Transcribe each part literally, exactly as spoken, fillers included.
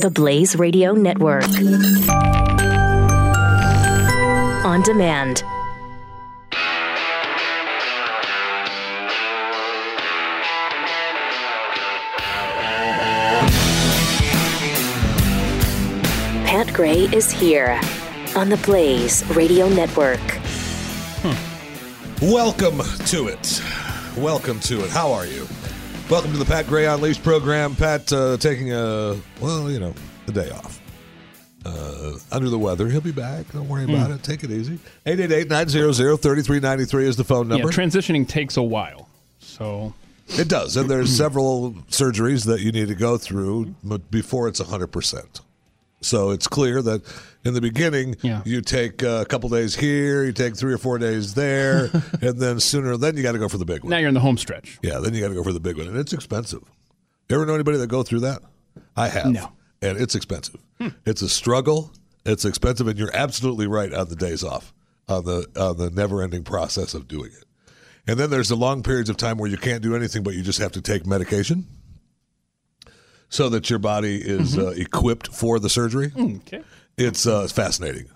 The Blaze Radio Network. On demand. Pat Gray is here on the Blaze Radio Network. Hmm. Welcome to it. Welcome to it. How are you? Welcome to the Pat Gray Unleashed program. Pat uh, taking a, well, you know, a day off. Uh, under the weather. He'll be back. Don't worry mm. about it. Take it easy. eight eight eight, nine hundred, thirty-three ninety-three is the phone number. Yeah, transitioning takes a while. So... It does, and there's several surgeries that you need to go through before it's one hundred percent. So it's clear that in the beginning, yeah. you take a couple days here, you take three or four days there, and then sooner, then you got to go for the big one. Now you're in the home stretch. Yeah, then you got to go for the big one, and it's expensive. You ever know anybody that go through that? I have. No. And it's expensive. Hmm. It's a struggle. It's expensive, and you're absolutely right on the days off, on the on the never-ending process of doing it. And then there's the long periods of time where you can't do anything, but you just have to take medication so that your body is mm-hmm. uh, equipped for the surgery. Okay. It's uh, fascinating.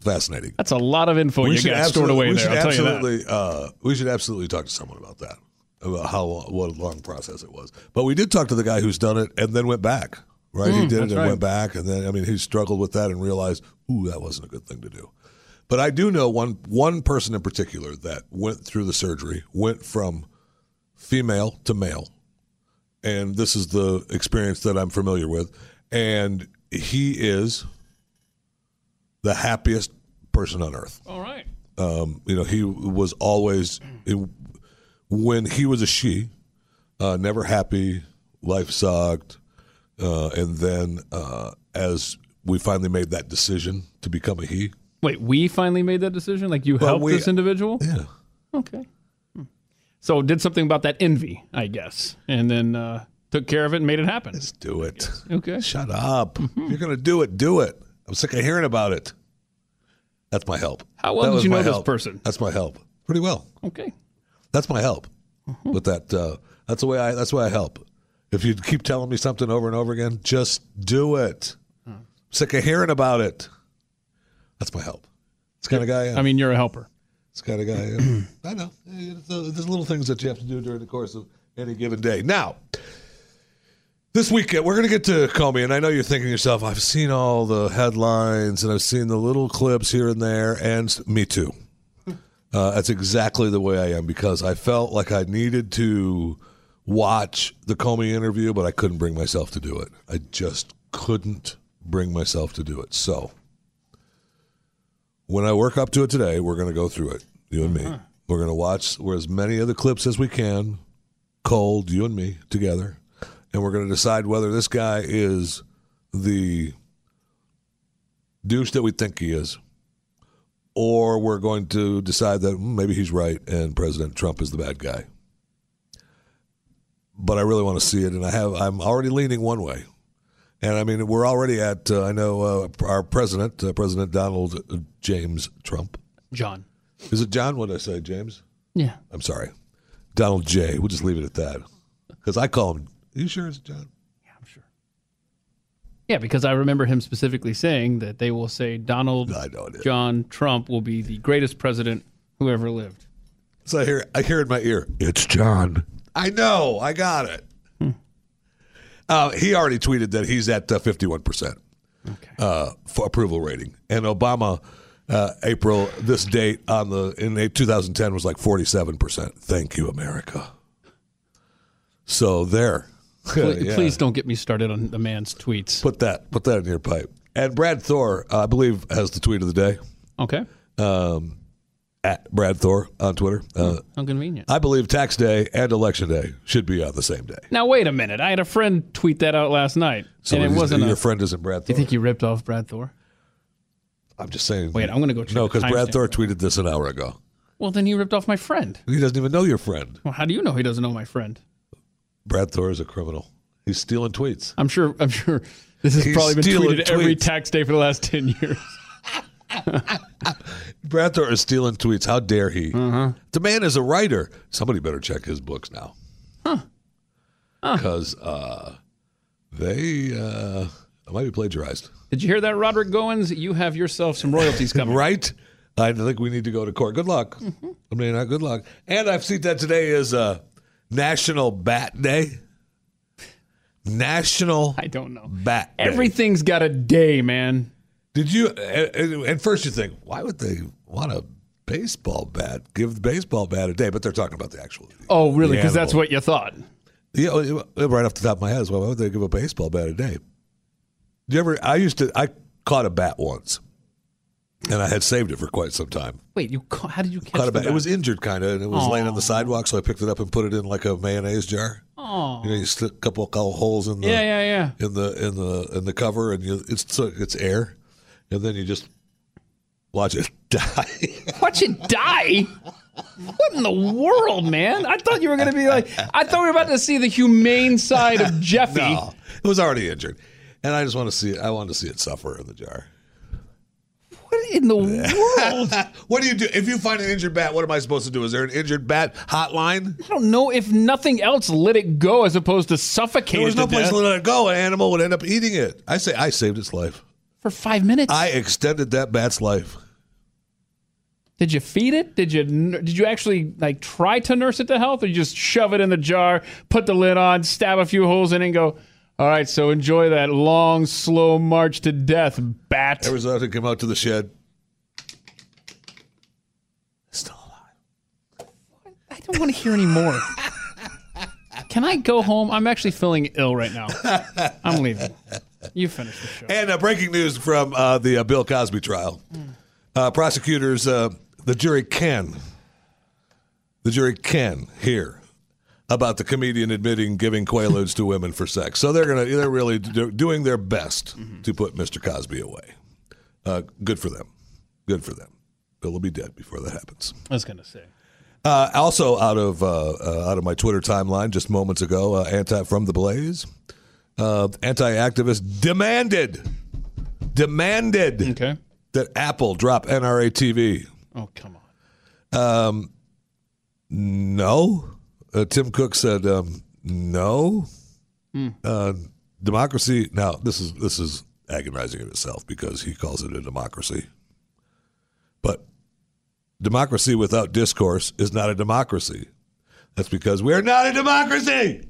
Fascinating. That's a lot of info we you got stored away we there. I'll tell you that. Uh, we should absolutely talk to someone about that, about how what a long process it was. But we did talk to the guy who's done it and then went back, right? Mm, he did it and right. went back. And then, I mean, he struggled with that and realized, ooh, that wasn't a good thing to do. But I do know one one person in particular that went through the surgery, went from female to male, and this is the experience that I'm familiar with, and he is the happiest person on earth. All right. Um, you know, he was always, it, when he was a she, uh, never happy, life sucked, uh, and then uh, as we finally made that decision to become a he, Wait, we finally made that decision? Like you well, helped we, this individual? Yeah. Okay. So did something about that envy, I guess, and then uh, took care of it and made it happen. Let's do it. Okay. Shut up. Mm-hmm. You're going to do it. Do it. I'm sick of hearing about it. That's my help. How well that did you know help. this person? That's my help. Pretty well. Okay. That's my help. Mm-hmm. But that uh, that's the way I that's the way I help. If you keep telling me something over and over again, just do it. Huh. Sick of hearing about it. That's my help. It's kind of guy. Yeah. I mean, you're a helper. It's kind of guy. Yeah. I know. There's little things that you have to do during the course of any given day. Now, this weekend, we're going to get to Comey, and I know you're thinking to yourself, I've seen all the headlines, and I've seen the little clips here and there, and me too. Uh, that's exactly the way I am, because I felt like I needed to watch the Comey interview, but I couldn't bring myself to do it. I just couldn't bring myself to do it. So... When I work up to it today, we're going to go through it, you and uh-huh. me. We're going to watch as many of the clips as we can, cold, you and me, together. And we're going to decide whether this guy is the douche that we think he is, or we're going to decide that maybe he's right and President Trump is the bad guy. But I really want to see it, and I have, I'm already leaning one way. And, I mean, we're already at, uh, I know, uh, our president, uh, President Donald uh, James Trump. John. Is it John? What did I say, James? Yeah. I'm sorry. Donald J. We'll just leave it at that. Because I call him, are you sure it's John? Yeah, I'm sure. Yeah, because I remember him specifically saying that they will say Donald I know it is. John Trump will be the greatest president who ever lived. So I hear, I hear in my ear, it's John. I know. I got it. Uh, he already tweeted that he's at uh, fifty-one percent okay. uh, for approval rating. And Obama, uh, April, this date on the in two thousand ten was like forty-seven percent. Thank you, America. So there. Please, yeah. please don't get me started on the man's tweets. Put that put that in your pipe. And Brad Thor, I believe, has the tweet of the day. Okay. Um, at Brad Thor on Twitter. Uh, How convenient. I believe tax day and election day should be on the same day. Now, wait a minute. I had a friend tweet that out last night. So and it wasn't your a, friend isn't Brad Thor. You think you ripped off Brad Thor? I'm just saying. Wait, I'm going to go check. No, because Brad Thor tweeted this an hour ago. Well, then you ripped off my friend. He doesn't even know your friend. Well, how do you know he doesn't know my friend? Brad Thor is a criminal. He's stealing tweets. I'm sure. I'm sure this has He's probably been tweeted tweets. every tax day for the last ten years. Brad Thor is stealing tweets. How dare he? Uh-huh. The man is a writer. Somebody better check his books now. Huh. Because huh. uh, they, uh, I might be plagiarized. Did you hear that, Roderick Goins? You have yourself some royalties coming. Right? I think we need to go to court. Good luck. Mm-hmm. I mean, uh, good luck. And I've seen that today is uh, National Bat Day. National I don't know. Bat Day. Everything's got a day, man. Did you, uh, at first you think, why would they want a baseball bat, give the baseball bat a day? But they're talking about the actual. Oh, really? Because that's what you thought. Yeah, right off the top of my head as well. Why would they give a baseball bat a day? Do you ever, I used to, I caught a bat once. And I had saved it for quite some time. Wait, you ca- how did you catch caught a bat? It was injured, kind of, and it was Aww. laying on the sidewalk, so I picked it up and put it in like a mayonnaise jar. Oh, you know, you stick a couple of holes in the yeah, yeah, yeah. in the in the in the cover, and you, it's it's air, and then you just watch it die. Watch it die. What in the world, man? I thought you were going to be like, I thought we were about to see the humane side of Jeffy. No, it was already injured, and I just want to see it. I wanted to see it suffer in the jar. What in the world? What do you do? If you find an injured bat, what am I supposed to do? Is there an injured bat hotline? I don't know. If nothing else, let it go as opposed to suffocate it. There was no place to let it go. An animal would end up eating it. I say I saved its life. For five minutes? I extended that bat's life. Did you feed it? Did you did you actually like try to nurse it to health? Or you just shove it in the jar, put the lid on, stab a few holes in it, and go... All right, so enjoy that long, slow march to death, bat. Every time I come out to the shed, still alive. I don't want to hear any more. Can I go home? I'm actually feeling ill right now. I'm leaving. You finish the show. And uh, breaking news from uh, the uh, Bill Cosby trial: mm. uh, prosecutors, uh, the jury can, the jury can hear about the comedian admitting giving quaaludes to women for sex. So they're gonna they're really do, doing their best mm-hmm. to put Mister Cosby away. Uh, good for them. Good for them. Bill will be dead before that happens. I was gonna say. Uh, also, out of uh, uh, out of my Twitter timeline just moments ago, uh, anti from the Blaze, uh, anti-activists demanded demanded okay. that Apple drop N R A T V. Oh come on. Um, no. Uh, Tim Cook said, um, "No, mm. uh, democracy." Now this is this is agonizing in itself because he calls it a democracy. But democracy without discourse is not a democracy. That's because we are not a democracy.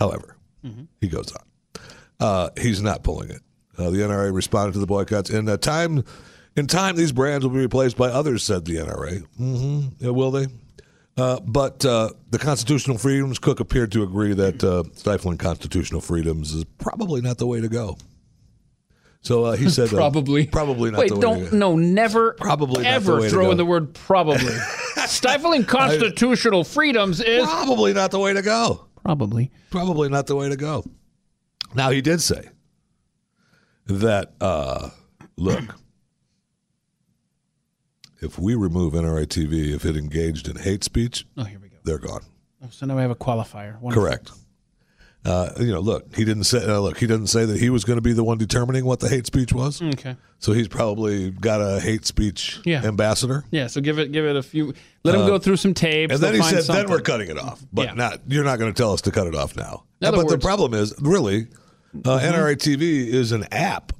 However, mm-hmm. he goes on. Uh, he's not pulling it. Uh, the N R A responded to the boycotts in uh, time. In time, these brands will be replaced by others," said the N R A. Mm-hmm. Yeah, will they? Uh, but uh, the constitutional freedoms, Cook appeared to agree that uh, stifling constitutional freedoms is probably not the way to go. So uh, he said, "Probably, uh, probably not." Wait, the way don't to go. No, never, probably ever the throw in go. the word "probably." Stifling constitutional I, freedoms is probably not the way to go. Probably, probably not the way to go. Now he did say that. Uh, look. If we remove N R A T V, if it engaged in hate speech, oh, here we go. They're gone. Oh, so now we have a qualifier. Wonderful. Correct. Uh, you know, look, he didn't say. Uh, look, he didn't say that he was going to be the one determining what the hate speech was. Okay. So he's probably got a hate speech yeah. ambassador. Yeah. So give it, give it a few. Let uh, him go through some tapes. And then he said, something. "Then we're cutting it off." But yeah. not. You're not going to tell us to cut it off now. Uh, but words, the problem is, really, uh, mm-hmm. N R A T V is an app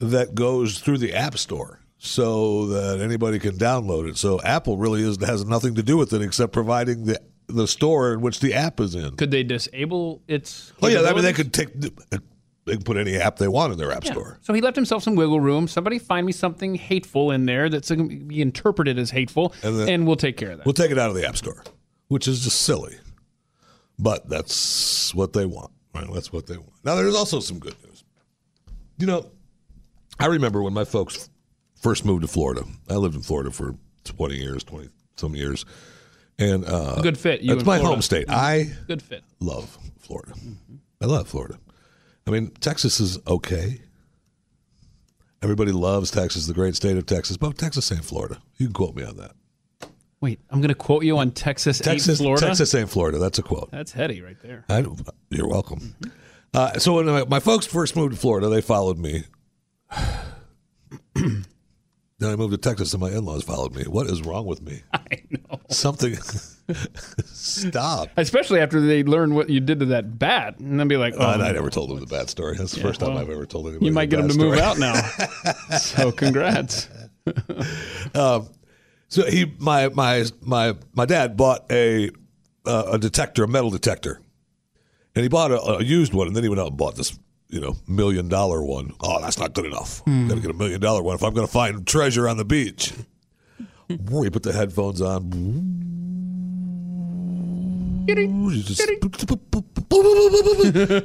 that goes through the App Store. So that anybody can download it. So Apple really is, has nothing to do with it except providing the the store in which the app is in. Could they disable its? Oh yeah, I mean they could take they could put any app they want in their app yeah. store. So he left himself some wiggle room. Somebody find me something hateful in there that's going to be interpreted as hateful, and, then, and we'll take care of that. We'll take it out of the app store, which is just silly, but that's what they want. Right? That's what they want. Now there's also some good news. You know, I remember when my folks first moved to Florida. I lived in Florida for twenty years, twenty some years. And uh, good fit. You it's my Florida. Home state. I good fit. love Florida. Mm-hmm. I love Florida. I mean, Texas is okay. Everybody loves Texas, the great state of Texas. But Texas ain't Florida. You can quote me on that. Wait, I'm going to quote you on Texas, Texas ain't Florida? Texas ain't Florida. That's a quote. That's heady right there. I, you're welcome. Mm-hmm. Uh, so when my, my folks first moved to Florida, they followed me. Then I moved to Texas and my in-laws followed me. What is wrong with me? I know. Something. Stop. Especially after they learn what you did to that bat. And they'll be like, oh. Uh, and I never told them the bat story. That's the yeah, first time well, I've ever told anybody. You might the get bat them to story. Move out now. So congrats. um, so he, my, my, my, my dad bought a, uh, a detector, a metal detector. And he bought a, a used one, and then he went out and bought this, you know, million dollar one. Oh, that's not good enough. Mm. Got to get a million dollar one if I'm going to find treasure on the beach. He put the headphones on.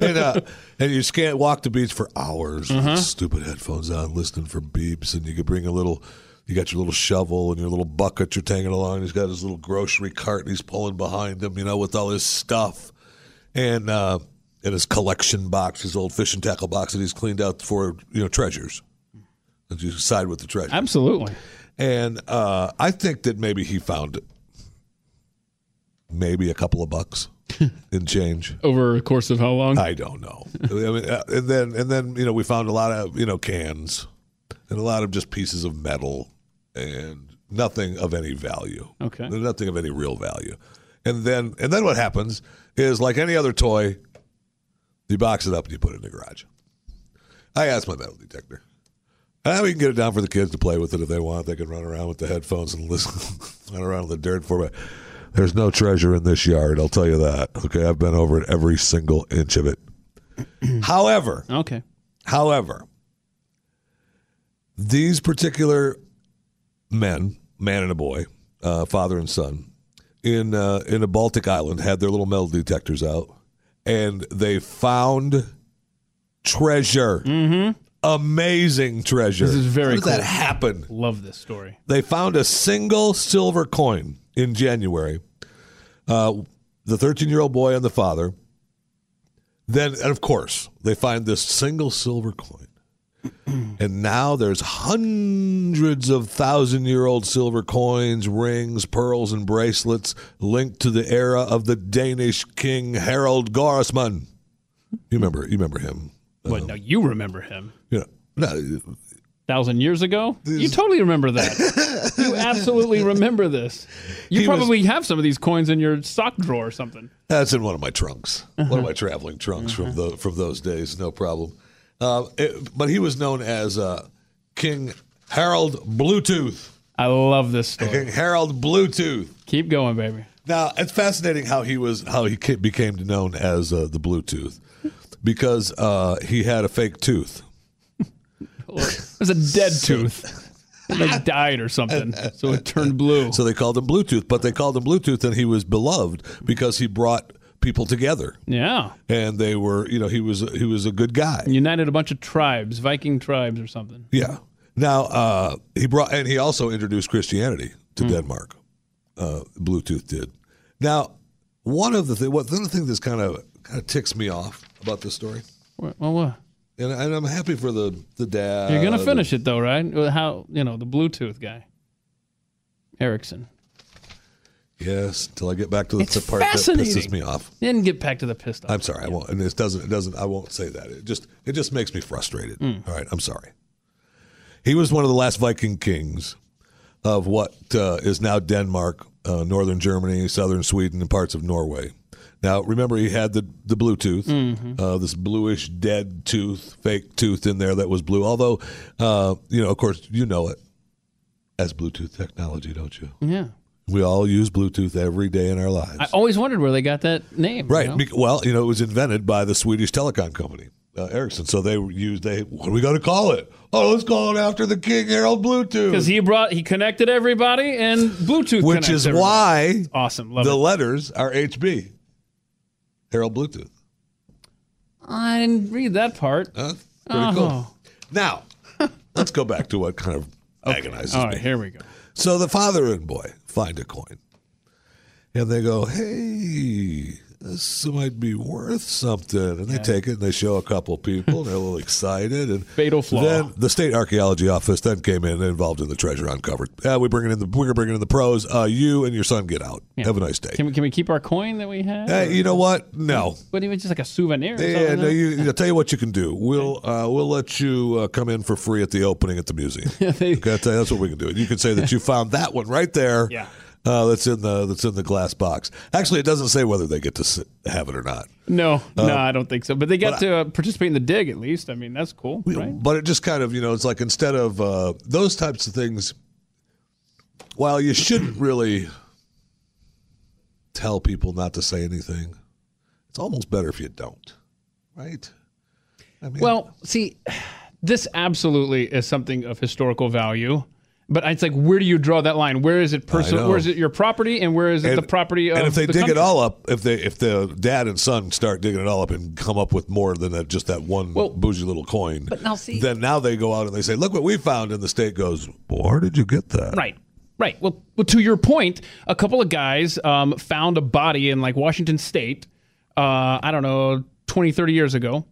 and, uh, and you can't walk the beach for hours. Uh-huh. With stupid headphones on, listening for beeps, and you could bring a little. You got your little shovel and your little bucket you're tagging along. He's got his little grocery cart, and he's pulling behind him, you know, with all his stuff. And uh, in his collection box, his old fishing tackle box that he's cleaned out for, you know, treasures. And you side with the treasures. Absolutely. And uh, I think that maybe he found it. Maybe a couple of bucks in change. Over a course of how long? I don't know. I mean, and then, and then you know, we found a lot of, you know, cans and a lot of just pieces of metal and nothing of any value. Okay. Nothing of any real value. And then, and then what happens is, like any other toy, you box it up and you put it in the garage. I asked my metal detector. Ah, we can get it down for the kids to play with it if they want. They can run around with the headphones and listen, run around in the dirt for it. There's no treasure in this yard, I'll tell you that. Okay, I've been over it every single inch of it. however, okay. However, these particular men, man and a boy, uh, father and son, in uh, in a Baltic island, had their little metal detectors out, and they found treasure. Mm-hmm. Amazing treasure. This is very How did cool. that happen? Love this story. They found a single silver coin in January. Uh, the thirteen-year-old boy and the father. Then, and of course, they find this single silver coin. And now there's hundreds of thousand-year-old silver coins, rings, pearls, and bracelets linked to the era of the Danish king Harald Garsman. You remember, you remember him. What? Um, no, you remember him. Yeah, no, thousand years ago. These... You totally remember that. You absolutely remember this. You he probably was... have some of these coins in your sock drawer or something. That's in one of my trunks, uh-huh. one of my traveling trunks uh-huh. from the from those days. No problem. Uh, it, but he was known as uh, King Harald Bluetooth. I love this story. King Harald Bluetooth. Keep going, baby. Now it's fascinating how he was how he became known as uh, the Bluetooth, because uh, he had a fake tooth. It was a dead so, tooth. It died or something, so it turned blue. So they called him Bluetooth, but they called him Bluetooth, and he was beloved because he brought people together. Yeah. And they were, you know, he was he was a good guy. United a bunch of tribes, Viking tribes or something. Yeah. Now, uh, he brought, and he also introduced Christianity to mm. Denmark. Uh, Bluetooth did. Now, one of the things, what the other thing that's kind of kind of ticks me off about this story. What? Well, what? And, and I'm happy for the, the dad. You're going to finish it, though, right? How, you know, the Bluetooth guy. Ericsson. Yes, until I get back to the, the part that pisses me off. Then get back to the pissed off. I'm sorry, yeah. I won't. And it doesn't. It doesn't. I won't say that. It just. It just makes me frustrated. Mm. All right, I'm sorry. He was one of the last Viking kings of what uh, is now Denmark, uh, northern Germany, southern Sweden, and parts of Norway. Now, remember, he had the the blue tooth, mm-hmm. uh, this bluish dead tooth, fake tooth in there that was blue. Although, uh, you know, of course, you know it as Bluetooth technology, don't you? Yeah. We all use Bluetooth every day in our lives. I always wondered where they got that name. Right. You know? Well, you know, it was invented by the Swedish telecom company, uh, Ericsson. So they used, they, what are we going to call it? Oh, let's call it after the King Harald Bluetooth. Because he brought, he connected everybody and Bluetooth Which connects is everybody. Why awesome. Love the it. Letters are H B, Harald Bluetooth. I didn't read that part. Uh, that's pretty oh. cool. Now, let's go back to what kind of okay. agonizes me. All right, me. Here we go. So the father and boy find a coin, and they go, "Hey, this might be worth something. And yeah. they take it and they show a couple people. And they're a little excited. And fatal flaw. Then the state archaeology office then came in and involved in the treasure uncovered. Uh, we bring in the we're bringing in the pros. Uh, you and your son get out. Yeah. Have a nice day. Can we can we keep our coin that we had? Uh, you know what? No. But even just like a souvenir. Or yeah. No, you, I'll tell you what you can do. We'll uh, we'll let you uh, come in for free at the opening at the museum. they, okay, that's what we can do. You can say that you found that one right there. Yeah. Uh, that's in the that's in the glass box. Actually, it doesn't say whether they get to sit, have it or not. No, uh, no, I don't think so. But they got but to uh, participate in the dig at least. I mean, that's cool, we, right? But it just kind of, you know, it's like instead of uh, those types of things, while you shouldn't really tell people not to say anything, it's almost better if you don't, right? I mean, well, see, this absolutely is something of historical value. But it's like, where do you draw that line? Where is it personal? Where is it your property, and where is it and, the property of? And if they the dig country? It all up, if they if the dad and son start digging it all up and come up with more than that, just that one well, bougie little coin, but now see, then now they go out and they say, "Look what we found," and the state goes, well, "Where did you get that?" Right, right. Well, well to your point, a couple of guys um, found a body in like Washington State. Uh, I don't know, twenty, thirty years ago,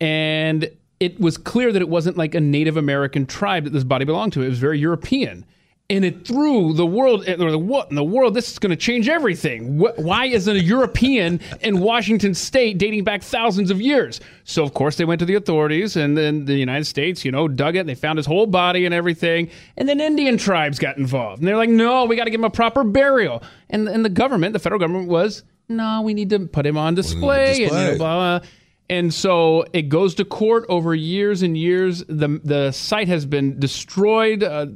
and it was clear that it wasn't like a Native American tribe that this body belonged to. It was very European. And it threw the world, or the, what in the world, this is going to change everything. Why is it a European in Washington State dating back thousands of years? So, of course, they went to the authorities, and then the United States, you know, dug it, and they found his whole body and everything. And then Indian tribes got involved. And they're like, no, we got to give him a proper burial. And, and the government, the federal government was, no, we need to put him on display. display. And, you know, blah, blah. And so it goes to court over years and years. The the site has been destroyed uh,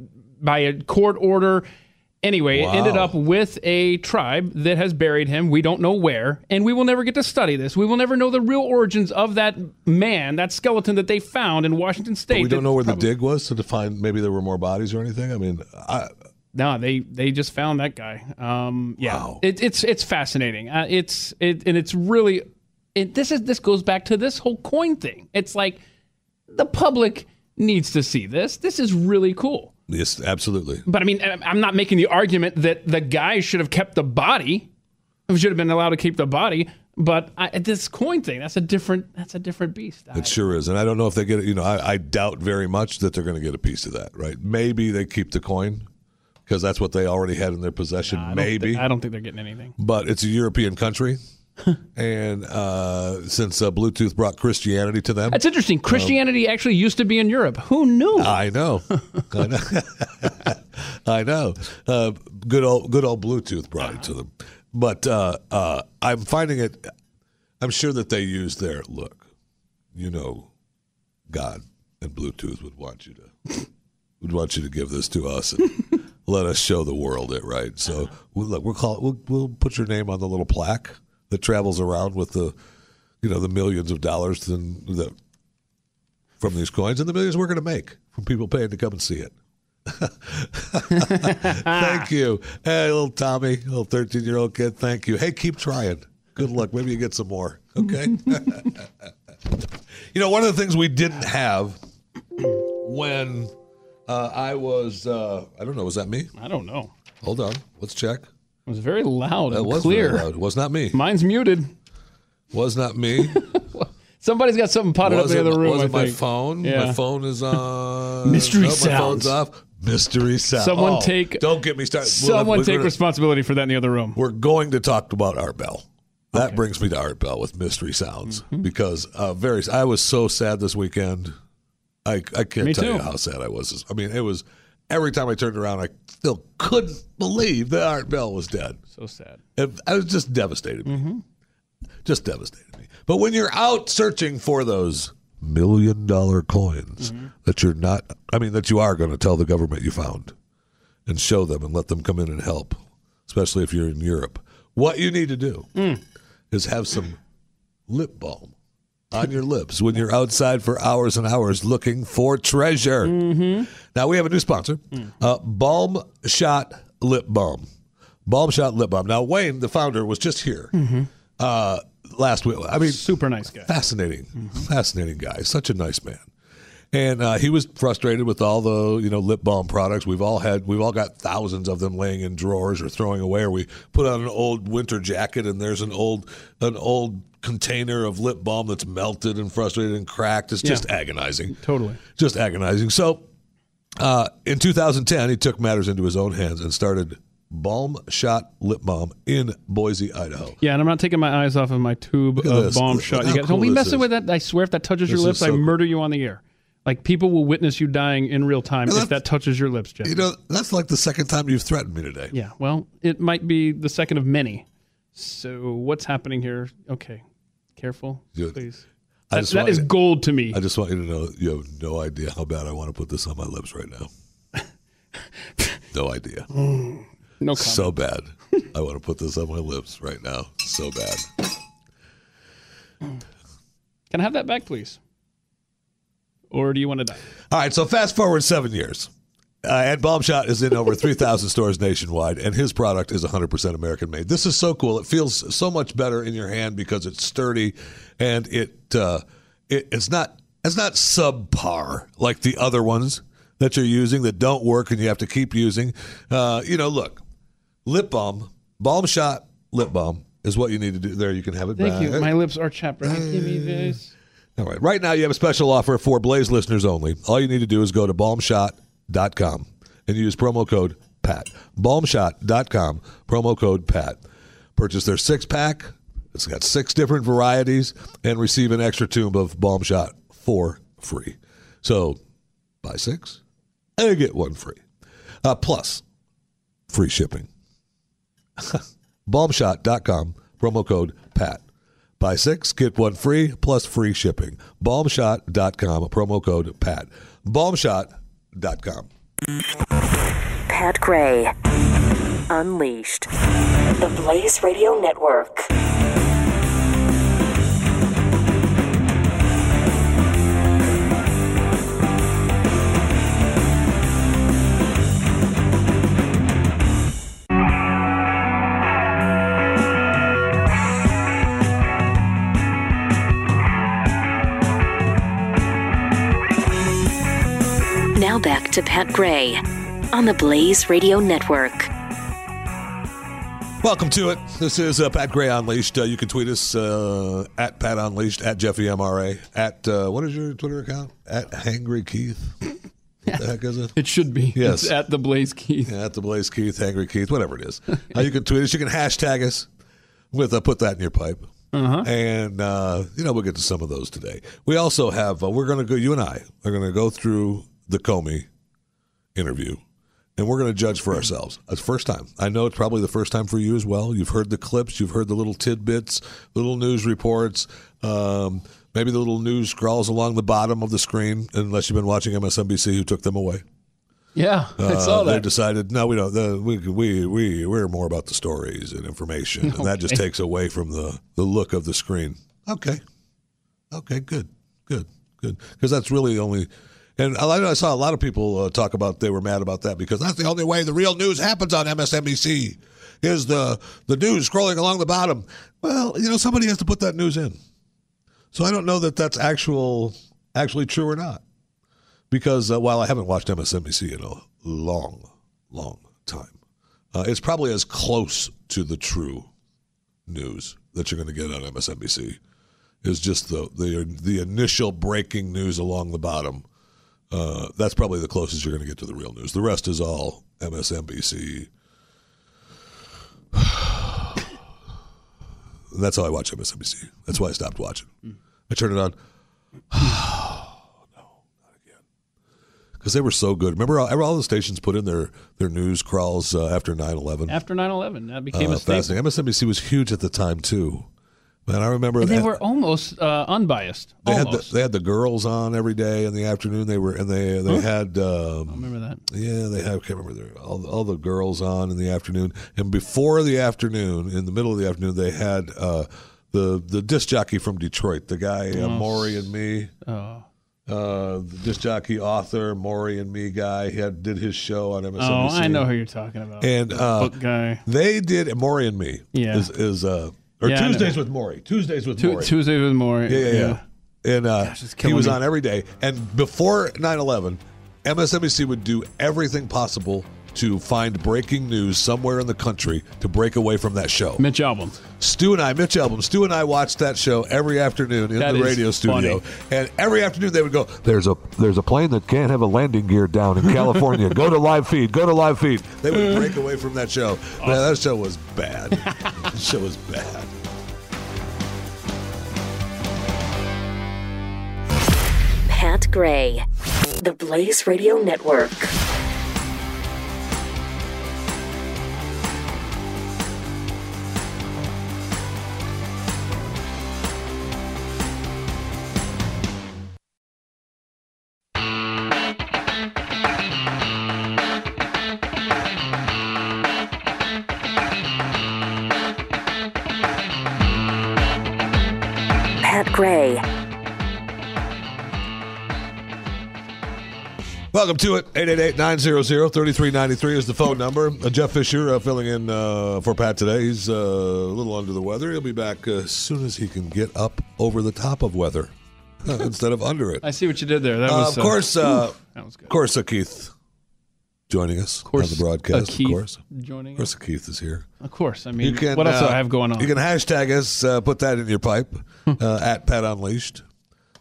by a court order. Anyway, wow. It ended up with a tribe that has buried him. We don't know where, and we will never get to study this. We will never know the real origins of that man, that skeleton that they found in Washington State. But we don't know where probably, the dig was to find maybe there were more bodies or anything? I mean, I... No, they, they just found that guy. Um, yeah, wow. it, it's it's fascinating. Uh, it's it, and it's really... It, this is this goes back to this whole coin thing. It's like the public needs to see this. This is really cool. Yes, absolutely. But I mean, I'm not making the argument that the guy should have kept the body. Should have been allowed to keep the body. But I, this coin thing, that's a different that's a different beast. It sure is. And I don't know if they get it. You know, I, I doubt very much that they're going to get a piece of that. Right? Maybe they keep the coin. Because that's what they already had in their possession. Nah, I maybe. Don't th- I don't think they're getting anything. But it's a European country. and uh, since uh, Bluetooth brought Christianity to them. That's interesting. Christianity um, actually used to be in Europe. Who knew? I know. I know. I know. Uh, good old good old Bluetooth brought it to them. But uh, uh, I'm finding it, I'm sure that they use their, look, you know, God and Bluetooth would want you to, would want you to give this to us and let us show the world it, right? So we'll, look, we'll, call it, we'll, we'll put your name on the little plaque that travels around with the, you know, the millions of dollars than the, from these coins and the millions we're going to make from people paying to come and see it. Thank you. Hey, little Tommy, little thirteen-year-old kid, thank you. Hey, keep trying. Good luck. Maybe you get some more. Okay? You know, one of the things we didn't have when uh, I was, uh, I don't know, was that me? I don't know. Hold on. Let's check. It was very loud and was clear. Very loud. Was not me. Mine's muted. Was not me. Somebody's got something potted was up in the other room. Was it my think. phone? Yeah. My phone is on. Mystery no, sounds. My phone's off. Mystery sounds. Someone oh, take. Don't get me started. Someone we'll have, take gonna, responsibility for that in the other room. We're going to talk about Art Bell. That okay. brings me to Art Bell with mystery sounds mm-hmm. because uh, very. I was so sad this weekend. I I can't me tell too. you how sad I was. I mean, it was. Every time I turned around, I still couldn't believe that Art Bell was dead. So sad. It, I was just devastated. Mm-hmm. Just devastated me. But when you're out searching for those million-dollar coins mm-hmm. that you're not, I mean, that you are going to tell the government you found and show them and let them come in and help, especially if you're in Europe, what you need to do mm. is have some lip balm on your lips when you're outside for hours and hours looking for treasure. Mm-hmm. Now, we have a new sponsor, mm. uh, Balm Shot Lip Balm. Balm Shot Lip Balm. Now, Wayne, the founder, was just here mm-hmm. uh, last week. I mean, super nice guy. Fascinating. Mm-hmm. Fascinating guy. Such a nice man. And uh, he was frustrated with all the, you know, lip balm products. We've all had, we've all got thousands of them laying in drawers or throwing away, or we put on an old winter jacket and there's an old, an old container of lip balm that's melted and frustrated and cracked. It's just yeah. agonizing. Totally. Just agonizing. So uh, in two thousand ten, he took matters into his own hands and started Balm Shot Lip Balm in Boise, Idaho. Yeah, and I'm not taking my eyes off of my tube of Balm Shot. You guys, cool don't be messing is. with that. I swear, if that touches this your lips, so I murder cool. you on the air. Like, people will witness you dying in real time if that touches your lips, Jeff. You know, that's like the second time you've threatened me today. Yeah, well, it might be the second of many. So what's happening here? Okay, careful, Dude, please. That, that is to, gold to me. I just want you to know you have no idea how bad I want to put this on my lips right now. No idea. Mm. No comment. So bad. I want to put this on my lips right now. So bad. Can I have that back, please? Or do you want to die? All right, so fast forward seven years. Uh, and Balm Shot is in over three thousand stores nationwide, and his product is one hundred percent American-made. This is so cool. It feels so much better in your hand because it's sturdy, and it, uh, it it's not it's not subpar like the other ones that you're using that don't work and you have to keep using. Uh, you know, look, lip balm, Balm Shot lip balm is what you need to do. There, you can have it Thank back. Thank you. My lips are chapped. Uh, Give me this. All right. Right now, you have a special offer for Blaze listeners only. All you need to do is go to balm shot dot com and use promo code PAT. balm shot dot com, promo code PAT. Purchase their six-pack. It's got six different varieties and receive an extra tube of Balm Shot for free. So buy six. And you get one free. Uh, plus, free shipping. balm shot dot com, promo code PAT. Buy six, get one free, plus free shipping. balm shot dot com, promo code PAT. balm shot dot com. Pat Gray. Unleashed. The Blaze Radio Network. Now back to Pat Gray on the Blaze Radio Network. Welcome to it. This is uh, Pat Gray Unleashed. Uh, you can tweet us uh, at Pat Unleashed, at Jeffy M R A, at uh, what is your Twitter account? At Hangry Keith. What the heck is it? It should be. Yes. It's at the Blaze Keith. Yeah, at the Blaze Keith, Hangry Keith, whatever it is. Uh, you can tweet us. You can hashtag us with uh, put that in your pipe. Uh-huh. And, uh, you know, we'll get to some of those today. We also have, uh, we're going to go, you and I are going to go through the Comey interview, and we're going to judge for ourselves. It's the first time. I know it's probably the first time for you as well. You've heard the clips. You've heard the little tidbits, little news reports, um, maybe the little news scrawls along the bottom of the screen, unless you've been watching M S N B C, who took them away. Yeah, uh, I saw that. They decided, no, we don't. The, we, we, we, we're more about the stories and information, okay. And that just takes away from the, the look of the screen. Okay. Okay, good, good, good. Because that's really the only... And I saw a lot of people uh, talk about they were mad about that because that's the only way the real news happens on M S N B C is the the news scrolling along the bottom. Well, you know, somebody has to put that news in. So I don't know that that's actual actually true or not because uh, while I haven't watched M S N B C in a long, long time, uh, it's probably as close to the true news that you're going to get on M S N B C is just the the, the initial breaking news along the bottom. Uh, that's probably the closest you're going to get to the real news. The rest is all M S N B C. And that's how I watch M S N B C. That's why I stopped watching. I turned it on. Oh, no, not again. Because they were so good. Remember, all, all the stations put in their, their news crawls uh, after nine eleven. After nine eleven, that became uh, a fascinating. M S N B C was huge at the time, too. Man, I remember and they that, were almost uh, unbiased. They almost. had the, they had the girls on every day in the afternoon. They were and they they oh. had. Um, I remember that. Yeah, they had. I can't remember the, all all the girls on in the afternoon. And before the afternoon, in the middle of the afternoon, they had uh, the the disc jockey from Detroit, the guy uh, oh. Maury and Me. Oh. Uh, the disc jockey, author, Maury and Me guy. He had, did his show on M S N B C. Oh, I know who you're talking about. And uh, book guy. They did Maury and Me. Yeah. Is, is uh. Or yeah, Tuesdays with Maury. Tuesdays with T- Maury. Tuesdays with Maury. Yeah, yeah, yeah. And uh, Gosh, he was me. on every day. And before nine eleven, M S N B C would do everything possible to find breaking news somewhere in the country to break away from that show. Mitch Albom. Stu and I, Mitch Albom, Stu and I watched that show every afternoon in that the radio studio. Funny. And every afternoon they would go, there's a there's a plane that can't have a landing gear down in California. Go to live feed. Go to live feed. They would break away from that show. Awesome. Man, that show was bad. That show was bad. Pat Gray, the Blaze Radio Network. Pat Gray. Welcome to it. eight eight eight, nine zero zero, three three nine three is the phone number. Uh, Jeff Fisher uh, filling in uh, for Pat today. He's uh, a little under the weather. He'll be back uh, as soon as he can get up over the top of weather uh, instead of under it. I see what you did there. That uh, was, of course, uh, oof, that was good. Of course, uh, Keith joining us on the broadcast. Keith of course, joining. Of course, us. Keith is here. Of course. I mean, can, what else uh, do I have going on? You can hashtag us, uh, put that in your pipe, uh, at Pat Unleashed,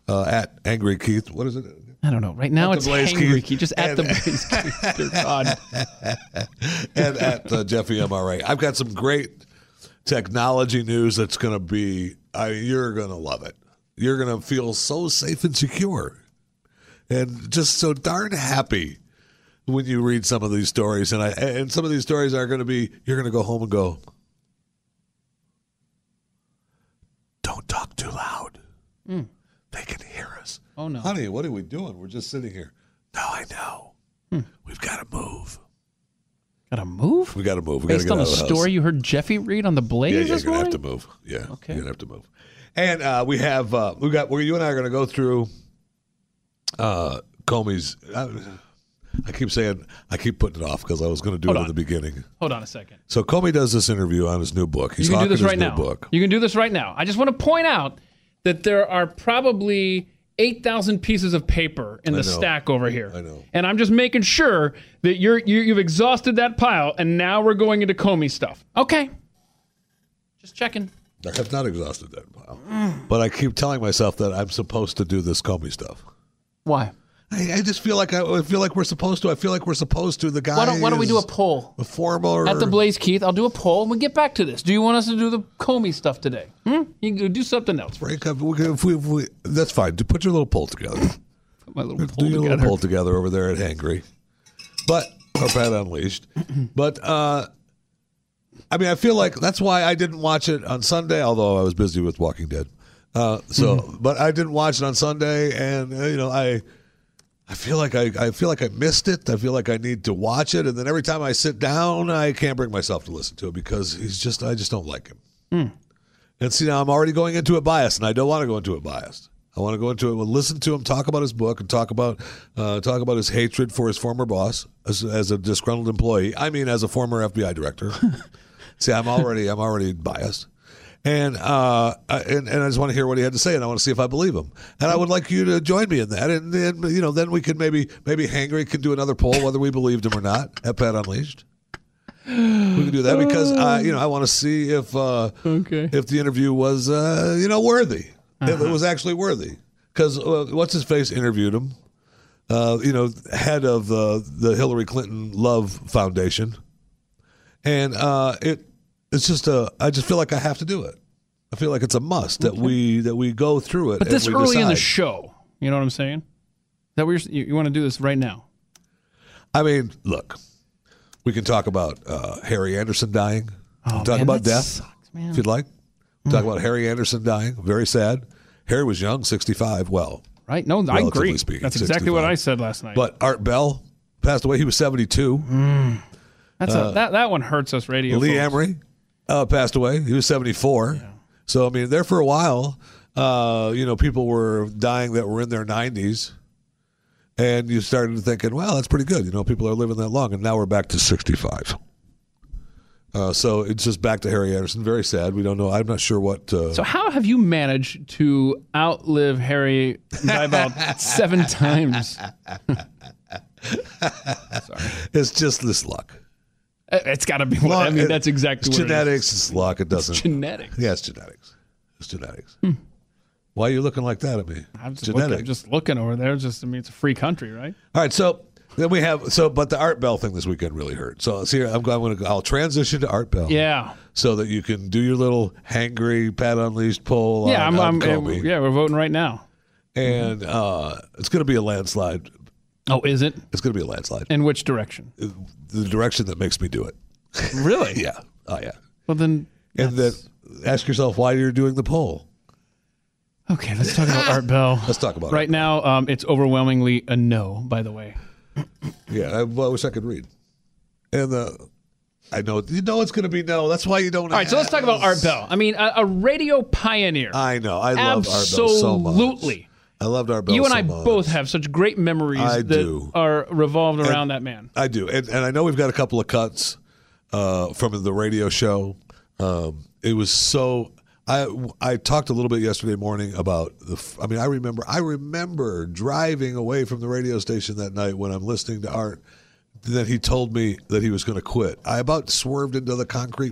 uh, at Angry Keith. What is it? I don't know. Right now at it's Angry Keith. Just at and, the Blaze Keith. Dear God. And at uh, Jeffy M R A. I've got some great technology news that's going to be, I mean, you're going to love it. You're going to feel so safe and secure and just so darn happy when you read some of these stories. And I and some of these stories are going to be, you're going to go home and go, don't talk too loud. Mm. They can hear us. Oh, no. Honey, what are we doing? We're just sitting here. No, I know. Hmm. We've got to move. Got to move? We got to move. We Based on a story you heard Jeffy read on the Blaze yeah, yeah, this morning? You're going to have to move. Yeah, okay. You're going to have to move. And uh, we have, uh, we got, well, you and I are going to go through uh, Comey's, I, I keep saying, I keep putting it off because I was going to do Hold it at the beginning. Hold on a second. So Comey does this interview on his new book. He's talking about his right new now. book. You can do this right now. I just want to point out that there are probably eight thousand pieces of paper in the stack over here. I know. And I'm just making sure that you're, you, you've exhausted that pile, and now we're going into Comey stuff. Okay. Just checking. I have not exhausted that pile. Mm. But I keep telling myself that I'm supposed to do this Comey stuff. Why? I, I just feel like I, I feel like we're supposed to. I feel like we're supposed to. The guy why don't, why don't we do a poll? A former... At the Blaze Keith, I'll do a poll, and we'll get back to this. Do you want us to do the Comey stuff today? Hmm? You can do something else. Break up. If we, if we, that's fine. Put your little poll together. Put my little poll do your together. little poll together over there at Hangry. But, or Pat Unleashed. But, uh, I mean, I feel like that's why I didn't watch it on Sunday, although I was busy with Walking Dead. Uh, so, mm-hmm. But I didn't watch it on Sunday, and, uh, you know, I... I feel like I, I feel like I missed it. I feel like I need to watch it, and then every time I sit down, I can't bring myself to listen to it because he's just I just don't like him. Mm. And see, now I'm already going into it biased, and I don't want to go into it biased. I want to go into it and listen to him talk about his book and talk about uh, talk about his hatred for his former boss as, as a disgruntled employee. I mean, as a former F B I director. See, I'm already I'm already biased. And, uh, and and I just want to hear what he had to say, and I want to see if I believe him. And I would like you to join me in that, and then you know, then we could maybe maybe Hangry can do another poll whether we believed him or not at Pat Unleashed. We can do that because uh, you know I want to see if uh, okay. if the interview was uh, you know worthy, uh-huh. if it was actually worthy. Because uh, what's his face interviewed him, uh, you know, head of uh, the Hillary Clinton Love Foundation, and uh, it. It's just a. I just feel like I have to do it. I feel like it's a must that okay. we that we go through it. But this and we early decide. in the show, you know what I'm saying? That we you, you want to do this right now? I mean, look, we can talk about uh, Harry Anderson dying. Oh, talk man, about death, sucks, man. If you'd like. Mm. Talk about Harry Anderson dying. Very sad. Harry was young, sixty-five. Well, right? No, I agree. Speaking, That's exactly sixty-five. What I said last night. But Art Bell passed away. He was seventy-two. Mm. That's uh, a, that that one hurts us. Radio. Lee folks. Emery. Uh, passed away. He was seventy-four. Yeah. So, I mean, there for a while, uh, you know, people were dying that were in their nineties. And you started thinking, well, that's pretty good. You know, people are living that long. And now we're back to sixty-five. Uh, so it's just back to Harry Anderson. Very sad. We don't know. I'm not sure what. Uh... So how have you managed to outlive Harry by about seven times? Sorry. It's just this luck. It's got to be. Luck, I mean, it, that's exactly what genetics, it is. Genetics. It's luck. It doesn't. It's genetics. Yeah, it's genetics. It's genetics. Hmm. Why are you looking like that at me? I'm just, looking, just looking over there. Just I mean, it's a free country, right? All right. So. Then we have so, but the Art Bell thing this weekend really hurt. So, see, I'm going to I'll transition to Art Bell. Yeah, so that you can do your little hangry Pat Unleashed poll. Yeah, on, I'm. I'm it, yeah, we're voting right now, and uh, it's going to be a landslide. Oh, is it? It's going to be a landslide. In which direction? The direction that makes me do it. Really? Yeah. Oh, yeah. Well, then, and then ask yourself why you're doing the poll. Okay, let's talk about Art Bell. Let's talk about right Art now. Um, it's overwhelmingly a no. By the way. Yeah, I, well, I wish I could read. And uh, I know you know it's going to be no. That's why you don't. All right, ask. So let's talk about Art Bell. I mean, a, a radio pioneer. I know. I love Art Bell so much. Absolutely. I loved Art Bell so much. You and I both have such great memories I that do. Are revolved around and, that man. I do. And, and I know we've got a couple of cuts uh, from the radio show. Um, it was so... I, I talked a little bit yesterday morning about the. I mean, I remember I remember driving away from the radio station that night when I'm listening to Art, that he told me that he was going to quit. I about swerved into the concrete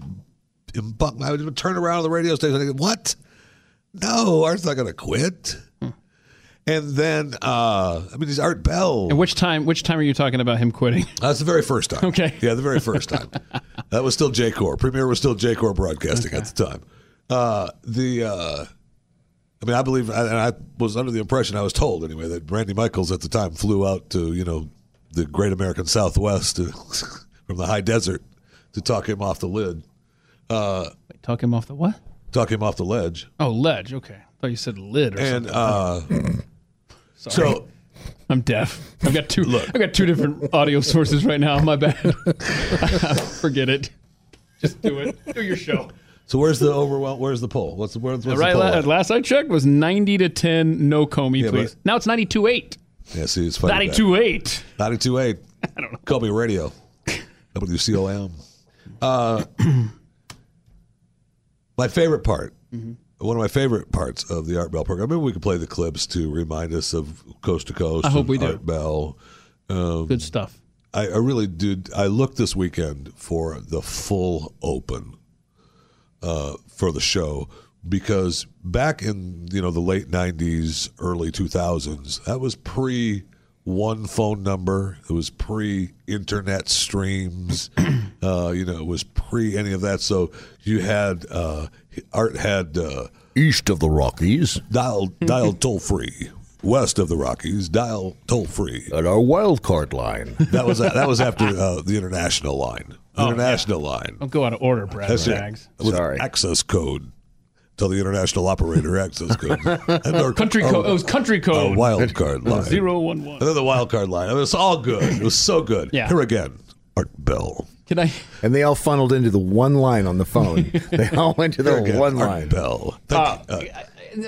embankment. I would turn around on the radio station and I go, "What? No, Art's not going to quit." Hmm. And then, uh, I mean, he's Art Bell. And which time? Which time are you talking about him quitting? That's the very first time. Okay, yeah, the very first time. That was still J COR. Premier was still J COR Broadcasting okay. at the time. Uh, the, uh, I mean, I believe, and I was under the impression, I was told anyway, that Randy Michaels at the time flew out to, you know, the great American Southwest to, from the high desert to talk him off the lid. Uh, Wait, talk him off the what? Talk him off the ledge. Oh, ledge. Okay. I thought you said lid or and, something. And, uh, sorry. So, I'm deaf. I've got two, look. I've got two different audio sources right now. My bad. Forget it. Just do it. Do your show. So where's the overwhelm? Where's the poll? What's the, where's, what's right, the poll? Right, last I checked was ninety to ten. No Comey, yeah, please. Now it's ninety-two eight. Yeah, see, it's funny. Ninety-two eight. Ninety-two eight. I don't know. Comey Radio. W C O M. Uh, my favorite part. Mm-hmm. One of my favorite parts of the Art Bell program. Maybe we could play the clips to remind us of Coast to Coast. I hope we do. Art Bell. Um, Good stuff. I, I really did. I looked this weekend for the full open. Uh, for the show, because back in you know the late nineties, early two thousands, that was pre one phone number. It was pre internet streams. uh, you know, it was pre any of that. So you had uh, Art had uh, east of the Rockies dial dial toll free. West of the Rockies, dial toll free at our wild card line. That was that was after uh, the international line. The oh, international yeah. line. Don't go out of order, Brad Staggs. Sorry. Access code. Tell the international operator access code. Our, country our, code. It was country code. Our wild card line. Zero one one. And then the wild card line. I mean, it was all good. It was so good. Yeah. Here again, Art Bell. Can I? And they all funneled into the one line on the phone. They all went to the again, one Art line. Art Bell. Thank uh, you. Uh,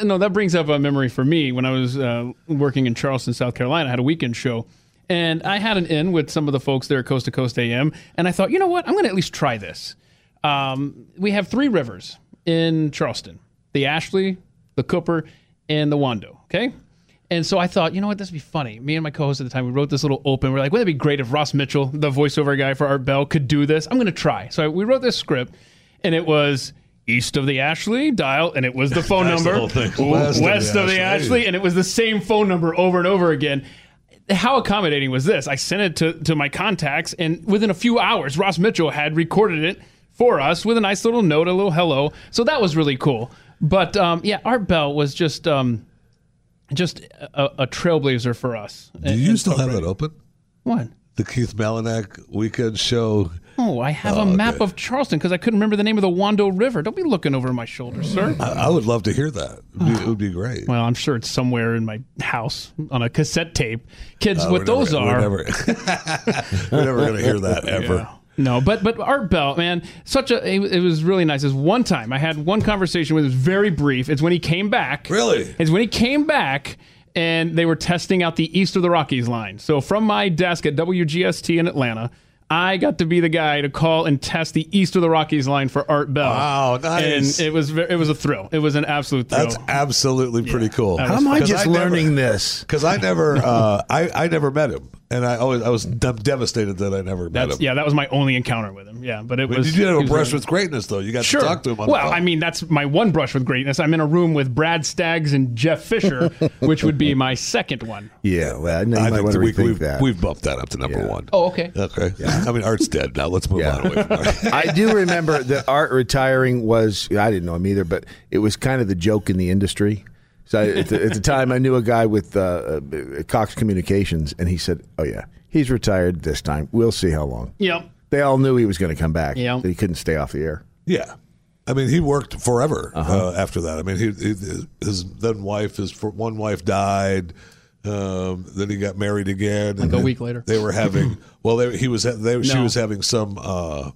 No, that brings up a memory for me. When I was uh, working in Charleston, South Carolina, I had a weekend show, and I had an in with some of the folks there at Coast to Coast A M, and I thought, you know what? I'm going to at least try this. Um, we have three rivers in Charleston, the Ashley, the Cooper, and the Wando, okay? And so I thought, you know what? This would be funny. Me and my co-host at the time, we wrote this little open. We're like, wouldn't it be great if Ross Mitchell, the voiceover guy for Art Bell, could do this? I'm going to try. So I, we wrote this script, and it was... East of the Ashley, dial, and it was the phone number. The whole thing. West, West of the, of the Ashley. Ashley, and it was the same phone number over and over again. How accommodating was this? I sent it to, to my contacts, and within a few hours, Ross Mitchell had recorded it for us with a nice little note, a little hello. So that was really cool. But, um, yeah, Art Bell was just um, just a, a trailblazer for us. Do and, you and still so have that open? What? The Keith Malinak Weekend Show... Oh, I have oh, a map okay. of Charleston because I couldn't remember the name of the Wando River. Don't be looking over my shoulder, sir. I, I would love to hear that. It would be, it would be great. Well, I'm sure it's somewhere in my house on a cassette tape. Kids, uh, what those never, are. We're never, never going to hear that ever. Yeah. No, but but Art Bell, man, such a it, it was really nice. It was one time. I had one conversation with him. It was very brief. It's when he came back. Really? It's when he came back. And they were testing out the East of the Rockies line. So from my desk at W G S T in Atlanta, I got to be the guy to call and test the East of the Rockies line for Art Bell. Wow, nice. And it was it was a thrill. It was an absolute thrill. That's absolutely pretty yeah, cool. How am I just I learning never, this? Because I never uh, I, I never met him. And I always I was de- devastated that I never That's, met him. Yeah, that was my only encounter with him. Yeah, but it but was. You did have a brush with greatness, though. You got sure. to talk to him. On well, the I mean, that's my one brush with greatness. I'm in a room with Brad Staggs and Jeff Fisher, which would be my second one. Yeah, well, I, know you I might think, we, think we've, that. we've bumped that up to number yeah. one. Oh, okay, okay. Yeah. I mean, Art's dead now. Let's move yeah. on away from Art. I do remember that Art retiring was. I didn't know him either, but it was kind of the joke in the industry. So I, at, the, at the time, I knew a guy with uh, Cox Communications, and he said, "Oh yeah, he's retired this time. We'll see how long." Yep. They all knew he was going to come back. Yep. He couldn't stay off the air. Yeah, I mean, he worked forever uh-huh. uh, after that. I mean, he, he, his then wife, his one wife died. Um, then he got married again. Like a week later, they were having. Well, they, he was. They, no. She was having some. Uh,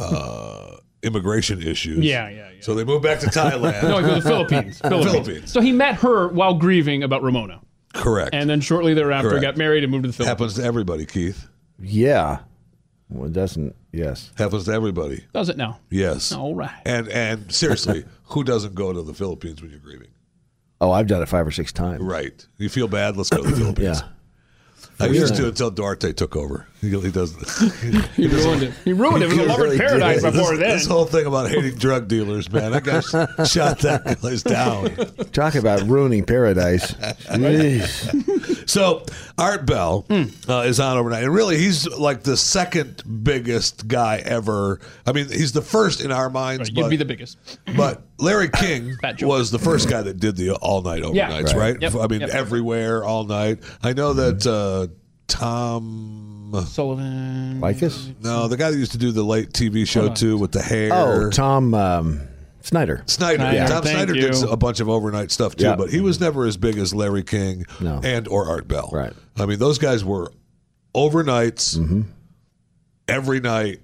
uh, immigration issues. Yeah, yeah, yeah. So they moved back to Thailand. no, to the Philippines. Philippines. Philippines. So he met her while grieving about Ramona. Correct. And then shortly thereafter Correct. got married and moved to the Philippines. Happens to everybody, Keith. Yeah. Well, it doesn't, yes. Happens to everybody. Does it now? Yes. All right. And and seriously, who doesn't go to the Philippines when you're grieving? Oh, I've done it five or six times. Right. You feel bad? Let's go to the Philippines. yeah. I used to until Duarte took over. He, he doesn't. He, he ruined it. He ruined he it. It was a lover's really paradise before then. This whole thing about hating drug dealers, man. That guy shot that place down. Talk about ruining paradise. So Art Bell mm. uh, is on overnight. And really, he's like the second biggest guy ever. I mean, he's the first in our minds. Right, you'd but, be the biggest. But Larry King was the first guy that did the all-night overnights, yeah, right? right? Yep, I mean, yep. everywhere, all night. I know that uh, Tom... Sullivan? Likas? No, the guy that used to do the late T V show, oh, too, with the hair. Oh, Tom... Um... Snyder. Snyder. Snyder. Yeah. Tom Thank Snyder you. did a bunch of overnight stuff, too, yep. but he was never as big as Larry King no. and or Art Bell. Right. I mean, those guys were overnights mm-hmm. every night,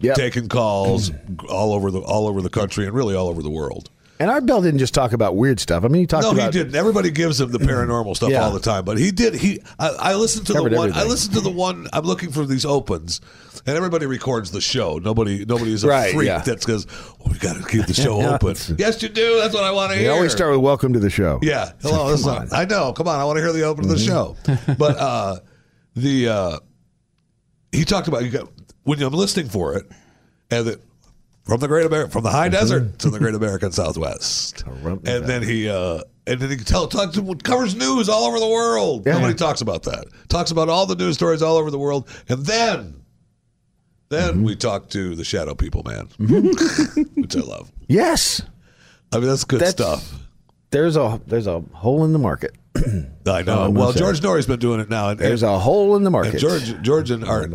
yep. taking calls mm-hmm. all over the all over the country and really all over the world. And Art Bell didn't just talk about weird stuff. I mean, he talked no, about... No, he didn't. Everybody gives him the paranormal stuff yeah. all the time. But he did... He, I, I listened to the one... Everything. I listened to the one... I'm looking for these opens, and everybody records the show. Nobody nobody's a right, freak yeah. that's because, oh, we got to keep the show yeah, open. Yes, you do. That's what I want to hear. They always start with welcome to the show. Yeah. Hello. This on. Is, I know. Come on. I want to hear the open mm-hmm. of the show. But uh, the... Uh, he talked about... You got, when I'm listening for it, and that... From the Great America, from the high desert to the Great American Southwest, and then he uh, and then he tell talks to, covers news all over the world. Yeah. Nobody talks about that. Talks about all the news stories all over the world, and then, then mm-hmm. we talk to the shadow people, man, which I love. Yes, I mean that's good that's, stuff. There's a there's a hole in the market. I know. I'm well, George Norrie's been doing it now. And, there's and, a hole in the market. And George, George and Art.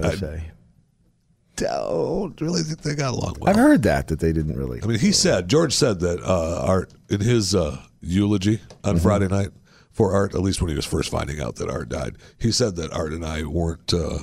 Don't really think they got along well. I've heard that, that they didn't really. I mean, he said, George said that uh, Art, in his uh, eulogy on mm-hmm. Friday night for Art, at least when he was first finding out that Art died, he said that Art and I weren't, uh,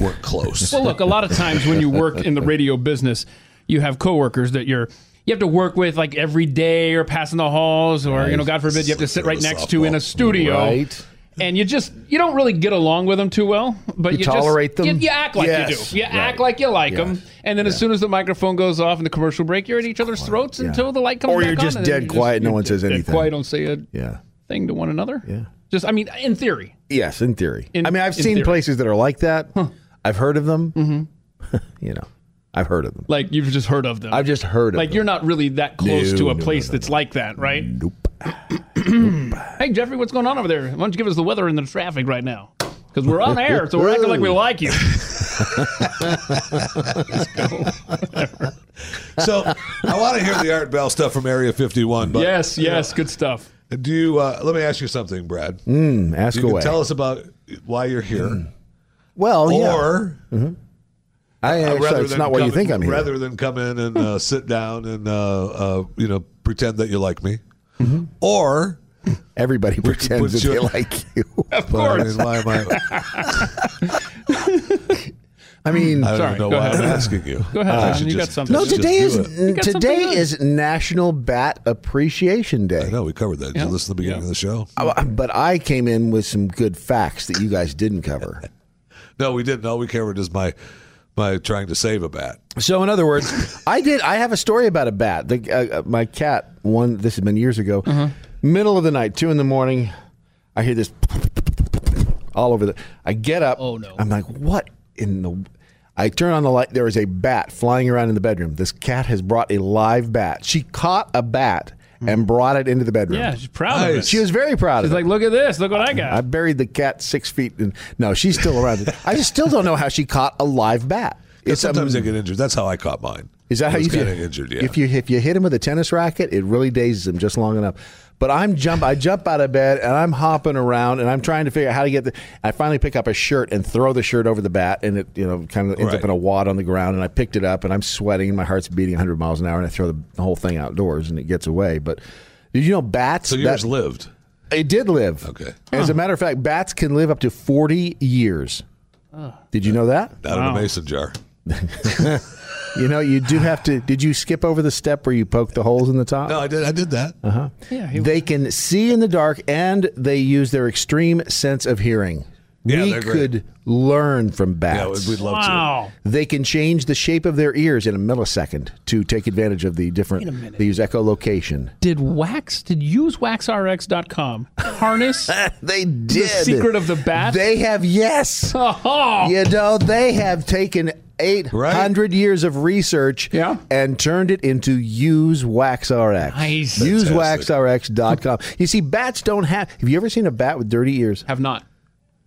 weren't close. Well, look, a lot of times when you work in the radio business, you have coworkers that you're... You have to work with like every day or passing the halls or, right. you know, God forbid, you have to sit right next softball. to in a studio. Right. And you just, you don't really get along with them too well. But You, you tolerate just, them? You, you act like yes. you do. You right. act like you like yes. them. And then yeah. as soon as the microphone goes off and the commercial break, you're at each other's throats yeah. until the light comes on. Or you're back just on, dead you're quiet, just, no one says dead anything. quiet, don't say a yeah. thing to one another. Yeah. Just, I mean, in theory. Yes, in theory. In, I mean, I've seen theory. places that are like that. Huh. I've heard of them. Mm-hmm. you know. I've heard of them. Like, you've just heard of them. I've just heard of like them. Like, you're not really that close no, to a no, place no, no, that's no. like that, right? Nope. nope. Hey, Jeffrey, what's going on over there? Why don't you give us the weather and the traffic right now? Because we're on air, so we're acting like we like you. Let's go. So, I want to hear the Art Bell stuff from Area fifty-one. But, yes, yes, know, good stuff. Do you? Uh, let me ask you something, Brad. Mm, ask you away. You can tell us about why you're here. Mm. Well, Or... Yeah. Mm-hmm. I uh, actually, it's not what you think in, I'm here. Rather than come in and uh, sit down and uh, uh, you know pretend that you like me, mm-hmm. or everybody pretends that they like you. Of course. I mean, why am I? I mean, I don't sorry, know why ahead. I'm asking you. Go ahead, uh, you just, got something. No, today is today is National Bat Appreciation Day. I know we covered that. Did yeah. you listen to the beginning yeah. of the show? I, but I came in with some good facts that you guys didn't cover. No, we didn't. All we covered is my my trying to save a bat. So in other words, I did. I have a story about a bat. The, uh, my cat, one, this has been years ago, mm-hmm. middle of the night, two in the morning, I hear this all over the, I get up. Oh, no. I'm like, what in the, I turn on the light. There is a bat flying around in the bedroom. This cat has brought a live bat. She caught a bat and brought it into the bedroom. Yeah, she's proud nice. of it. She was very proud she's of it. She's like, look at this. Look what I got. I buried the cat six feet. And, no, she's still around. I just still don't know how she caught a live bat. It's sometimes um, they get injured. That's how I caught mine. Is that I how you get injured? Yeah. If you if you hit him with a tennis racket, it really dazes him just long enough. But I'm jump I jump out of bed and I'm hopping around and I'm trying to figure out how to get the. I finally pick up a shirt and throw the shirt over the bat, and it you know kind of ends right. up in a wad on the ground. And I picked it up and I'm sweating and my heart's beating a hundred miles an hour, and I throw the whole thing outdoors and it gets away. But did you know bats? So yours that, lived. It did live. Okay. As huh. a matter of fact, bats can live up to forty years. Oh. Did you know that? Not wow. in a mason jar. You know, you do have to. Did you skip over the step where you poke the holes in the top? No, I did. I did that. Uh huh. Yeah. He they was. can see in the dark, and they use their extreme sense of hearing. Yeah, we could great. learn from bats. Yeah, we'd love wow. to. They can change the shape of their ears in a millisecond to take advantage of the different. They use echolocation. Did Wax? Did use wax r x dot com harness? They did. The secret of the bat. They have yes. Oh. You know, they have taken eight hundred right. years of research yeah. and turned it into Use Wax R X. Nice. use wax r x dot com. You see, bats don't have... Have you ever seen a bat with dirty ears? Have not.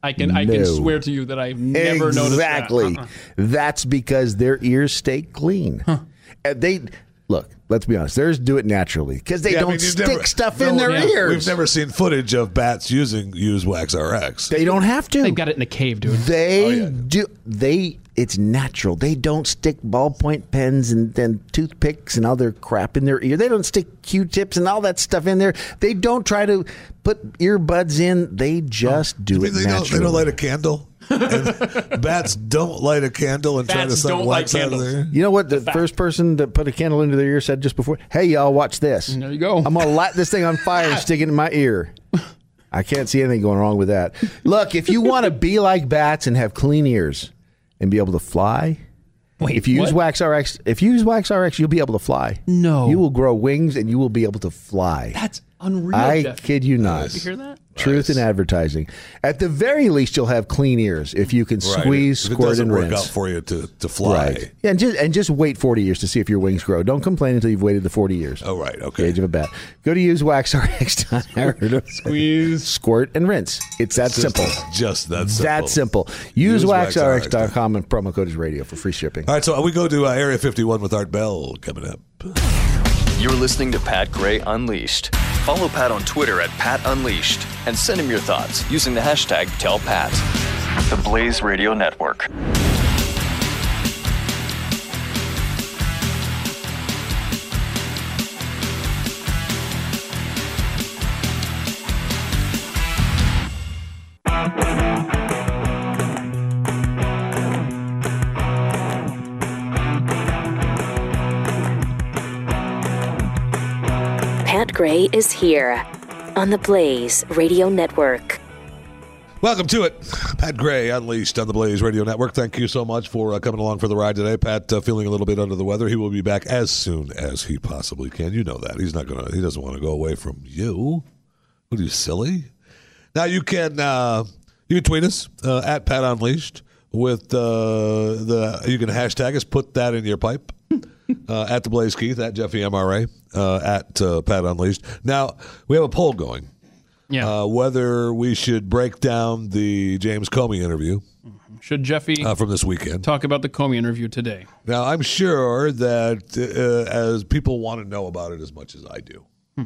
I can no. I can swear to you that I've never exactly. noticed that. Exactly. Uh-uh. That's because their ears stay clean. Huh. And they... Look, let's be honest. Theirs do it naturally because they yeah, don't I mean, stick never, stuff no, in their yeah. ears. We've never seen footage of bats using Use Wax R X. They don't have to. They've got it in a cave, dude. They oh, yeah. do. They. It's natural. They don't stick ballpoint pens and, and toothpicks and other crap in their ear. They don't stick Q-tips and all that stuff in there. They don't try to put earbuds in. They just oh, do you mean it they naturally. Don't, they don't light a candle. And bats don't light a candle and bats try to suck wax out of there. You know what the first person that put a candle into their ear said just before? Hey, y'all, watch this. And there you go. I'm going to light this thing on fire and stick it in my ear. I can't see anything going wrong with that. Look, if you want to be like bats and have clean ears and be able to fly, Wait, if you what? use Wax R X, if you use Wax R X, you'll be able to fly. No. You will grow wings and you will be able to fly. That's unreal. I Jeff. kid you not. Nice. Did you hear that? Truth nice. in advertising. At the very least, you'll have clean ears if you can right. squeeze, if squirt, and rinse. It doesn't work out for you to, to fly. Right. Yeah, and just and just wait forty years to see if your wings grow. Don't complain until you've waited the forty years. Oh, right. Okay. The age of a bat. Go to use wax r x dot com. Squeeze, squirt, and rinse. It's that it's just, simple. Just that simple. That simple. use wax r x dot com and promo code is radio for free shipping. All right, so we go to uh, Area fifty-one with Art Bell coming up. You're listening to Pat Gray Unleashed. Follow Pat on Twitter at Pat Unleashed and send him your thoughts using the hashtag TellPat. The Blaze Radio Network. Gray is here on the Blaze Radio Network. Welcome to it. Pat Gray Unleashed on the Blaze Radio Network. Thank you so much for uh, coming along for the ride today. Pat uh, feeling a little bit under the weather. He will be back as soon as he possibly can. You know that. He's not going to, he doesn't want to go away from you. What are you, silly? Now you can, uh, you can tweet us uh, at Pat Unleashed with uh, the, you can hashtag us, put that in your pipe. Uh, at the Blaze Keith, at Jeffy M R A, uh, at uh, Pat Unleashed. Now, we have a poll going. Yeah. Uh, whether we should break down the James Comey interview. Should Jeffy uh, from this weekend talk about the Comey interview today? Now, I'm sure that uh, as people want to know about it as much as I do. Hmm.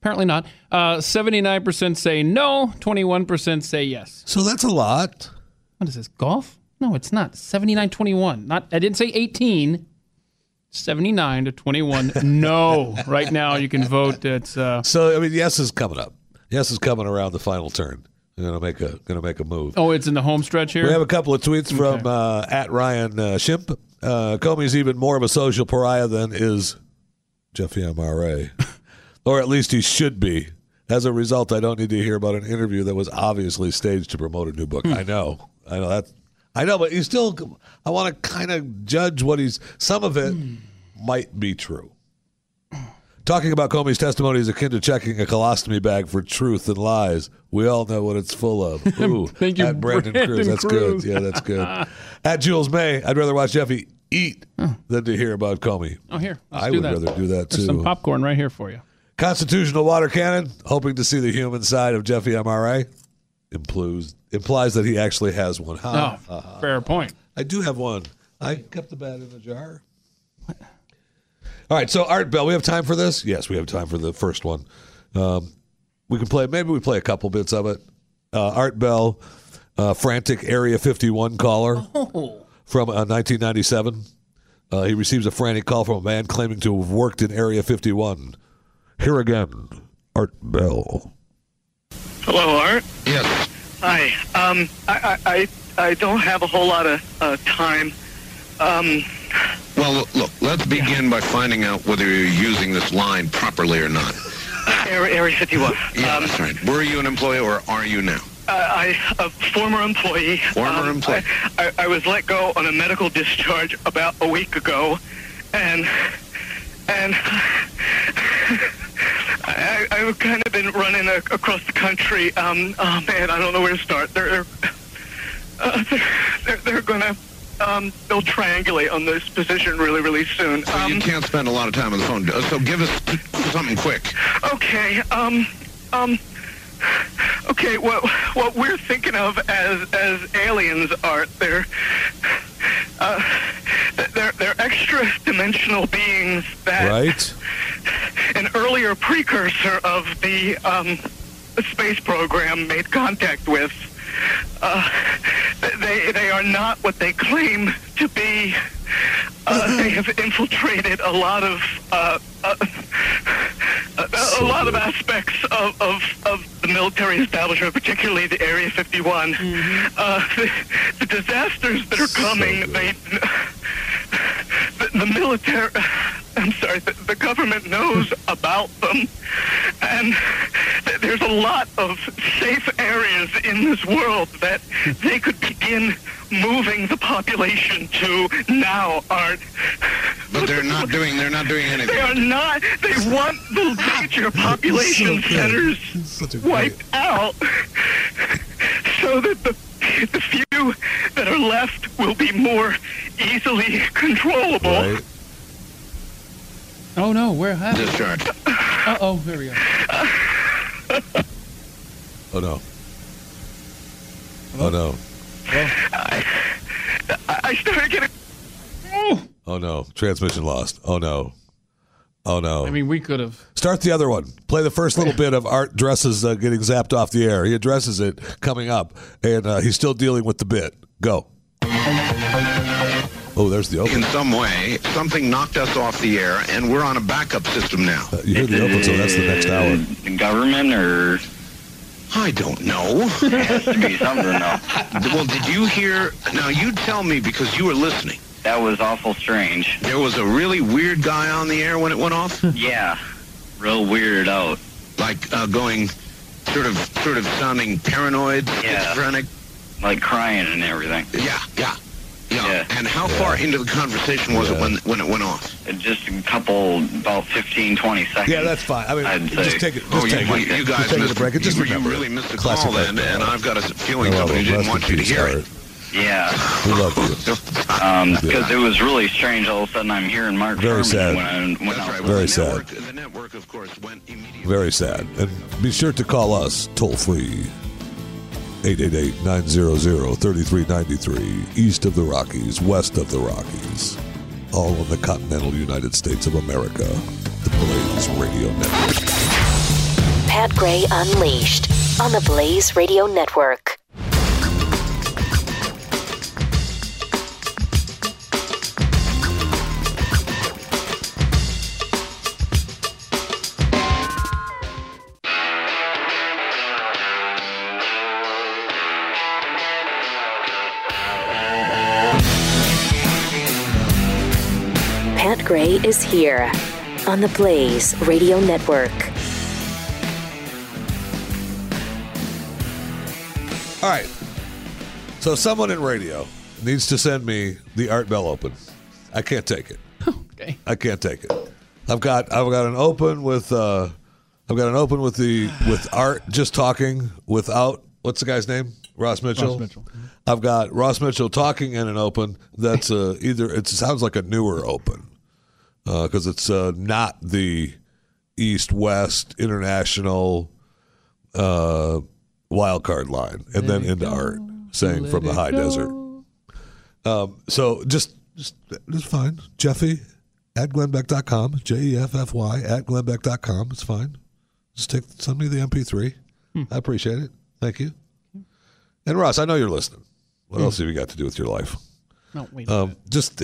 Apparently not. Uh, seventy-nine percent say no, twenty-one percent say yes. So that's a lot. What is this, golf? No, it's not. seventy-nine twenty-one. Not, I didn't say eighteen. seventy-nine to twenty-one. No. Right now you can vote. It's uh, so I mean yes is coming up. Yes is coming around the final turn. They're gonna make a gonna make a move. Oh, it's in the home stretch here? We have a couple of tweets okay. from uh, at Ryan uh, Shimp. Uh, Comey's even more of a social pariah than is Jeffy M R A. Or at least he should be. As a result, I don't need to hear about an interview that was obviously staged to promote a new book. Hmm. I know. I know that's I know, but you still, I want to kind of judge what he's, some of it might be true. Talking about Comey's testimony is akin to checking a colostomy bag for truth and lies. We all know what it's full of. Ooh, Thank you, at Brandon, Brandon Cruz. Cruz. That's good. Yeah, that's good. At Jules May, I'd rather watch Jeffy eat huh. than to hear about Comey. Oh, here. Let's I do would that. rather do that, too. There's some popcorn right here for you. Constitutional water cannon, hoping to see the human side of Jeffy M R A. Implies, implies that he actually has one. Huh? Oh, uh-huh. Fair point. I do have one. I kept the bat in the jar. What? All right, so Art Bell, we have time for this? Yes, we have time for the first one. Um, we can play, maybe we play a couple bits of it. Uh, Art Bell, uh, frantic Area fifty-one caller oh. from uh, nineteen ninety-seven. Uh, he receives a frantic call from a man claiming to have worked in Area fifty-one. Here again, Art Bell. Hello, Art. Yes. Hi. Um, I, I, I don't have a whole lot of uh, time. Um... Well, look, let's begin yeah. by finding out whether you're using this line properly or not. Area fifty-one. Yeah, um, that's right. Were you an employee or are you now? I, a former employee. Former um, employee. I, I, I was let go on a medical discharge about a week ago, and and I, I've kind of been running a, across the country. Um, oh, man, I don't know where to start. They're, uh, they're, they're, they're going to... Um, they'll triangulate on this position really, really soon. So um, you can't spend a lot of time on the phone, so give us something quick. Okay, um, um, okay, what what we're thinking of as as aliens are, they're, uh, they're, they're extra-dimensional beings that... Right. An earlier precursor of the, um, space program made contact with. Uh, they they are not what they claim to be. Uh, they have infiltrated a lot of uh, uh, a, a lot of aspects of, of, of the military establishment, particularly the Area fifty-one. Mm-hmm. uh, the, the disasters that are coming, so they the, the military. I'm sorry, the, the government knows about them, and th- there's a lot of safe areas in this world that they could begin moving the population to now. Art, but they're not doing. They're not doing anything. They are not. They want the major population so centers wiped out, so that the the few that are left will be more easily controllable. Right. Oh, no, where have you? Discharge. Uh-oh, there we go. Oh, no. Oh, no. Oh. I, I started getting... Oh. Oh, no. Transmission lost. Oh, no. Oh, no. I mean, we could have... Start the other one. Play the first little bit of Art Dresses uh, getting zapped off the air. He addresses it coming up, and uh, he's still dealing with the bit. Go. Oh, there's the open. In some way, something knocked us off the air, and we're on a backup system now. Uh, you hear the open, so that's the next hour. The government, or... I don't know. It has to be something, though. Well, did you hear... Now, you tell me, because you were listening. That was awful strange. There was a really weird guy on the air when it went off? Yeah. Real weird out. Like, uh, going... Sort of sort of sounding paranoid, yeah. schizophrenic. Like crying and everything. Yeah, yeah. Yeah. yeah. And how yeah. far into the conversation was yeah. it when when it went off? Just a couple, about fifteen, twenty seconds. Yeah, that's fine. I mean, I'd just say. take it. Just oh, take you, it. You guys just missed the break. It. Just you, remember you really it. missed the Classic call then, and I've got a feeling oh, somebody well, didn't want you to hear it. Yeah. We love you. Because um, it was really strange. All of a sudden, I'm hearing Mark Very Herman sad. when I went out. Right. Well, Very the network, sad. The network, of course, went immediately. Very sad. And be sure to call us toll-free. eight eight eight, nine hundred, three three nine three, east of the Rockies, west of the Rockies, all in the continental United States of America. The Blaze Radio Network. Pat Gray Unleashed on the Blaze Radio Network. Gray is here on the Blaze Radio Network. All right. So someone in radio needs to send me the Art Bell open. I can't take it. Okay. I can't take it. I've got I've got an open with uh, I've got an open with the with Art just talking without what's the guy's name? Ross Mitchell. Ross Mitchell. I've got Ross Mitchell talking in an open that's uh, either it sounds like a newer open because uh, it's uh, not the East West International uh, wild card line, and then into Art saying from the high desert. Um, so just just it's fine, Jeffy. At glenbeck dot com, J E F F Y, at glenbeck dot com. It's fine. Just take, send me the M P three. Hmm. I appreciate it. Thank you. And, Ross, I know you're listening. What hmm. else have you got to do with your life? No, wait um, a minute. Just,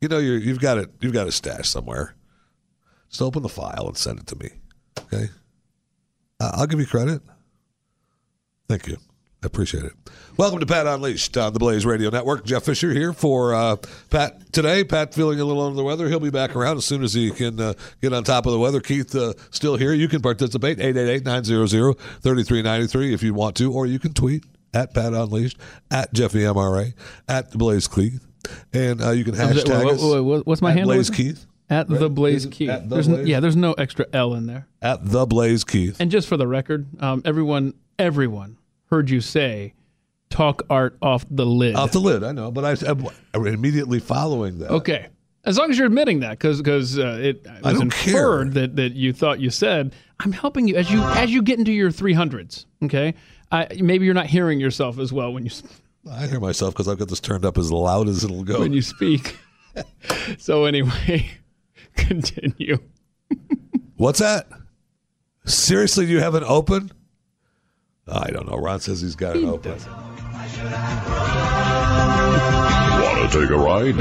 you know, you're, you've got it. You've got a stash somewhere. Just open the file and send it to me, okay? Uh, I'll give you credit. Thank you. I appreciate it. Welcome to Pat Unleashed on the Blaze Radio Network. Jeff Fisher here for uh, Pat today. Pat feeling a little under the weather. He'll be back around as soon as he can uh, get on top of the weather. Keith uh, still here. You can participate, eight eight eight, nine hundred, thirty-three ninety-three if you want to, or you can tweet at Pat Unleashed, at Jeffy M R A, at the Blaze Keith, and uh, you can hashtag wait, wait, wait, wait, what's my handle? Blaze Keith. At right? the Blaze Keith. The there's Blaze? N- yeah, there's no extra L in there. At the Blaze Keith. And just for the record, um, everyone, everyone. heard you say, talk Art off the lid. Off the lid, I know, but I, I'm immediately following that. Okay. As long as you're admitting that, because because uh, it was inferred that, that you thought you said, I'm helping you as you as you get into your three hundreds, okay? I, maybe you're not hearing yourself as well when you speak. I hear myself because I've got this turned up as loud as it'll go. When you speak. So anyway, continue. What's that? Seriously, you have an open? I don't know. Ron says he's got it open. Want to take a ride?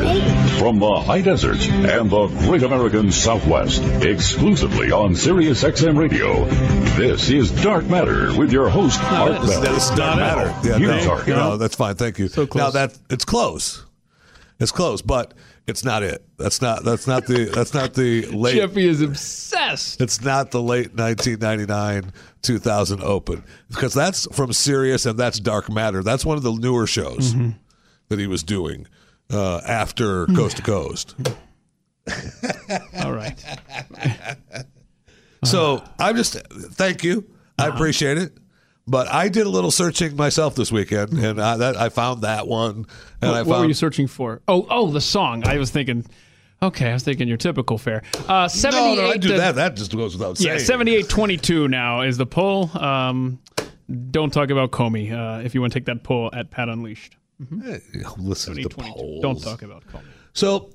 From the high desert and the great American Southwest, exclusively on Sirius X M Radio, this is Dark Matter with your host, Art Bell. That's, that's Dark Matter. Matter. Yeah, no, Dark, no, that's fine. Thank you. So close. Now, that, it's close. It's close, but... It's not it. That's not. That's not the. That's not the late. Jeffy is obsessed. It's not the late nineteen ninety-nine, two thousand open because that's from Sirius and that's Dark Matter. That's one of the newer shows mm-hmm. that he was doing uh, after Coast to Coast. All right. So I'm just. Thank you. I appreciate it. But I did a little searching myself this weekend, and I, that, I found that one. And what, I found, what were you searching for? Oh, oh, the song. I was thinking, okay, I was thinking your typical fare. Uh, no, no, I do to, that. That just goes without saying. Yeah, seventy-eight twenty-two now is the poll. Um, don't talk about Comey uh, if you want to take that poll at Pat Unleashed. Mm-hmm. Hey, listen to polls. Don't talk about Comey. So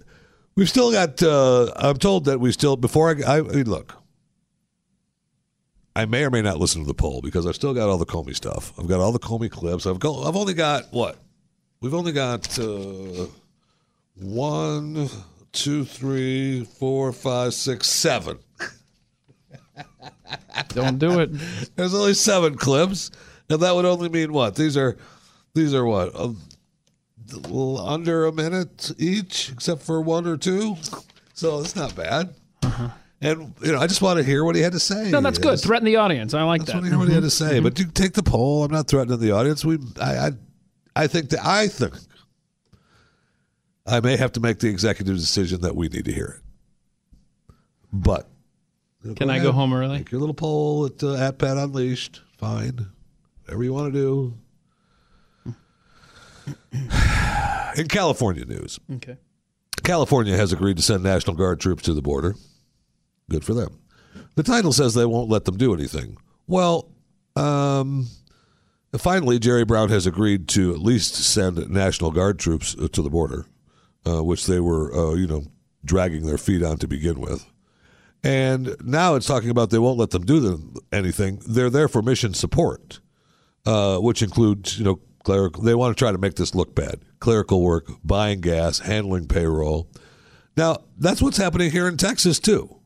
we've still got, uh, I'm told that we still, before I, I look. I may or may not listen to the poll because I've still got all the Comey stuff. I've got all the Comey clips. I've go, I've only got, what? We've only got uh, one, two, three, four, five, six, seven. Don't do it. There's only seven clips, and that would only mean what? These are, these are what? Uh, under a minute each, except for one or two. So it's not bad. Uh-huh. And, you know, I just want to hear what he had to say. No, that's good. Yes. Threaten the audience. I like that. I just want to hear what he had to say. Mm-hmm. But you take the poll. I'm not threatening the audience. We, I, I, I think that I think I may have to make the executive decision that we need to hear it. But can I go home early? Make your little poll at, uh, at Pat Unleashed. Fine. Whatever you want to do. In California news. Okay. California has agreed to send National Guard troops to the border. Good for them. The title says they won't let them do anything. Well, um, finally, Jerry Brown has agreed to at least send National Guard troops to the border, uh, which they were, uh, you know, dragging their feet on to begin with. And now it's talking about they won't let them do them anything. They're there for mission support, uh, which includes, you know, clerical. They want to try to make this look bad. Clerical work, buying gas, handling payroll. Now, that's what's happening here in Texas, too.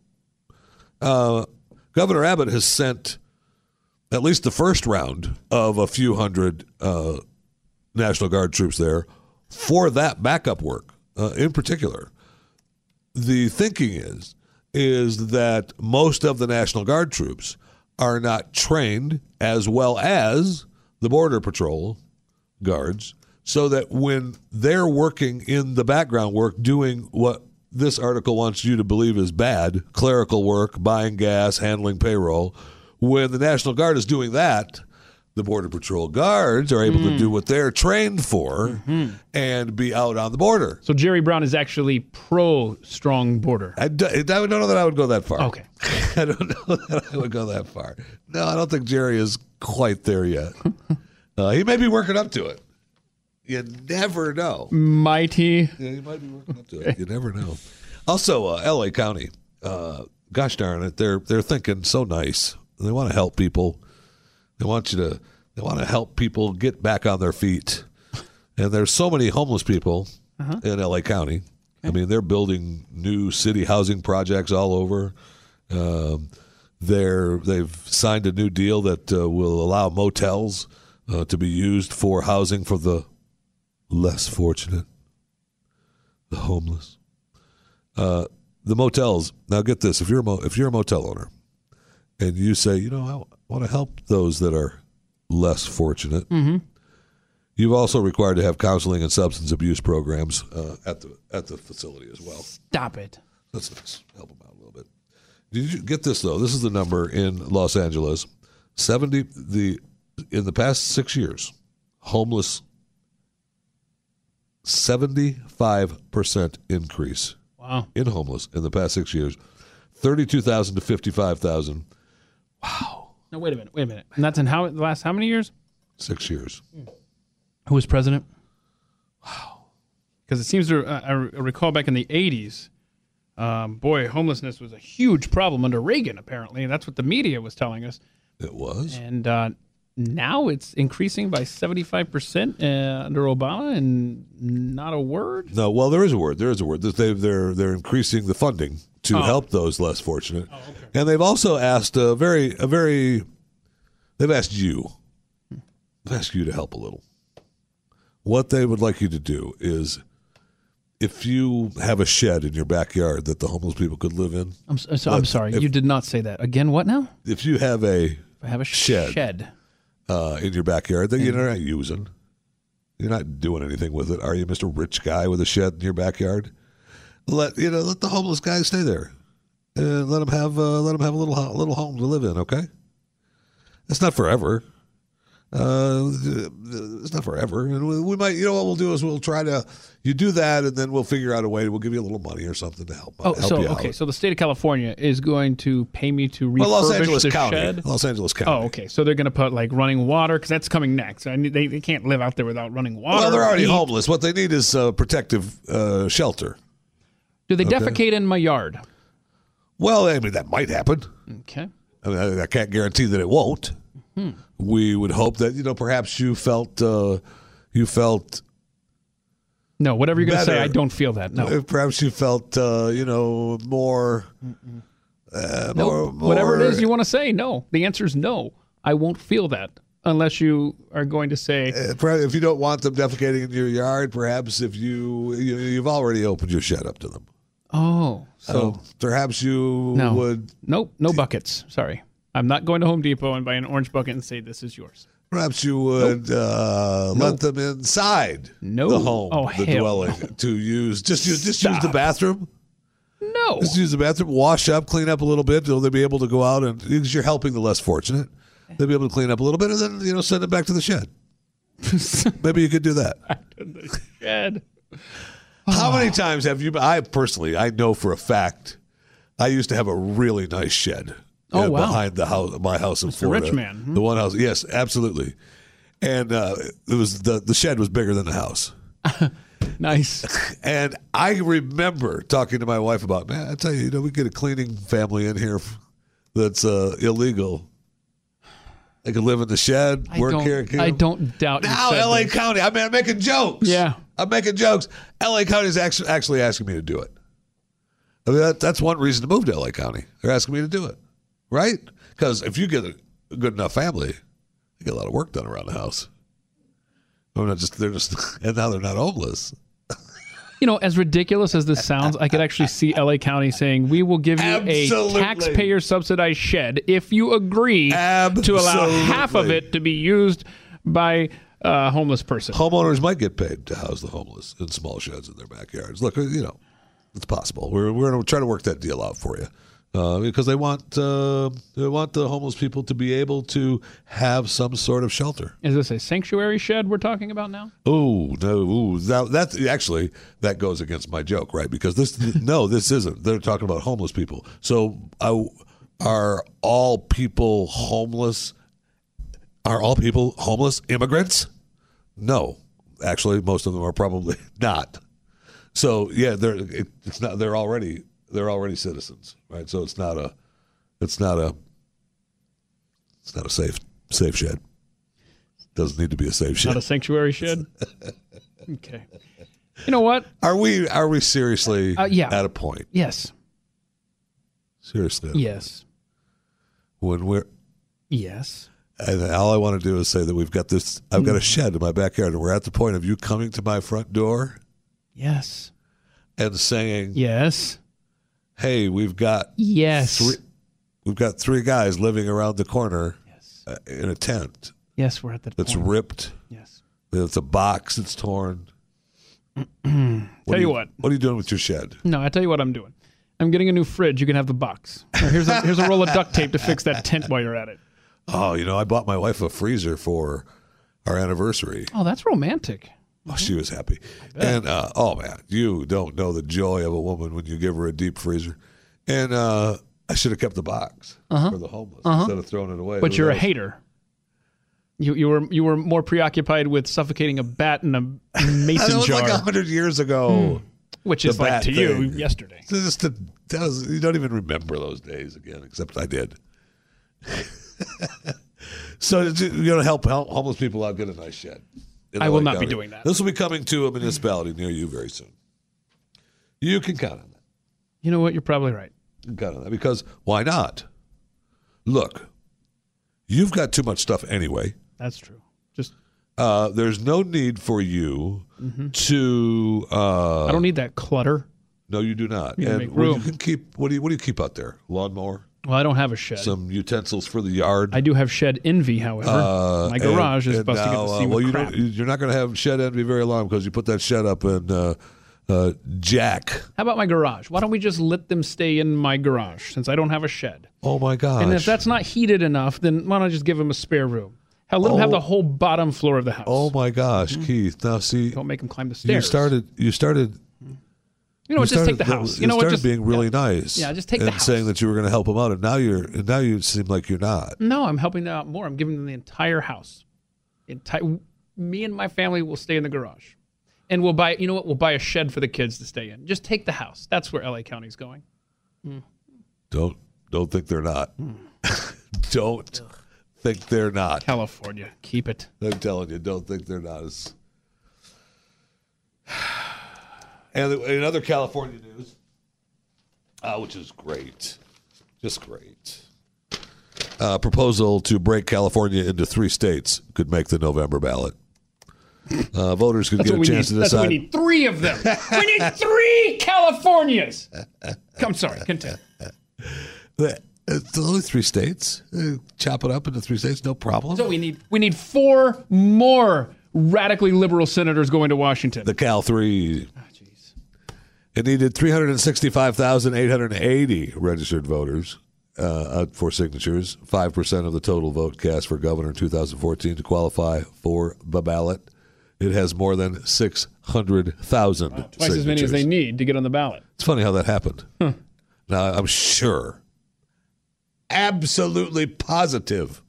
Uh, Governor Abbott has sent at least the first round of a few hundred uh, National Guard troops there for that backup work uh, in particular. The thinking is, is that most of the National Guard troops are not trained as well as the Border Patrol guards, so that when they're working in the background work, doing what this article wants you to believe is bad, clerical work, buying gas, handling payroll, when the National Guard is doing that, the Border Patrol guards are able mm. to do what they're trained for mm-hmm. and be out on the border. So Jerry Brown is actually pro-strong border. I, do, I don't know that I would go that far. Okay. I don't know that I would go that far. No, I don't think Jerry is quite there yet. uh, he may be working up to it. You never know. Might he? Yeah, he might be working up to okay. it. You never know. Also, uh, L A County, uh, gosh darn it, they're they're thinking so nice. They want to help people. They want you to. They want to help people get back on their feet. And there's so many homeless people uh-huh. in L A County. Okay. I mean, they're building new city housing projects all over. Um, they're they've signed a new deal that uh, will allow motels uh, to be used for housing for the less fortunate, the homeless, uh, the motels. Now, get this: if you're a mo- if you're a motel owner, and you say, you know, I want to help those that are less fortunate. Mm-hmm. You've also required to have counseling and substance abuse programs uh, at the at the facility as well. Stop it. Let's, let's help them out a little bit. Did you get this though? This is the number in Los Angeles. Seventy the in the past six years, homeless seventy five percent increase. Wow. In homeless in the past six years, thirty two thousand to fifty five thousand. Wow. No, wait a minute, wait a minute. And that's in how the last how many years? Six years. Who was president? Wow. Because it seems to, uh, I recall back in the eighties, um, boy, homelessness was a huge problem under Reagan, apparently. And that's what the media was telling us. It was. And uh, now it's increasing by seventy-five percent uh, under Obama and not a word? No, well, there is a word. There is a word. They, they're, they're increasing the funding to oh. help those less fortunate. Oh, okay. And they've also asked a very, a very, they've asked you, they've asked you to help a little. What they would like you to do is, if you have a shed in your backyard that the homeless people could live in. I'm, so, I'm sorry, if, you did not say that. Again, what now? If you have a, if I have a shed, shed. Uh, in your backyard that and, you're not using, you're not doing anything with it, are you, Mister Rich Guy with a shed in your backyard? Let you know. Let the homeless guys stay there, and let them have uh, let them have a little ho- little home to live in. Okay, it's not forever. Uh, it's not forever, and we, we might. You know what we'll do is we'll try to. You do that, and then we'll figure out a way. We'll give you a little money or something to help. Oh, help so you out. Okay, so the state of California is going to pay me to refurbish well, Los Angeles the County. shed. Los Angeles County. Oh, okay. So they're going to put like running water because that's coming next. I mean, they they can't live out there without running water. Well, they're already eat. homeless. What they need is uh, protective uh, shelter. Do they okay. defecate in my yard? Well, I mean, that might happen. Okay. I mean, I, I can't guarantee that it won't. Hmm. We would hope that, you know, perhaps you felt, uh, you felt. No, whatever you're going to say, I don't feel that. No. Perhaps you felt, uh, you know, more, uh, nope. more, more. Whatever it is you want to say, no. The answer is no. I won't feel that. Unless you are going to say, if you don't want them defecating in your yard, perhaps if you, you you've already opened your shed up to them. Oh, so um, perhaps you no. would. Nope, no buckets. Sorry, I'm not going to Home Depot and buy an orange bucket and say this is yours. Perhaps you would nope. uh, nope. let them inside nope. the home, oh, the dwelling, no. to use. Just use, just use the bathroom. No, just use the bathroom. Wash up, clean up a little bit. They'll be able to go out and because you're helping the less fortunate. They'll be able to clean up a little bit and then, you know, send it back to the shed. Maybe you could do that. Back to the shed. How many times have you been? I personally, I know for a fact, I used to have a really nice shed oh, uh, wow. behind the house, my house in Mister Florida. Rich man. Hmm? The one house. Yes, absolutely. And uh, it was the, the shed was bigger than the house. Nice. And I remember talking to my wife about, man, I tell you, you know, we get a cleaning family in here that's uh, illegal. They could live in the shed, I work here. I don't doubt you. Now, L A this. County, I mean, I'm making jokes. Yeah. I'm making jokes. L A County is actually, actually asking me to do it. I mean, that, that's one reason to move to L A County. They're asking me to do it, right? Because if you get a good enough family, you get a lot of work done around the house. I'm not just, they're just, and now they're not homeless. You know, as ridiculous as this sounds, I could actually see L A County saying, we will give you Absolutely. a taxpayer-subsidized shed if you agree Absolutely. to allow half of it to be used by uh, homeless person. Homeowners might get paid to house the homeless in small sheds in their backyards. Look, you know, it's possible. We're we're going to try to work that deal out for you. Uh, because they want uh, they want the homeless people to be able to have some sort of shelter. Is this a sanctuary shed we're talking about now? Oh no, ooh, that, that's actually that goes against my joke, right? Because this no, this isn't. They're talking about homeless people. So uh, are all people homeless? Are all people homeless immigrants? No, actually, most of them are probably not. So yeah, they're it, it's not. They're already. They're already citizens, right? So it's not a, it's not a, it's not a safe safe shed. Doesn't need to be a safe shed. Not a sanctuary shed. Okay. You know what? Are we are we seriously uh, yeah. at a point? Yes. Seriously. Yes. Point. When we're yes. And all I want to do is say that we've got this. I've got a shed in my backyard, and we're at the point of you coming to my front door. Yes. And saying yes. Hey, we've got yes, three, we've got three guys living around the corner yes. uh, in a tent. Yes, we're at the. That's point. Ripped. Yes, it's a box. It's torn. What tell you, you what, what are you doing with your shed? No, I tell you what I'm doing. I'm getting a new fridge. You can have the box. Or here's a, here's a roll of duct tape to fix that tent while you're at it. Oh, you know, I bought my wife a freezer for our anniversary. Oh, that's romantic. Oh, she was happy. And, uh, oh, man, you don't know the joy of a woman when you give her a deep freezer. And uh, I should have kept the box uh-huh. for the homeless uh-huh. instead of throwing it away. But it you're a hater. You you were you were more preoccupied with suffocating a bat in a mason jar. That was like one hundred years ago. Mm. Which is like to thing. You yesterday. It's just a, that was, you don't even remember those days again, except I did. So you know, help, help homeless people out, get a nice shed. I will not be doing that. This will be coming to a municipality near you very soon. You can count on that. You know what? You're probably right. You can count on that because why not? Look, you've got too much stuff anyway. That's true. Just uh, there's no need for you mm-hmm. to. Uh, I don't need that clutter. No, you do not. You and make room. You can keep. What do you? What do you keep out there? Lawnmower. Well, I don't have a shed. Some utensils for the yard. I do have shed envy, however. Uh, My garage and, is busting at the sea with crap. You're not going to have shed envy very long because you put that shed up in uh, uh, Jack. How about my garage? Why don't we just let them stay in my garage since I don't have a shed? Oh, my gosh. And if that's not heated enough, then why don't I just give them a spare room? Hell, let oh, them have the whole bottom floor of the house. Oh, my gosh, mm-hmm. Keith. Now, see. Don't make them climb the stairs. You started. You started. You know what? Just take the house. You know what? Just being really yeah. nice. Yeah, just take the house. And saying that you were going to help them out, and now you're, and now you seem like you're not. No, I'm helping them out more. I'm giving them the entire house. Enti- me and my family will stay in the garage, and we'll buy. You know what? We'll buy a shed for the kids to stay in. Just take the house. That's where L A County's going. Mm. Don't don't think they're not. Mm. don't Ugh. think they're not. California, keep it. I'm telling you, don't think they're not. It's... And in other California news, uh, which is great, just great, uh, proposal to break California into three states could make the November ballot. Uh, voters could get a chance need. to decide. We need three of them. We need three Californias. I'm sorry, continue. It's only three states. Chop it up into three states, no problem. So we need we need four more radically liberal senators going to Washington. The Cal three. It needed three hundred sixty-five thousand eight hundred eighty registered voters uh, for signatures, five percent of the total vote cast for governor in two thousand fourteen to qualify for the ballot. It has more than six hundred thousand wow, twice signatures. As many as they need to get on the ballot. It's funny how that happened. Huh. Now, I'm sure, absolutely positive,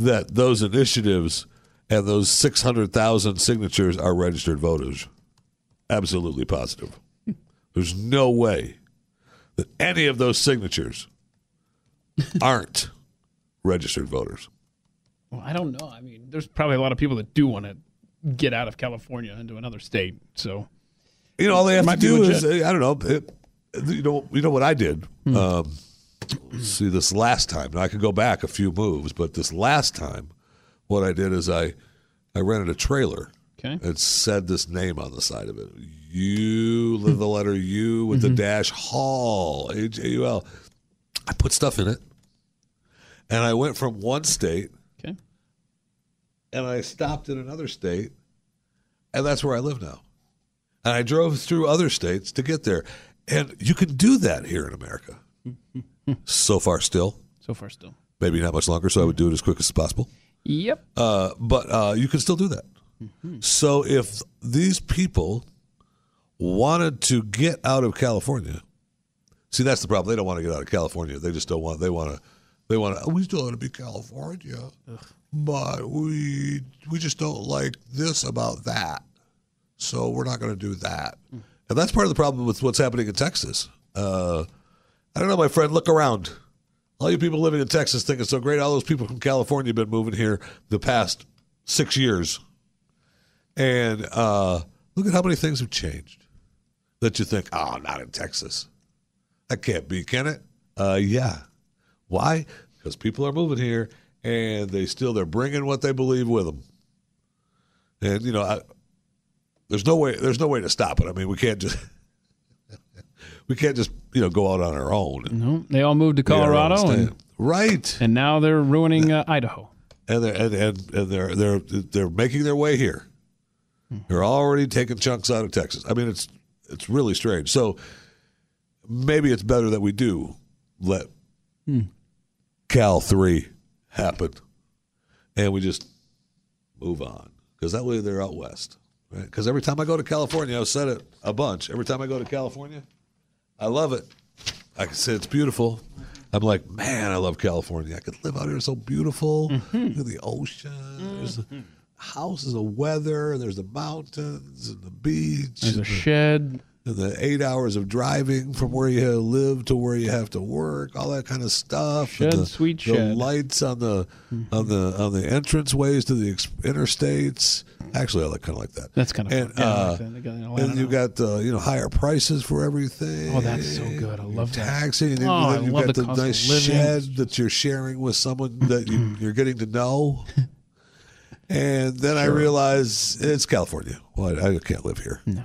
that those initiatives and those six hundred thousand signatures are registered voters. Absolutely positive. There's no way that any of those signatures aren't registered voters. Well, I don't know. I mean, there's probably a lot of people that do want to get out of California into another state. So, you know, all they have to do is, I don't know, it, you know, you know what I did? Hmm. Um, see, this last time, now I could go back a few moves, but this last time, what I did is I, I rented a trailer. Okay. It said this name on the side of it. You, the letter U with mm-hmm. the dash, Hall, H A U L. I put stuff in it. And I went from one state okay. and I stopped in another state, and that's where I live now. And I drove through other states to get there. And you can do that here in America. So far still. So far still. Maybe not much longer, so I would do it as quick as possible. Yep. Uh, but uh, you can still do that. Mm-hmm. So if these people wanted to get out of California, see, that's the problem. They don't want to get out of California. They just don't want, they want to, they want to, we still want to be California, Ugh. but we we just don't like this about that. So we're not going to do that. Mm. And that's part of the problem with what's happening in Texas. Uh, I don't know, my friend, look around. All you people living in Texas think it's so great. All those people from California have been moving here the past six years. And uh, look at how many things have changed that you think, oh, not in Texas. That can't be, can it? Uh, yeah. Why? Because people are moving here, and they still, they're bringing what they believe with them. And, you know, I, there's no way, there's no way to stop it. I mean, we can't just... We can't just, you know, go out on our own. No, they all moved to Colorado, and, right? And now they're ruining uh, Idaho. And they're and, and, and they're they're they're making their way here. Mm-hmm. They're already taking chunks out of Texas. I mean, it's it's really strange. So maybe it's better that we do let mm. Cal three happen, and we just move on, because that way they're out west. Right? Because every time I go to California, I've said it a bunch. Every time I go to California. I love it. I can say it's beautiful. I'm like, man, I love California. I could live out here. It's so beautiful. Mm-hmm. Look at the ocean. Mm-hmm. There's the houses, the weather, and there's the mountains and the beach. There's a shed. And the eight hours of driving from where you live to where you have to work, all that kind of stuff. Shed, the, sweet the shed. The lights on the mm-hmm. on the on the entranceways to the ex- interstates. Actually, I like, kind of like that. That's kind of and, fun. Uh, yeah, like and Atlanta. You got uh, you know higher prices for everything. Oh, that's so good. I love you're that. Taxing. And then, oh, then you got the, the nice shed that you're sharing with someone that you, you're getting to know. And then sure. I realize it's California. Well, I, I can't live here. No.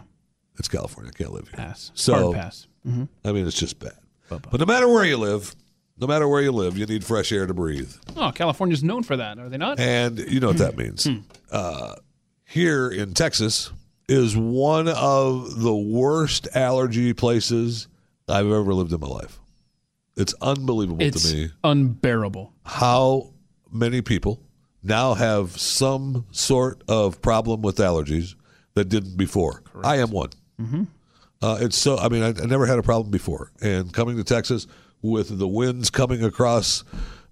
It's California. I can't live here. Pass. So, hard pass. Mm-hmm. I mean, it's just bad. Bubba. But no matter where you live, no matter where you live, you need fresh air to breathe. Oh, California's known for that, are they not? And you know what that means. uh, here in Texas is one of the worst allergy places I've ever lived in my life. It's unbelievable it's to me. It's unbearable. How many people now have some sort of problem with allergies that didn't before. Correct. I am one. Mm-hmm. Uh, it's so. I mean, I, I never had a problem before, and coming to Texas with the winds coming across,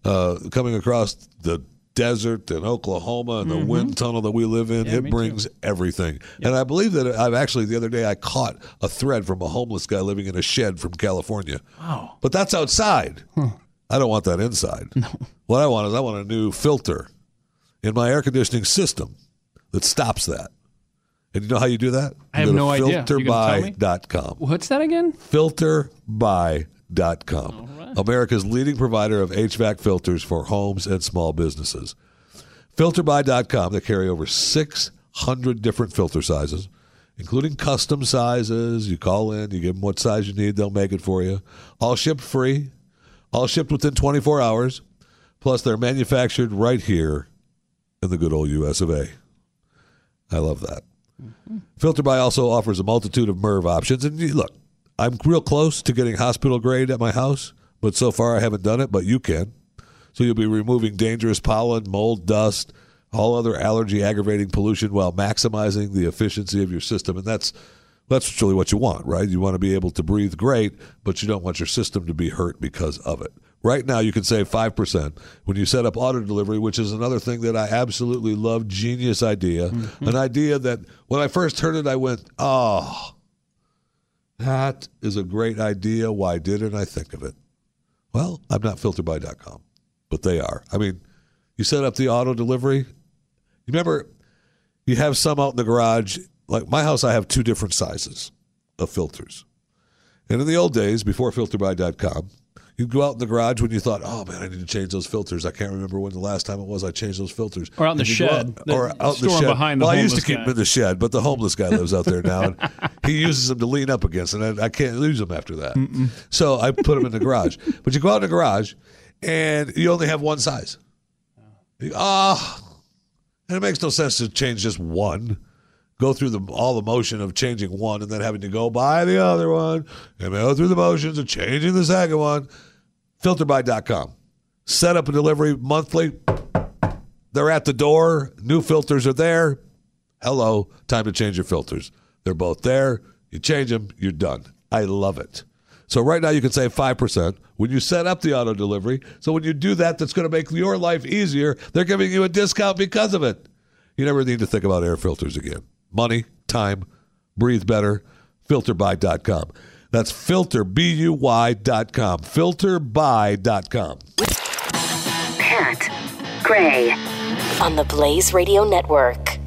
uh, coming across the desert in Oklahoma and mm-hmm. the wind tunnel that we live in, yeah, it brings too. everything. Yep. And I believe that I've actually the other day I caught a thread from a homeless guy living in a shed from California. Wow! But that's outside. Huh. I don't want that inside. No. What I want is I want a new filter in my air conditioning system that stops that. And you know how you do that? You I have no idea. filter buy dot com. What's that again? filter buy dot com. Right. America's leading provider of H V A C filters for homes and small businesses. filter buy dot com. They carry over six hundred different filter sizes, including custom sizes. You call in, you give them what size you need, they'll make it for you. All shipped free, all shipped within twenty-four hours. Plus, they're manufactured right here in the good old U S of A. I love that. Mm-hmm. FilterBuy also offers a multitude of M R V options. And look, I'm real close to getting hospital grade at my house, but so far I haven't done it, but you can. So you'll be removing dangerous pollen, mold, dust, all other allergy-aggravating pollution while maximizing the efficiency of your system. And that's that's really what you want, right? You want to be able to breathe great, but you don't want your system to be hurt because of it. Right now you can save five percent when you set up auto delivery, which is another thing that I absolutely love. Genius idea. Mm-hmm. An idea that when I first heard it, I went, oh, that is a great idea. Why didn't I think of it? Well, I'm not filter buy dot com, but they are. I mean, you set up the auto delivery. You remember you have some out in the garage. Like my house, I have two different sizes of filters. And in the old days, before filter buy dot com, you'd go out in the garage when you thought, oh, man, I need to change those filters. I can't remember when the last time it was I changed those filters. Or out in the shed. Out, the or out in the shed. Behind the well, I used to keep guy. them in the shed, but the homeless guy lives out there now. And he uses them to lean up against, and I, I can't lose them after that. Mm-mm. So I put them in the garage. But you go out in the garage, and you only have one size. Ah, oh. oh, And it makes no sense to change just one. Go through the, all the motion of changing one and then having to go buy the other one and go through the motions of changing the second one. filter buy dot com. Set up a delivery monthly. They're at the door. New filters are there. Hello. Time to change your filters. They're both there. You change them, you're done. I love it. So right now you can save five percent when you set up the auto delivery. So when you do that, that's going to make your life easier. They're giving you a discount because of it. You never need to think about air filters again. Money, time, breathe better. filter buy dot com. That's filter, B U Y dot com. filter buy dot com. Pat Gray on the Blaze Radio Network.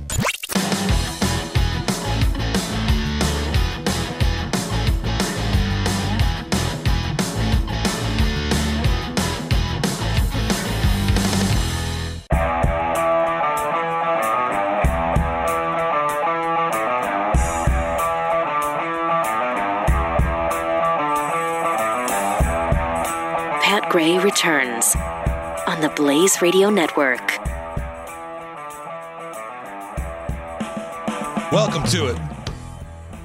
Gray returns on the Blaze Radio Network. Welcome to it.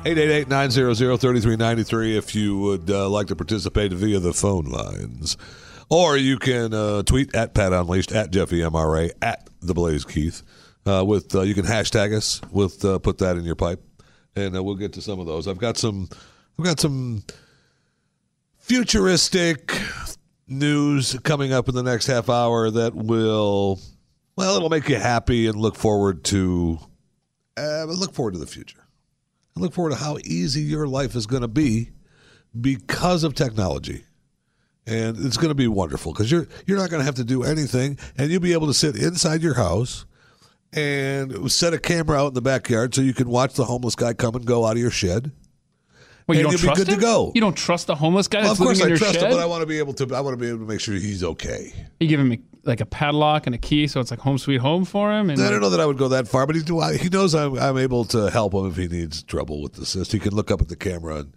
eight eight eight, nine hundred, thirty-three ninety-three if you would uh, like to participate via the phone lines. Or you can uh, tweet at Pat Unleashed, at Jeffy M R A, at The Blaze Keith. Uh, with, uh, you can hashtag us, with uh, put that in your pipe, and uh, we'll get to some of those. I've got some, I've got some futuristic news coming up in the next half hour that will, well, it'll make you happy and look forward to, uh, look forward to the future. And look forward to how easy your life is going to be because of technology. And it's going to be wonderful because you're, you're not going to have to do anything, and you'll be able to sit inside your house and set a camera out in the backyard so you can watch the homeless guy come and go out of your shed. Well, you don't trust him? To go. You don't trust the homeless guy? Well, that's of course I trust shed? him, but I want to be able to. I want to be able to make sure he's okay. You give him a, like a padlock and a key, so it's like home sweet home for him. And I don't know that I would go that far, but he, he knows I'm, I'm able to help him if he needs trouble with the cyst. He can look up at the camera and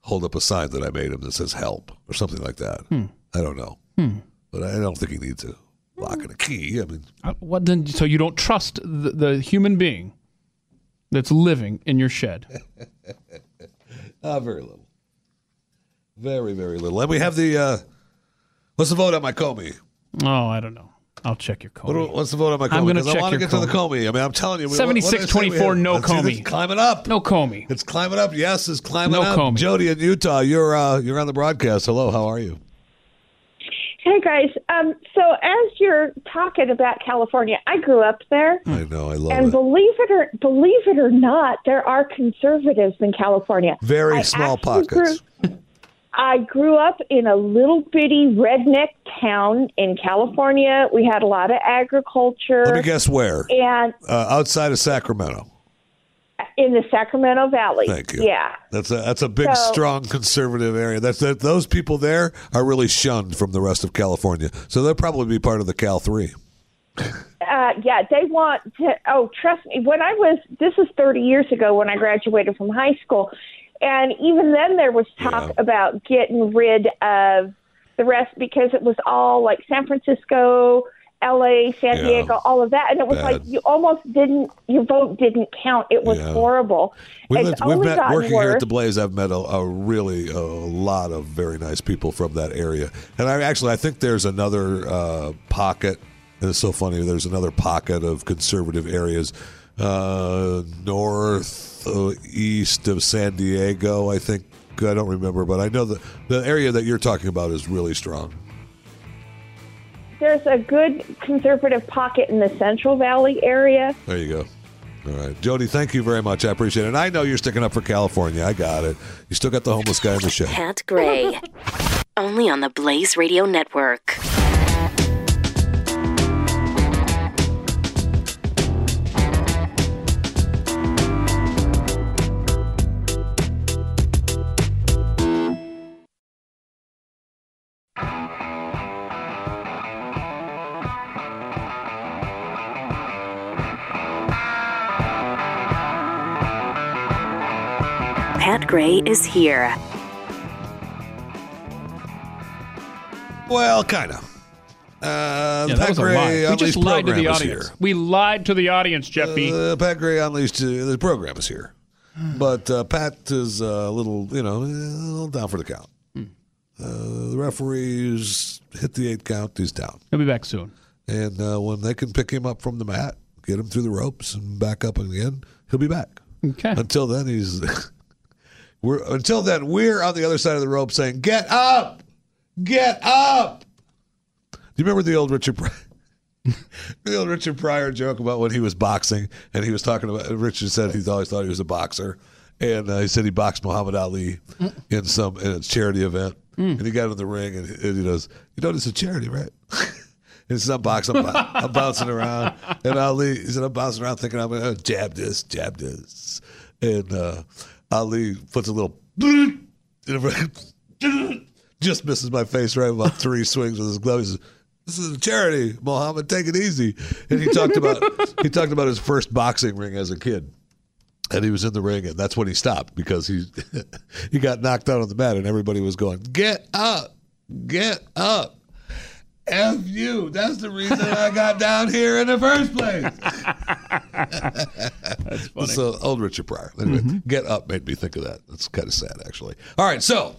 hold up a sign that I made him that says "help" or something like that. Hmm. I don't know, hmm. but I don't think he needs a lock and a key. I mean, uh, what then? So you don't trust the, the human being that's living in your shed? Uh, very little. Very, very little. And we have the, uh, what's the vote on my Comey? Oh, I don't know. I'll check your Comey. What, what's the vote on my Comey? I'm going to check I want to get Comey. to the Comey. I mean, I'm telling you. seventy-six twenty-four, no Comey. It's climbing up. No Comey. It's climbing up. Yes, it's climbing no up. No Comey. Jody in Utah, you're uh, you're on the broadcast. Hello, how are you? Hey, guys. Um, so as you're talking about California, I grew up there. I know. I love and it. And believe it or believe it or not, there are conservatives in California. Very I small pockets. Grew, I grew up in a little bitty redneck town in California. We had a lot of agriculture. Let me guess where. And uh, outside of Sacramento. In the Sacramento Valley. Thank you. Yeah. That's a, that's a big, so, strong conservative area. That's that, those people there are really shunned from the rest of California. So they'll probably be part of the Cal three. uh, yeah, they want to, oh, trust me, when I was, this is thirty years ago when I graduated from high school, and even then there was talk yeah. about getting rid of the rest because it was all like San Francisco, L A, San yeah. Diego, all of that. And it was Bad. like you almost didn't, your vote didn't count. It was yeah. horrible. We've, it's we've met, working worse. here at the Blaze, I've met a, a really a lot of very nice people from that area. And I actually, I think there's another uh, pocket, and it's so funny, there's another pocket of conservative areas uh, north uh, east of San Diego, I think. I don't remember, but I know the, the area that you're talking about is really strong. There's a good conservative pocket in the Central Valley area. There you go. All right. Jody, thank you very much. I appreciate it. And I know you're sticking up for California. I got it. You still got the homeless guy in the shed. Pat Gray. Only on the Blaze Radio Network. Pat Gray is here. Well, kind of. Uh, yeah, Pat Gray unleashed. We just lied to the audience. We lied to the audience, Jeffy. Uh, Pat Gray unleashed. Uh, the program is here, but uh, Pat is a little, you know, a little down for the count. Hmm. Uh, the referees hit the eighth count. He's down. He'll be back soon. And uh, when they can pick him up from the mat, get him through the ropes, and back up again, he'll be back. Okay. Until then, he's we're until then we're on the other side of the rope saying, "Get up, get up." Do you remember the old Richard Pryor, the old Richard Pryor joke about when he was boxing and he was talking about, Richard said he's always thought he was a boxer, and uh, he said he boxed Muhammad Ali in some in a charity event, mm. and he got in the ring and, and he goes, "You know, this is a charity, right?" He said, I'm boxing, I'm, I'm bouncing around, and Ali, he said, I'm bouncing around thinking I'm gonna jab this, jab this, and uh, Ali puts a little, just misses my face right about three swings with his glove. He says, "This is a charity, Muhammad. Take it easy." And he talked about he talked about his first boxing ring as a kid, and he was in the ring, and that's when he stopped because he he got knocked out on the mat, and everybody was going, "Get up, get up, F you." That's the reason I got down here in the first place. That's funny. So old Richard Pryor. Anyway, mm-hmm. Get up made me think of that. That's kind of sad, actually. All right, so.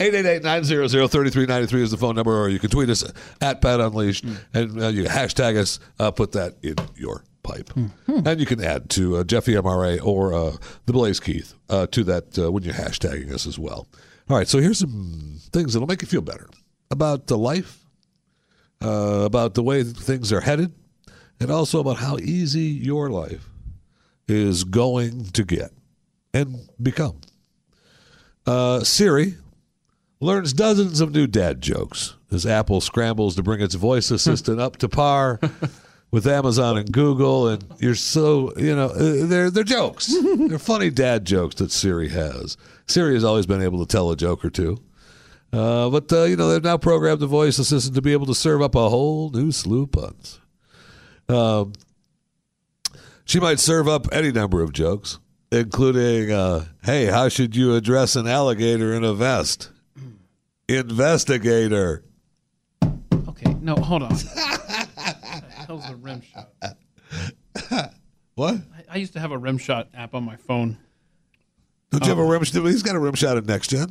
eight eight eight, nine hundred, thirty-three ninety-three is the phone number, or you can tweet us at Pat Unleashed, mm. and uh, you can hashtag us, uh, put that in your pipe. Mm-hmm. And you can add to uh, Jeffy M R A or uh, the Blaze Keith uh, to that uh, when you're hashtagging us as well. All right, so here's some things that will make you feel better about the life, uh, about the way things are headed, and also about how easy your life is going to get and become. Uh, Siri learns dozens of new dad jokes as Apple scrambles to bring its voice assistant up to par with Amazon and Google. And you're so, you know, they're, they're jokes. They're funny dad jokes that Siri has. Siri has always been able to tell a joke or two. Uh, but, uh, you know, they've now programmed the voice assistant to be able to serve up a whole new slew of puns. Um, she might serve up any number of jokes, including, uh, hey, how should you address an alligator in a vest? Investigator. Okay, no, hold on. That was a rim shot. What? I, I used to have a rim shot app on my phone. Don't oh. you have a rim shot? He's got a rim shot at Next Gen.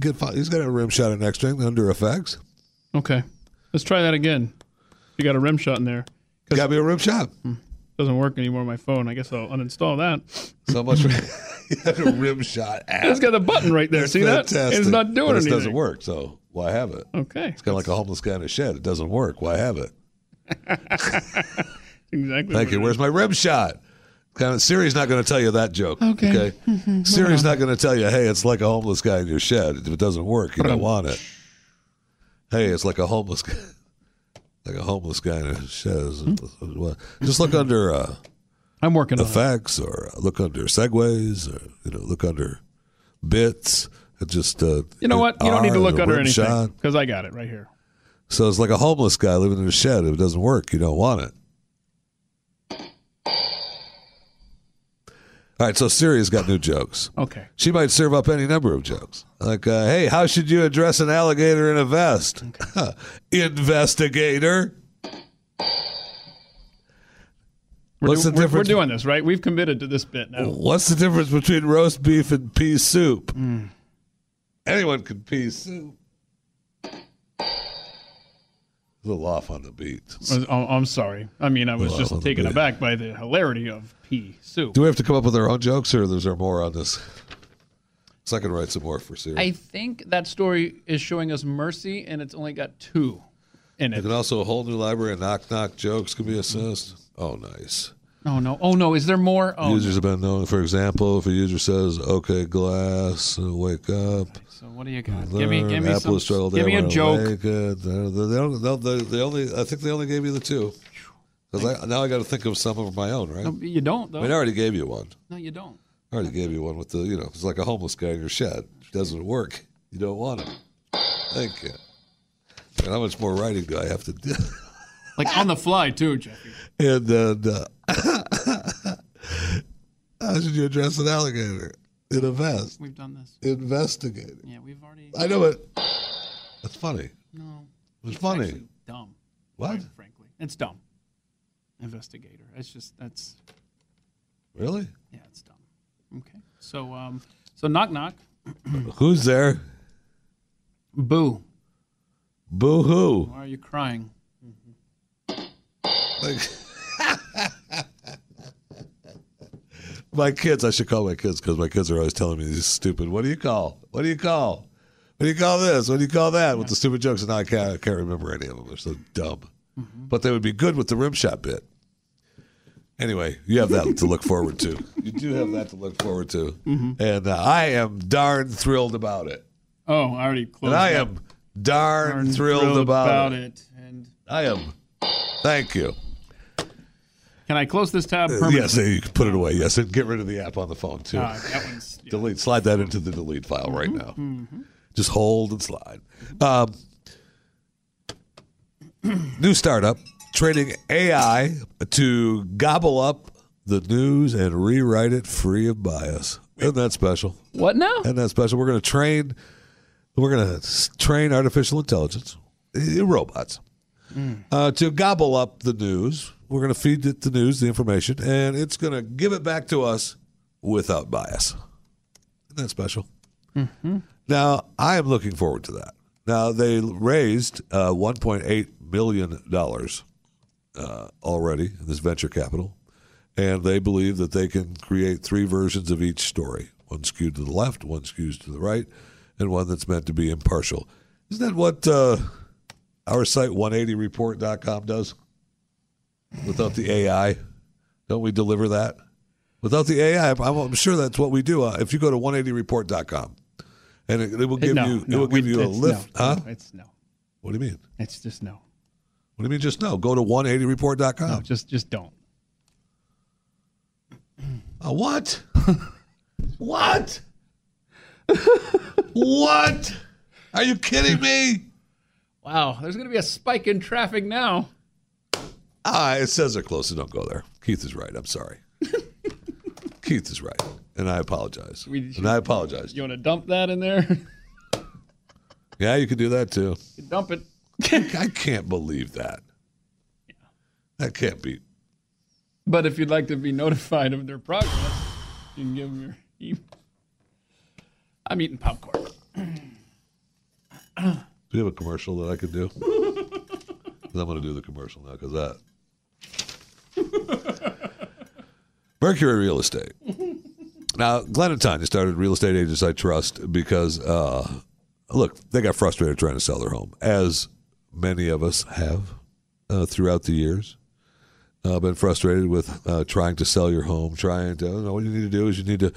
Good, he's got a rim shot at Next Gen under effects. Okay, let's try that again. You got a rim shot in there. You got me a rim shot. Doesn't work anymore on my phone. I guess I'll uninstall that. So much for a rim shot app. It's got a button right there. It's See fantastic. That? And it's not doing but it anything. It doesn't work, so why have it? Okay. It's kind of like a homeless guy in a shed. It doesn't work. Why have it? Exactly. Thank you. Where's my rim shot? Kind of, Siri's not going to tell you that joke. Okay. okay? Siri's not going to tell you, hey, it's like a homeless guy in your shed. If it doesn't work, you don't want it. Hey, it's like a homeless guy. Like a homeless guy in a shed. Just look under uh, I'm working effects on or look under segues or you know, look under bits. Just uh, You know what? You don't need to look under anything because I got it right here. So it's like a homeless guy living in a shed. If it doesn't work, you don't want it. All right, so Siri's got new jokes. Okay. She might serve up any number of jokes. Like, uh, hey, how should you address an alligator in a vest? Okay. Investigator. We're, What's do, the difference? We're doing this, right? We've committed to this bit now. What's the difference between roast beef and pea soup? Mm. Anyone can pea soup. A little off on the beat. I'm sorry. I mean, I was just taken aback by the hilarity of pea soup. Do we have to come up with our own jokes, or is there more on this? So I can write some more for Siri. I think that story is showing us mercy, and it's only got two in it. You can also a whole new library of knock-knock jokes can be assessed. Oh, nice. Oh, no. Oh, no. Is there more? Oh, Users no. have been known, for example, if a user says, okay, glass, wake up. Right, so what do you got? Learn, give me, give me, some, give me a joke. They only, they only, I think they only gave you the two. I, now I got to think of some of my own, right? No, you don't, though. I mean, I already gave you one. No, you don't. I already gave you one with the, you know, it's like a homeless guy in your shed. If it doesn't work, you don't want it. Thank you. And how much more writing do I have to do? Like on the fly, too, Jeffy. And then, uh, how should you address an alligator in a vest? We've done this. Investigator. Yeah, we've already. I know it. That's funny. No. It was funny. Actually, dumb. What? Frankly, it's dumb. Investigator. It's just that's. Really? Yeah, it's dumb. Okay. So, um, so knock knock. Who's there? Boo. Boo hoo. Why are you crying? Mm-hmm. Like, my kids. I should call my kids because my kids are always telling me these stupid. What do you call? What do you call? What do you call this? What do you call that? With the stupid jokes, and now I can't, I can't remember any of them. They're so dumb. Mm-hmm. But they would be good with the rim shot bit. Anyway, you have that to look forward to. You do have that to look forward to. Mm-hmm. And uh, I am darn thrilled about it. Oh, I already closed And I that. am darn, darn thrilled, thrilled about, about it. it. And I am. Thank you. Can I close this tab permanently? Uh, yes, you can put it away. Yes, and get rid of the app on the phone, too. Uh, that one's, yeah. Delete. Slide that into the delete file mm-hmm. right now. Mm-hmm. Just hold and slide. Um, new startup trading A I to gobble up the news and rewrite it free of bias. Isn't that special? What now? Isn't that special? We're going to train. We're going to train artificial intelligence, robots, mm. uh, to gobble up the news. We're going to feed it the news, the information, and it's going to give it back to us without bias. Isn't that special? Mm-hmm. Now, I am looking forward to that. Now, they raised uh, one point eight billion dollars uh, already in this venture capital, and they believe that they can create three versions of each story, one skewed to the left, one skewed to the right, and one that's meant to be impartial. Isn't that what uh, our site one eighty report dot com does without the A I? Don't we deliver that? Without the A I, I'm, I'm sure that's what we do. Uh, if you go to one eighty report dot com, and it, it will give no, you. No, it will give you a lift. No, huh? No, it's no. What do you mean? It's just no. What do you mean? Just no. Go to one eighty report dot com. No, just just don't. Uh, what? What? What? Are you kidding me? Wow, there's going to be a spike in traffic now. Ah, it says they're close, so don't go there. Keith is right. I'm sorry. Keith is right. And I apologize. We, and I apologize. You want to dump that in there? Yeah, you could do that too. You dump it. I can't believe that. Yeah. That can't be. But if you'd like to be notified of their progress, you can give them your email. I'm eating popcorn. Do you have a commercial that I could do? I'm going to do the commercial now because that. Mercury Real Estate. Now, Glenn and Tanya started Real Estate Agents I Trust because, uh, look, they got frustrated trying to sell their home, as many of us have uh, throughout the years. Uh, been frustrated with uh, trying to sell your home, trying to, you know, what you need to do is you need to,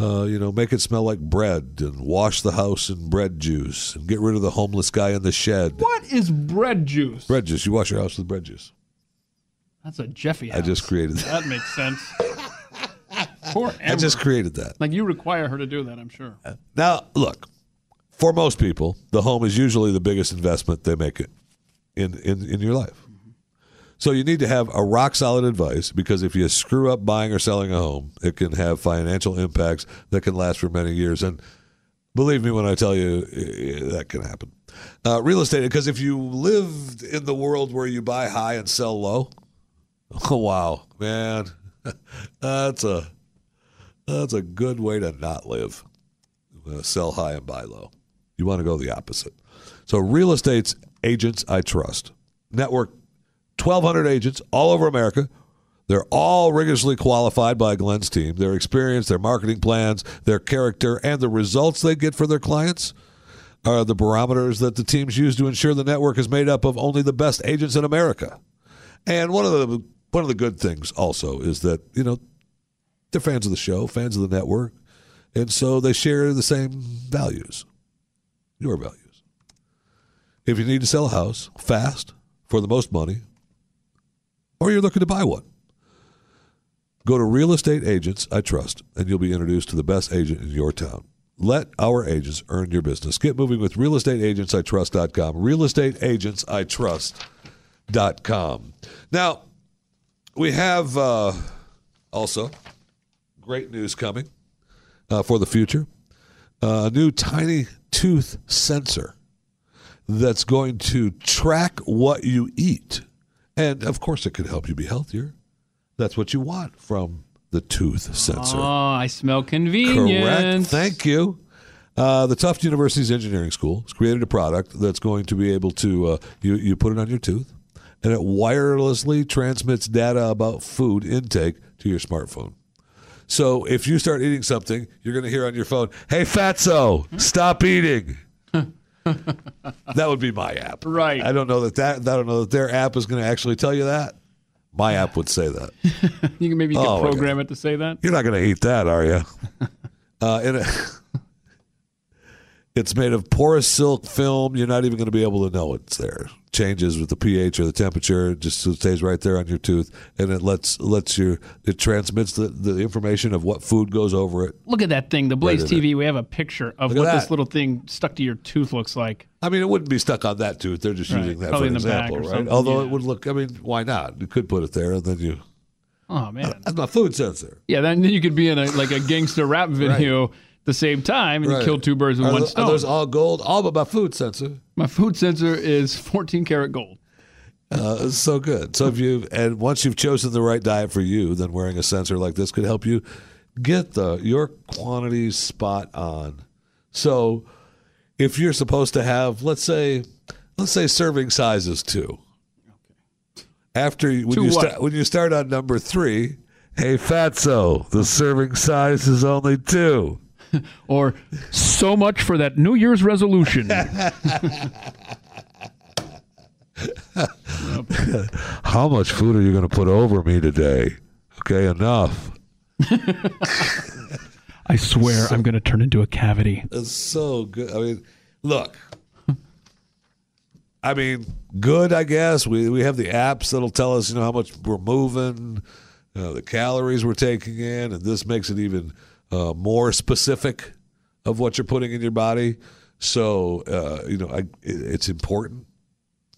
uh, you know, make it smell like bread and wash the house in bread juice and get rid of the homeless guy in the shed. What is bread juice? Bread juice. You wash your house with bread juice. That's a Jeffy house. I just created that. That makes sense. Poor Amber. I just created that. Like, you require her to do that, I'm sure. Now, look, for most people, the home is usually the biggest investment they make in, in, in your life. Mm-hmm. So you need to have a rock-solid advice, because if you screw up buying or selling a home, it can have financial impacts that can last for many years. And believe me when I tell you, that can happen. Uh, real estate, because if you lived in the world where you buy high and sell low, oh, wow, man, that's a... That's a good way to not live. Uh, sell high and buy low. You want to go the opposite. So Real Estate's Agents I Trust network, twelve hundred agents all over America. They're all rigorously qualified by Glenn's team. Their experience, their marketing plans, their character, and the results they get for their clients are the barometers that the teams use to ensure the network is made up of only the best agents in America. And one of the one of the good things also is that, you know, they're fans of the show, fans of the network, and so they share the same values, your values. If you need to sell a house fast for the most money, or you're looking to buy one, go to Real Estate Agents I Trust, and you'll be introduced to the best agent in your town. Let our agents earn your business. Get moving with real estate agents I trust dot com, real estate agents I trust dot com. Now, we have uh, also... great news coming uh, for the future. Uh, a new tiny tooth sensor that's going to track what you eat. And, of course, it could help you be healthier. That's what you want from the tooth sensor. Oh, I smell convenience. Correct. Thank you. Uh, the Tufts University's engineering school has created a product that's going to be able to, uh, you, you put it on your tooth, and it wirelessly transmits data about food intake to your smartphone. So if you start eating something, you're going to hear on your phone, "Hey, fatso, stop eating." That would be my app. Right. I don't know that, that, I don't know that their app is going to actually tell you that. My app would say that. You can maybe you oh, can program it to say that. You're not going to eat that, are you? uh, and it, it's made of porous silk film. You're not even going to be able to know it's there. Changes with the pH or the temperature, just so it stays right there on your tooth, and it lets lets you. It transmits the, the information of what food goes over it. Look at that thing, the Blaze right T V. It. We have a picture of what that. This little thing stuck to your tooth looks like. I mean, it wouldn't be stuck on that tooth. They're just right. using that Probably for an example, right? Although yeah. it would look. I mean, why not? You could put it there, and then you. Oh man, that's my food sensor. Yeah, then you could be in a like a gangster rap video. Right. The same time, and right. you kill two birds with one stone. Are those all gold? All but my food sensor. My food sensor is fourteen karat gold. Uh, so good. So if you and once you've chosen the right diet for you, then wearing a sensor like this could help you get the your quantities spot on. So if you're supposed to have, let's say, let's say serving sizes two. Okay. After when two you start when you start on number three, hey fatso, the serving size is only two. Or so much for that New Year's resolution. How much food are you going to put over me today? Okay, enough. I swear so, I'm going to turn into a cavity. It's so good. I mean, look. I mean, good, I guess. We we have the apps that'll tell us, you know, how much we're moving, you know, the calories we're taking in, and this makes it even Uh, more specific of what you're putting in your body. So, uh, you know, I, it's important,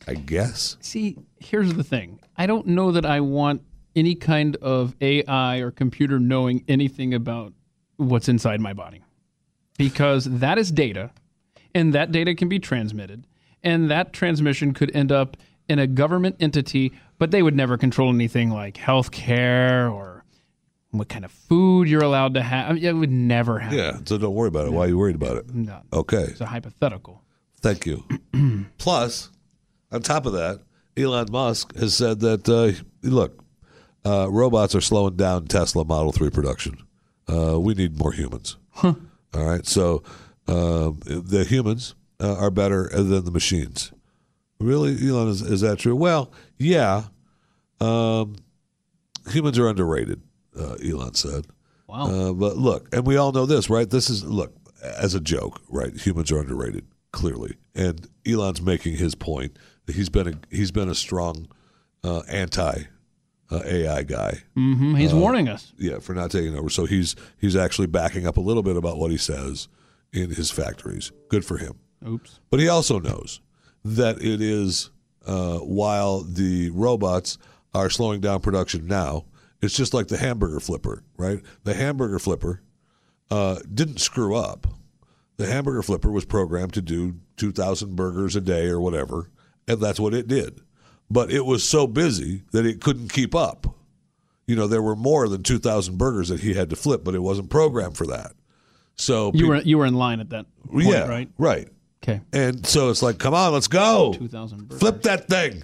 I guess. See, here's the thing. I don't know that I want any kind of A I or computer knowing anything about what's inside my body, because that is data, and that data can be transmitted, and that transmission could end up in a government entity, but they would never control anything like healthcare or what kind of food you're allowed to have. I mean, it would never happen. Yeah, so don't worry about it. Why are you worried about it? No. Okay. It's a hypothetical. Thank you. Plus, on top of that, Elon Musk has said that, uh, look, uh, robots are slowing down Tesla Model three production. Uh, we need more humans. Huh. All right, so uh, the humans uh, are better than the machines. Really, Elon, is, is that true? Well, yeah. Um, humans are underrated. Uh, Elon said. Wow. Uh, but look, and we all know this, right? This is, look, as a joke, right? Humans are underrated, clearly. And Elon's making his point that he's been a, he's been a strong uh, anti-A I uh, guy. Mm-hmm. He's uh, warning us. Yeah, for not taking over. So he's he's actually backing up a little bit about what he says in his factories. Good for him. Oops. But he also knows that it is, uh, while the robots are slowing down production now, it's just like the hamburger flipper, right? The hamburger flipper uh, didn't screw up. The hamburger flipper was programmed to do two thousand burgers a day or whatever, and that's what it did. But it was so busy that it couldn't keep up. You know, there were more than two thousand burgers that he had to flip, but it wasn't programmed for that. So you people, were you were in line at that point, yeah, right? Right. Okay. And so it's like, come on, let's go. two thousand burgers. Flip that thing.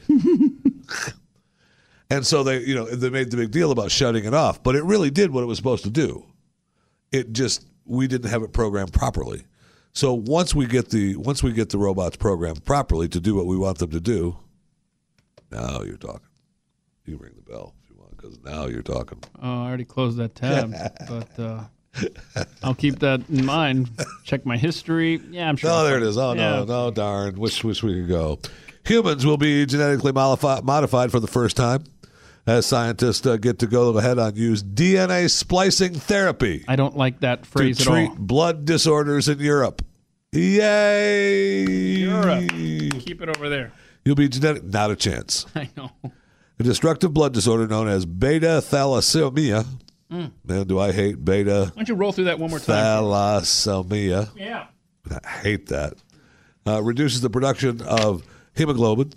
And so they, you know, they made the big deal about shutting it off, but it really did what it was supposed to do. It just, we didn't have it programmed properly. So once we get the once we get the robots programmed properly to do what we want them to do, now you're talking. You ring the bell if you want, because now you're talking. Oh, I already closed that tab, but uh, I'll keep that in mind. Check my history. Yeah, I'm sure. Oh, there it is. Oh yeah. no, no, darn. Wish, wish we could go. Humans will be genetically modifi- modified for the first time. As scientists uh, get to go ahead and use D N A splicing therapy. I don't like that phrase to at all. To treat blood disorders in Europe. Yay! Europe. Keep it over there. You'll be genetic. Not a chance. I know. A destructive blood disorder known as beta thalassemia. Mm. Man, do I hate beta. Why don't you roll through that one more time? Thalassemia. Yeah. I hate that. uh, reduces the production of hemoglobin,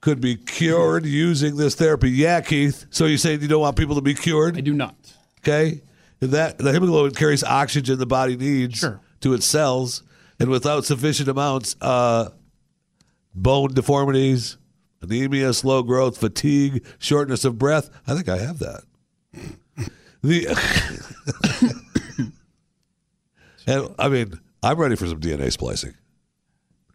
could be cured using this therapy. Yeah, Keith. So you say you don't want people to be cured? I do not. Okay. And that the hemoglobin carries oxygen the body needs sure. to its cells, and without sufficient amounts, uh, bone deformities, anemia, slow growth, fatigue, shortness of breath. I think I have that. The and I mean, I'm ready for some D N A splicing.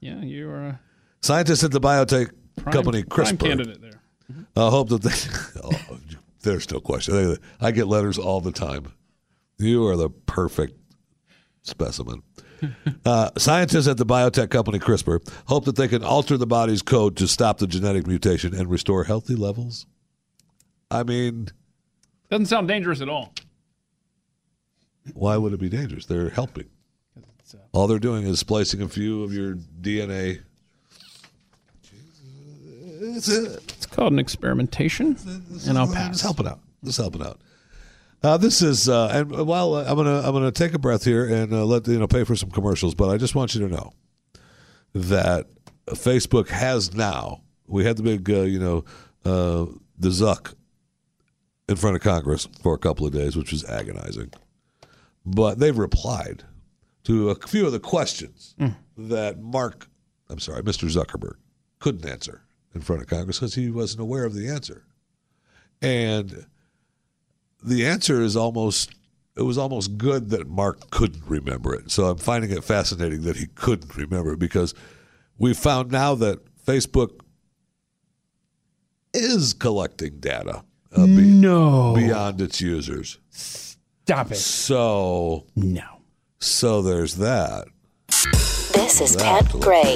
Yeah, you are. A scientists at the biotech prime, company CRISPR. Prime candidate there. I mm-hmm. uh, hope that they. Oh, there's no question. I get letters all the time. You are the perfect specimen. Uh, scientists at the biotech company CRISPR hope that they can alter the body's code to stop the genetic mutation and restore healthy levels. I mean, doesn't sound dangerous at all. Why would it be dangerous? They're helping. Uh, all they're doing is splicing a few of your D N A. It's, a, it's called an experimentation, and I'll pass. Just help it out. Just help it out. Uh, this is, uh, and while I'm gonna, I'm gonna take a breath here and uh, let you know, pay for some commercials. But I just want you to know that Facebook has now. We had the big, uh, you know, uh, the Zuck in front of Congress for a couple of days, which was agonizing. But they've replied to a few of the questions mm. that Mark, I'm sorry, Mister Zuckerberg couldn't answer in front of Congress because he wasn't aware of the answer, and the answer is almost, it was almost good that Mark couldn't remember it. So I'm finding it fascinating that he couldn't remember it, because we found now that Facebook is collecting data uh, be- no. beyond its users. Stop it. So, no. So there's that. This is Pat Gray,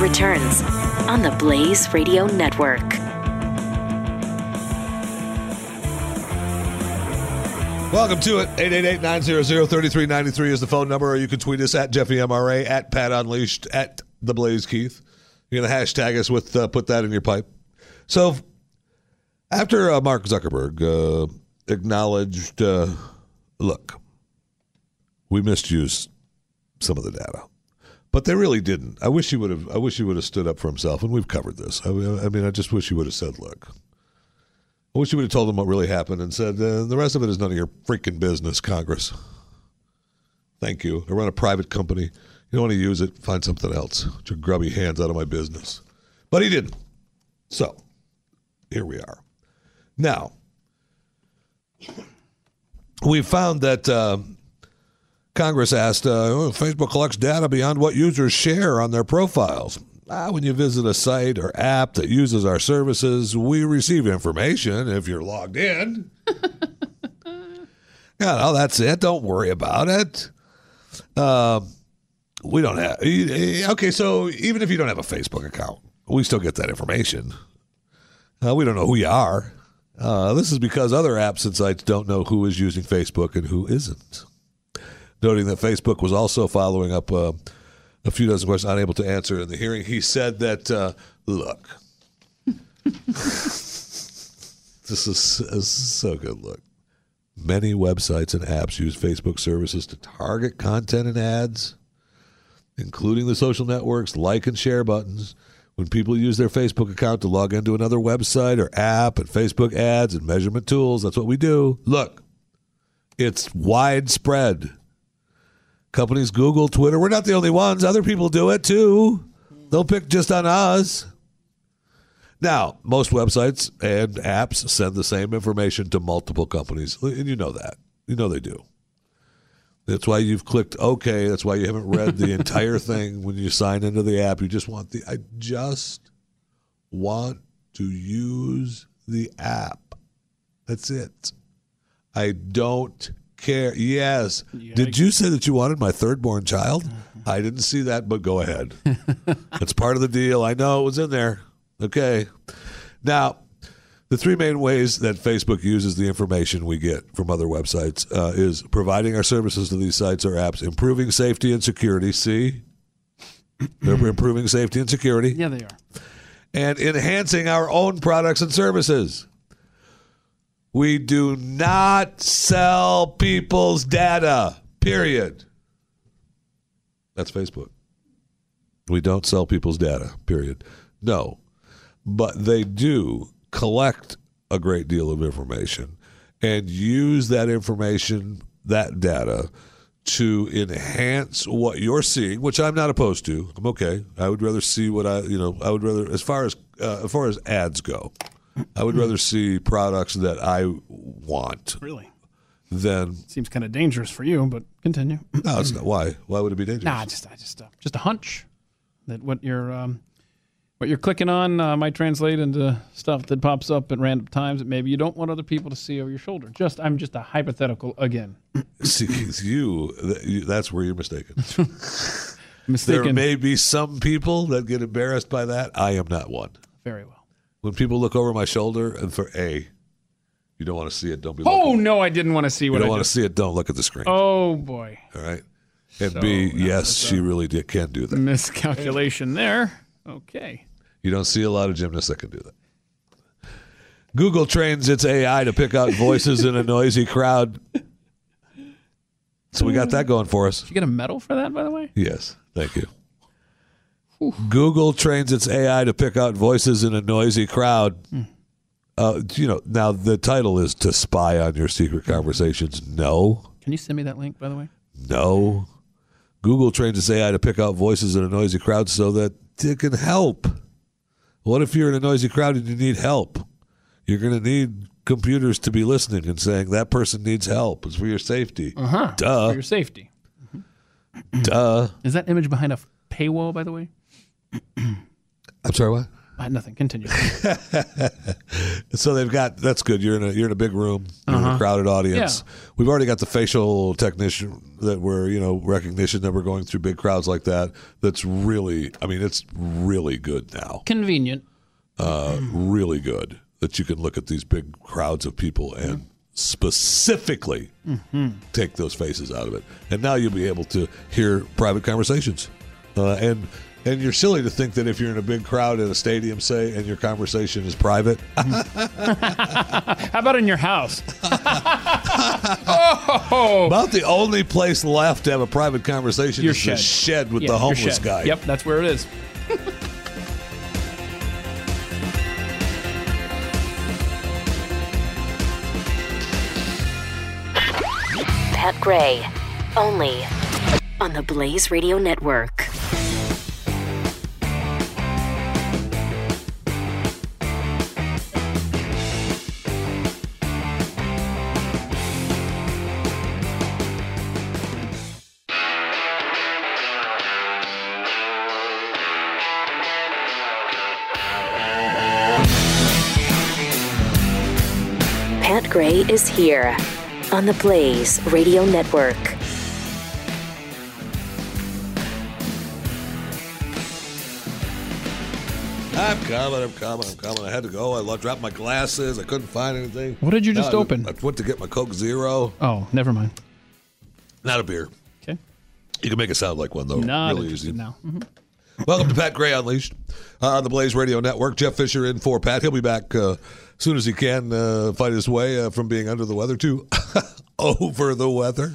Returns on the Blaze Radio Network. Welcome to it. eight eight eight, nine zero zero, three three nine three is the phone number, or you can tweet us at Jeffy M R A, at Pat Unleashed, at The Blaze Keith. You're going to hashtag us with uh, put that in your pipe. So after uh, Mark Zuckerberg uh, acknowledged, uh, look, we misused some of the data. But they really didn't. I wish he would have. I wish he would have stood up for himself, and we've covered this. I, I mean, I just wish he would have said, "Look, I wish he would have told them what really happened," and said, uh, "The rest of it is none of your freaking business, Congress. Thank you. I run a private company. You don't want to use it. Find something else. Get your grubby hands out of my business." But he didn't. So here we are. Now we found that. Uh, Congress asked, uh, oh, Facebook collects data beyond what users share on their profiles. Ah, when you visit a site or app that uses our services, we receive information if you're logged in. Yeah, no, that's it. Don't worry about it. Uh, we don't have... Okay, so even if you don't have a Facebook account, we still get that information. Uh, we don't know who you are. Uh, this is because other apps and sites don't know who is using Facebook and who isn't. Noting that Facebook was also following up uh, a few dozen questions unable to answer in the hearing. He said that, uh, look, this is, this is so good. Look, many websites and apps use Facebook services to target content and ads, including the social networks, like and share buttons. When people use their Facebook account to log into another website or app and Facebook ads and measurement tools, that's what we do. Look, it's widespread. Companies, Google, Twitter. We're not the only ones. Other people do it, too. They'll pick just on us. Now, most websites and apps send the same information to multiple companies. And you know that. You know they do. That's why you've clicked OK. That's why you haven't read the entire thing when you sign into the app. You just want the, I just want to use the app. That's it. I don't care. Yes. You Did you say that you wanted my third born child? Mm-hmm. I didn't see that, but go ahead. It's part of the deal. I know it was in there. Okay. Now, the three main ways that Facebook uses the information we get from other websites uh, is providing our services to these sites or apps, improving safety and security. See? They're improving safety and security. Yeah, they are. And enhancing our own products and services. We do not sell people's data, period. That's Facebook. We don't sell people's data, period. No. But they do collect a great deal of information and use that information, that data, to enhance what you're seeing, which I'm not opposed to. I'm okay. I would rather see what I, you know, I would rather, as far as uh, as far as ads go, I would rather see products that I want. Really? Then seems kind of dangerous for you, but continue. No, it's not. Why? Why would it be dangerous? Nah, just, I just, uh, just a hunch that what you're, um, what you're clicking on uh, might translate into stuff that pops up at random times that maybe you don't want other people to see over your shoulder. Just, I'm just a hypothetical again. See, you, that's where you're mistaken. mistaken. There may be some people that get embarrassed by that. I am not one. Very well. When people look over my shoulder, and for A, you don't want to see it, don't be looking. Oh, no, I didn't want to see what I did. You don't want to see it, don't look at the screen. Oh, boy. All right? And so, B, yes, she really did, can do that. Miscalculation there. Okay. You don't see a lot of gymnasts that can do that. Google trains its A I to pick out voices in a noisy crowd. So we got that going for us. Did you get a medal for that, by the way? Yes. Thank you. Whew. Google trains its A I to pick out voices in a noisy crowd. Mm. Uh, you know, now the title is to spy on your secret conversations. No. Can you send me that link, by the way? No. Google trains its A I to pick out voices in a noisy crowd so that it can help. What if you're in a noisy crowd and you need help? You're going to need computers to be listening and saying, that person needs help. It's for your safety. Uh-huh. Duh. It's for your safety. Mm-hmm. Duh. Is that image behind a paywall, by the way? I'm sorry, what? Uh, nothing. Continue. So they've got, that's good. You're in a you're in a big room. You're uh-huh. in a crowded audience. Yeah. We've already got the facial technician that we're, you know, recognition that we're going through big crowds like that. That's really, I mean, it's really good now. Convenient. Uh, really good that you can look at these big crowds of people and mm-hmm. specifically mm-hmm. take those faces out of it. And now you'll be able to hear private conversations. Uh, and And you're silly to think that if you're in a big crowd at a stadium, say, and your conversation is private. How about in your house? Oh! About the only place left to have a private conversation your is shed. the shed with yeah, the homeless guy. Yep, that's where it is. Pat Gray, only on the Blaze Radio Network. Gray is here on the Blaze Radio Network. I'm coming, I'm coming, I'm coming. I had to go. I dropped my glasses. I couldn't find anything. What did you no, just I open? Went, I went to get my Coke Zero. Oh, never mind. Not a beer. Okay. You can make it sound like one, though. Not really easy. No. Mm-hmm. Welcome to Pat Gray Unleashed uh, on the Blaze Radio Network. Jeff Fisher in for Pat. He'll be back uh, as soon as he can uh, fight his way uh, from being under the weather to over the weather.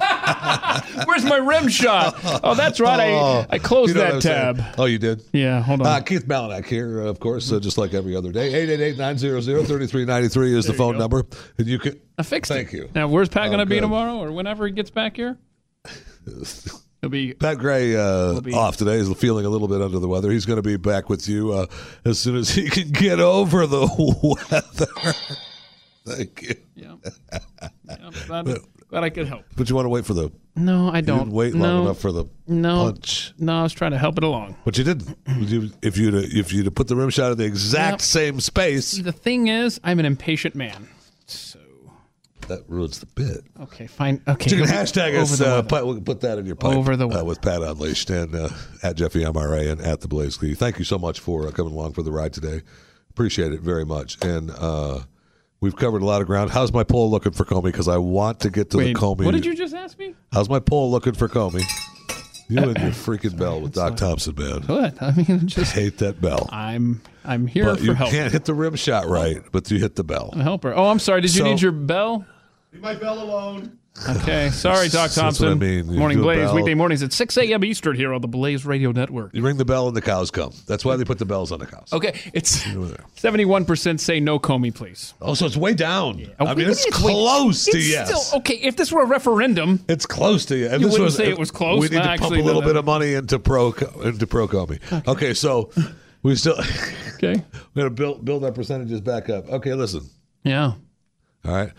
Where's my rim shot? Oh, that's right. Oh, I, I closed you know that tab. Saying. Oh, you did? Yeah, hold on. Uh, Keith Malinak here, uh, of course, uh, just like every other day. eight eight eight, nine hundred, thirty-three ninety-three is there the phone go. number. And you can. I fixed Thank it. Thank you. Now, where's Pat oh, going to be tomorrow or whenever he gets back here? He'll be Pat Gray uh, be, off today. He's feeling a little bit under the weather. He's going to be back with you uh, as soon as he can get over the weather. Thank you. Yeah, yeah I'm glad, but, glad I could help. But you want to wait for the? No, I don't. You didn't wait long no, enough for the no, punch. No, I was trying to help it along. But you didn't. You, if you'd if you'd put the rim shot in the exact yep. same space. The thing is, I'm an impatient man. So that ruins the bit. Okay, fine. Okay, so you can hashtag us. Uh, put, we'll put that in your pipe. Over the uh, with Pat Unleashed and uh, at Jeffy M R A and at the Blaze Lee. Thank you so much for uh, coming along for the ride today. Appreciate it very much. And uh, we've covered a lot of ground. How's my poll looking for Comey? Because I want to get to Wait, the Comey. What did you just ask me? How's my poll looking for Comey? You and your freaking Sorry, bell with Doc Thompson, man. Good. I mean, just I hate that bell. I'm I'm here but for you help. You can't hit the rim shot right, but you hit the bell. I'm a helper. Oh, I'm sorry. Did so, you need your bell? Leave my bell alone. Okay. Sorry, Doc Thompson. That's what I mean. You Morning Blaze, bell. Weekday mornings at six a.m. Eastern here on the Blaze Radio Network. You ring the bell and the cows come. That's why they put the bells on the cows. Okay. It's seventy-one percent say no Comey, please. Oh, so it's way down. Yeah. I mean, it's close to yes. Still, okay, if this were a referendum. It's close to yes. If you this wouldn't was, say if, it was close. We need nah, to pump a little no, bit of money into pro, into pro Comey. Okay, okay so we still. okay. We're going to build, build our percentages back up. Okay, listen. Yeah. All right.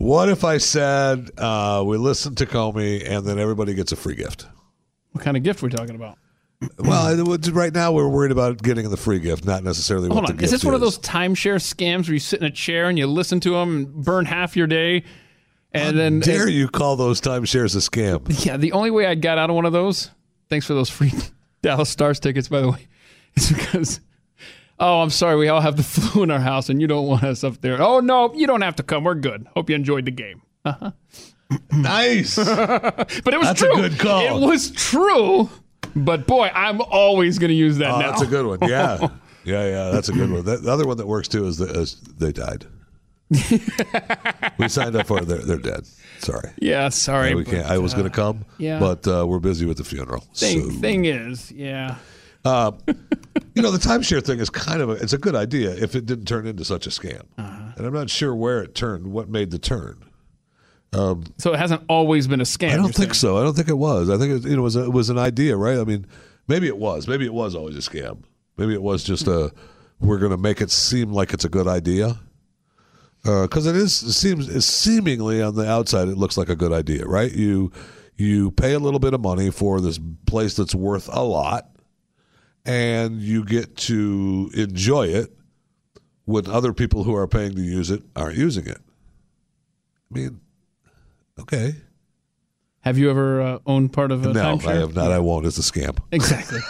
What if I said uh, we listen to Comey and then everybody gets a free gift? What kind of gift are we talking about? Well, right now we're worried about getting the free gift, not necessarily Hold what on. the gift is. Is this one of those timeshare scams where you sit in a chair and you listen to them and burn half your day? And How then dare and, you call those timeshares a scam? Yeah, the only way I got out of one of those, thanks for those free Dallas Stars tickets, by the way, is because... Oh, I'm sorry. We all have the flu in our house, and you don't want us up there. Oh, no, you don't have to come. We're good. Hope you enjoyed the game. Uh-huh. Nice. But it was that's true. That's a good call. It was true. But, boy, I'm always going to use that oh, now. That's a good one. Yeah. Yeah, yeah, that's a good one. The other one that works, too, is, the, is they died. We signed up for it. They're, they're dead. Sorry. Yeah, sorry. Yeah, we but, can't. I was uh, going to come, yeah. but uh, we're busy with the funeral. Thing, so. thing is, yeah. Uh, you know, the timeshare thing is kind of a, it's a good idea if it didn't turn into such a scam. Uh-huh. And I'm not sure where it turned, what made the turn. Um, so it hasn't always been a scam. I don't think saying. so. I don't think it was. I think it, you know, it was a, it was an idea, right? I mean, maybe it was. Maybe it was always a scam. Maybe it was just a we're going to make it seem like it's a good idea. Because uh, it is it seems it's seemingly on the outside it looks like a good idea, right? You you pay a little bit of money for this place that's worth a lot. And you get to enjoy it when other people who are paying to use it aren't using it. I mean, okay. Have you ever uh, owned part of a no, timeshare? No, I have not. I won't. It's a scam. Exactly.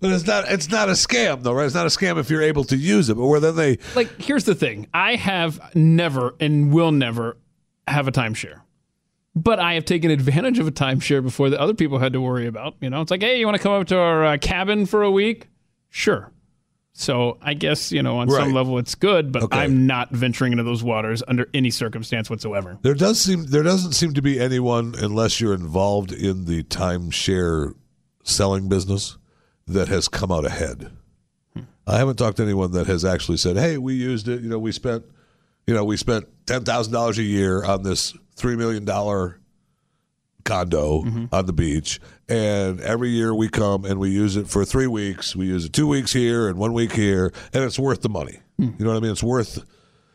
But it's not. It's not a scam, though, right? It's not a scam if you're able to use it. But where then they like? Here's the thing. I have never and will never have a timeshare. But I have taken advantage of a timeshare before that other people had to worry about. You know, it's like, hey, you want to come up to our uh, cabin for a week? Sure. So I guess, you know, on right. some level it's good, but okay. I'm not venturing into those waters under any circumstance whatsoever. There does seem there doesn't seem to be anyone, unless you're involved in the timeshare selling business, that has come out ahead. Hmm. I haven't talked to anyone that has actually said, hey, we used it. You know, we spent, you know, we spent ten thousand dollars a year on this three million dollars condo mm-hmm. on the beach. And every year we come and we use it for three weeks. We use it two weeks here and one week here. And it's worth the money. Mm. You know what I mean? It's worth,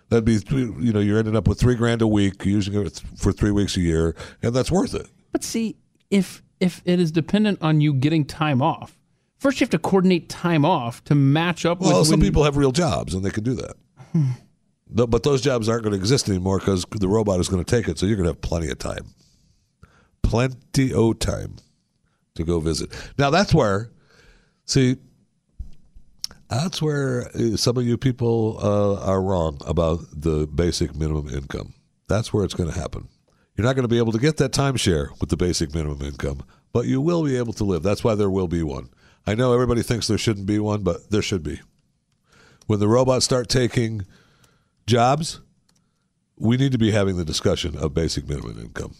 that'd be, you know, you're ending up with three grand a week, using it for three weeks a year. And that's worth it. But see, if if it is dependent on you getting time off, first you have to coordinate time off to match up well, with. Well, some when... people have real jobs and they can do that. Hmm. No, but those jobs aren't going to exist anymore because the robot is going to take it. So you're going to have plenty of time, plenty of time to go visit. Now that's where, see, that's where some of you people uh, are wrong about the basic minimum income. That's where it's going to happen. You're not going to be able to get that timeshare with the basic minimum income, but you will be able to live. That's why there will be one. I know everybody thinks there shouldn't be one, but there should be. When the robots start taking jobs, we need to be having the discussion of basic minimum income.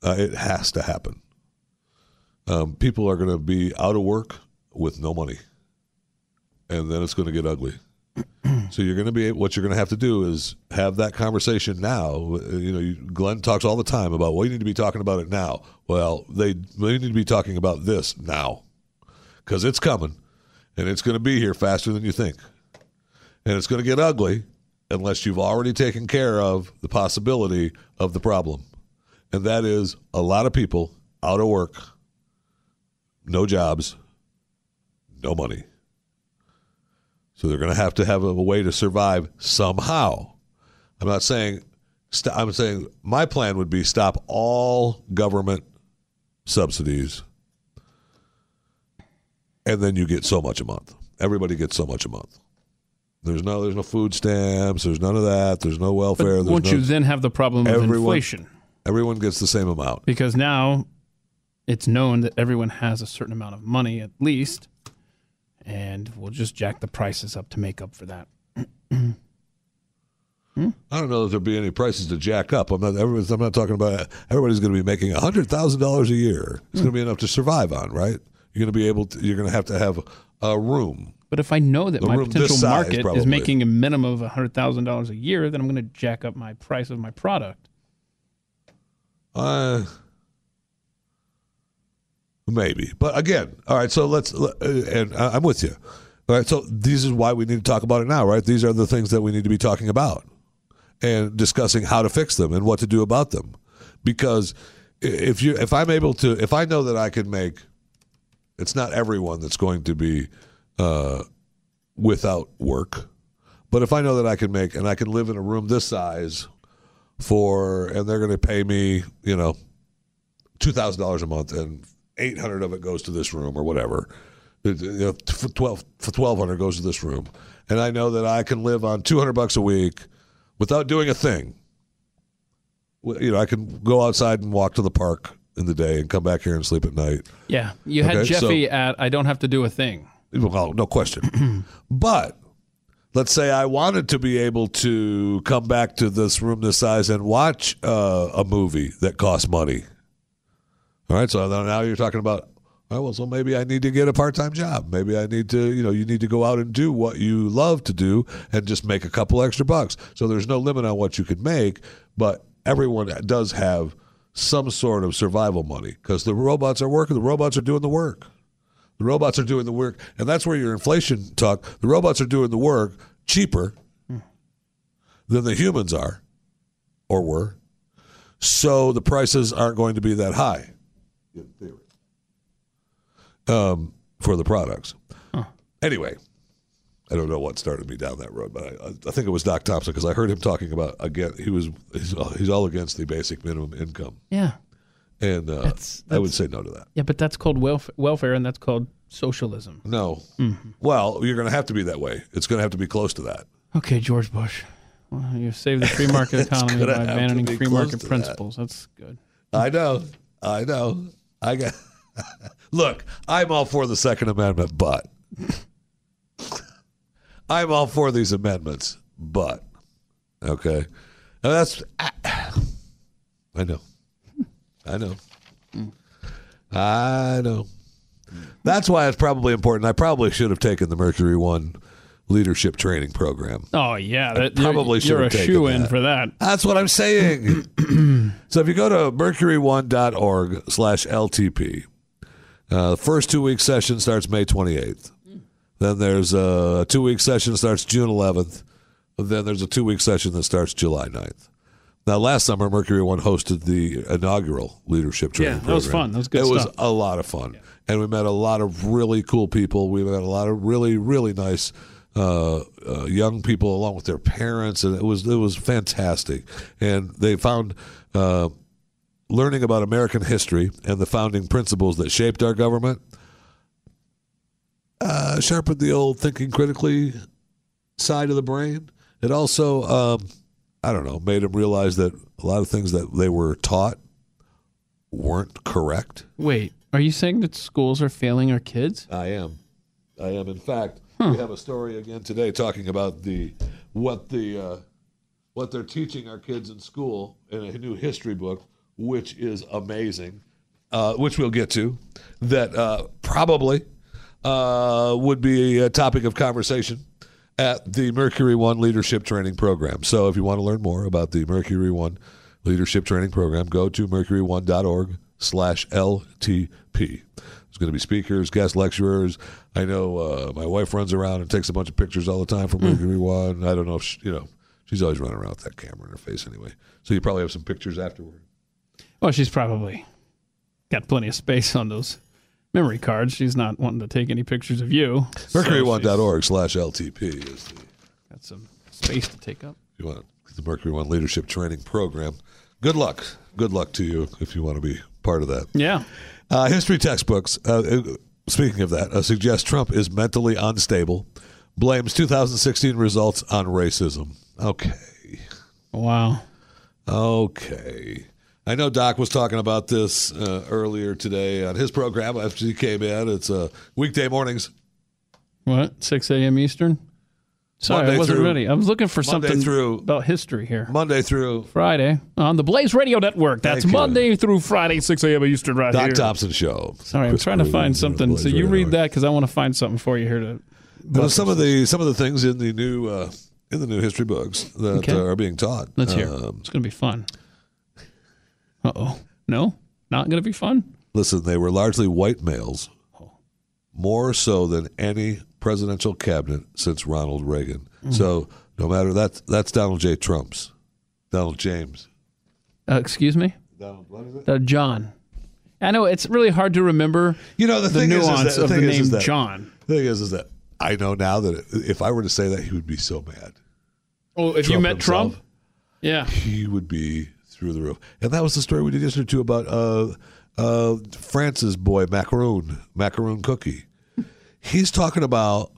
Uh, it has to happen. Um, people are going to be out of work with no money, and then it's going to get ugly. So you're going to be what you're going to have to do is have that conversation now. You know, you, Glenn talks all the time about well, you need to be talking about it now. Well, they they need to be talking about this now because it's coming, and it's going to be here faster than you think, and it's going to get ugly. Unless you've already taken care of the possibility of the problem. And that is a lot of people out of work, no jobs, no money. So they're going to have to have a way to survive somehow. I'm not saying st- I'm saying my plan would be stop all government subsidies, and then you get so much a month. Everybody gets so much a month. There's no, there's no food stamps. There's none of that. There's no welfare. But won't no, you then have the problem everyone, of inflation? Everyone gets the same amount. Because now it's known that everyone has a certain amount of money at least, and we'll just jack the prices up to make up for that. Hmm? I don't know that there'll be any prices to jack up. I'm not. Everyone's, I'm not talking about everybody's going to be making one hundred thousand dollars a year. It's hmm. going to be enough to survive on, right? You're going to be able to. You're going to have to have a room. But if I know that the my potential size, market probably. is making a minimum of one hundred thousand dollars a year, then I'm going to jack up my price of my product. Uh, maybe. But again, all right, so let's, and I'm with you. All right, so this is why we need to talk about it now, right? These are the things that we need to be talking about and discussing how to fix them and what to do about them. Because if you, if I'm able to, if I know that I can make, it's not everyone that's going to be, Uh, without work. But if I know that I can make, and I can live in a room this size for, and they're going to pay me, you know, two thousand dollars a month, and eight hundred of it goes to this room or whatever. You know, for twelve for twelve hundred goes to this room. And I know that I can live on two hundred bucks a week without doing a thing. You know, I can go outside and walk to the park in the day and come back here and sleep at night. Yeah. You had okay, Jeffy so, at, I don't have to do a thing. Well, no question. But let's say I wanted to be able to come back to this room this size and watch uh, a movie that costs money. All right, so now you're talking about, oh, well, so maybe I need to get a part-time job. Maybe I need to, you know, you need to go out and do what you love to do and just make a couple extra bucks. So there's no limit on what you can make, but everyone does have some sort of survival money because the robots are working. The robots are doing the work. The robots are doing the work, and that's where your inflation talk. The robots are doing the work cheaper mm. than the humans are or were, so the prices aren't going to be that high in theory um, for the products. Huh. Anyway, I don't know what started me down that road, but I, I think it was Doc Thompson because I heard him talking about again. He was he's all, he's all against the basic minimum income. Yeah. And uh, that's, that's, I would say no to that. Yeah, but that's called welf- welfare, and that's called socialism. No. Mm-hmm. Well, you're going to have to be that way. It's going to have to be close to that. Okay, George Bush. Well, you've saved the free market economy by abandoning free market principles. That. That's good. I know. I know. I got. Look, I'm all for the Second Amendment, but I'm all for these amendments, but okay. Now that's. I, I know. I know. I know. That's why it's probably important. I probably should have taken the Mercury One leadership training program. Oh, yeah. That, probably you're should you're have a taken shoe-in that. for that. That's what I'm saying. So if you go to mercury one dot org slash L T P, uh, the first two-week session starts May twenty-eighth. Then there's a two-week session that starts June eleventh. Then there's a two-week session that starts July ninth. Now, last summer, Mercury One hosted the inaugural leadership training program. Yeah, that was program. fun. That was good it stuff. It was a lot of fun. Yeah. And we met a lot of really cool people. We met a lot of really, really nice uh, uh, young people along with their parents. And it was it was fantastic. And they found uh, learning about American history and the founding principles that shaped our government uh, sharpened the old thinking critically side of the brain. It also... Um, I don't know, made them realize that a lot of things that they were taught weren't correct. Wait, are you saying that schools are failing our kids? I am. I am. In fact, huh. we have a story again today talking about the what the uh, what they're teaching our kids in school in a new history book, which is amazing, uh, which we'll get to, that uh, probably uh, would be a topic of conversation at the Mercury One Leadership Training Program. So if you want to learn more about the Mercury One Leadership Training Program, go to mercury one dot org slash L T P. There's going to be speakers, guest lecturers. I know uh, my wife runs around and takes a bunch of pictures all the time from Mercury mm. One. I don't know if, she, you know, she's always running around with that camera in her face anyway. So you probably have some pictures afterward. Well, she's probably got plenty of space on those memory cards. She's not wanting to take any pictures of you. mercury one dot org slash L T P is the... Got some space to take up. you want the Mercury One Leadership Training Program, good luck. Good luck to you if you want to be part of that. Yeah. Uh, history textbooks, uh, speaking of that, uh, suggest Trump is mentally unstable, blames two thousand sixteen results on racism. Okay. Wow. Okay. I know Doc was talking about this uh, earlier today on his program after he came in. It's uh, weekday mornings. What, six a.m. Eastern? Sorry, Monday I wasn't through, ready. I was looking for Monday something through, about history here. Monday through Friday on the Blaze Radio Network. That's Monday you. through Friday, six a.m. Eastern right Doc here. Doc Thompson Show. All right, I'm trying to find something. So you read that because I want to find something for you here. To well, some of the some of the things in the new uh, in the new history books that okay. uh, are being taught. Let's hear. Um, it's going to be fun. Uh-oh. No? Not going to be fun? Listen, they were largely white males, more so than any presidential cabinet since Ronald Reagan. Mm-hmm. So no matter that, that's Donald J. Trump's. Donald James. Uh, excuse me? Donald, what is it? Uh, John. I know it's really hard to remember you know, the, the thing nuance is, is that, the of thing the is, name is that, John. The thing is, is that I know now that if I were to say that, he would be so mad. Oh, if Trump you met himself, Trump? Yeah. He would be... through the roof. And that was the story we did yesterday too about uh, uh, France's boy Macaroon, Macaroon Cookie. He's talking about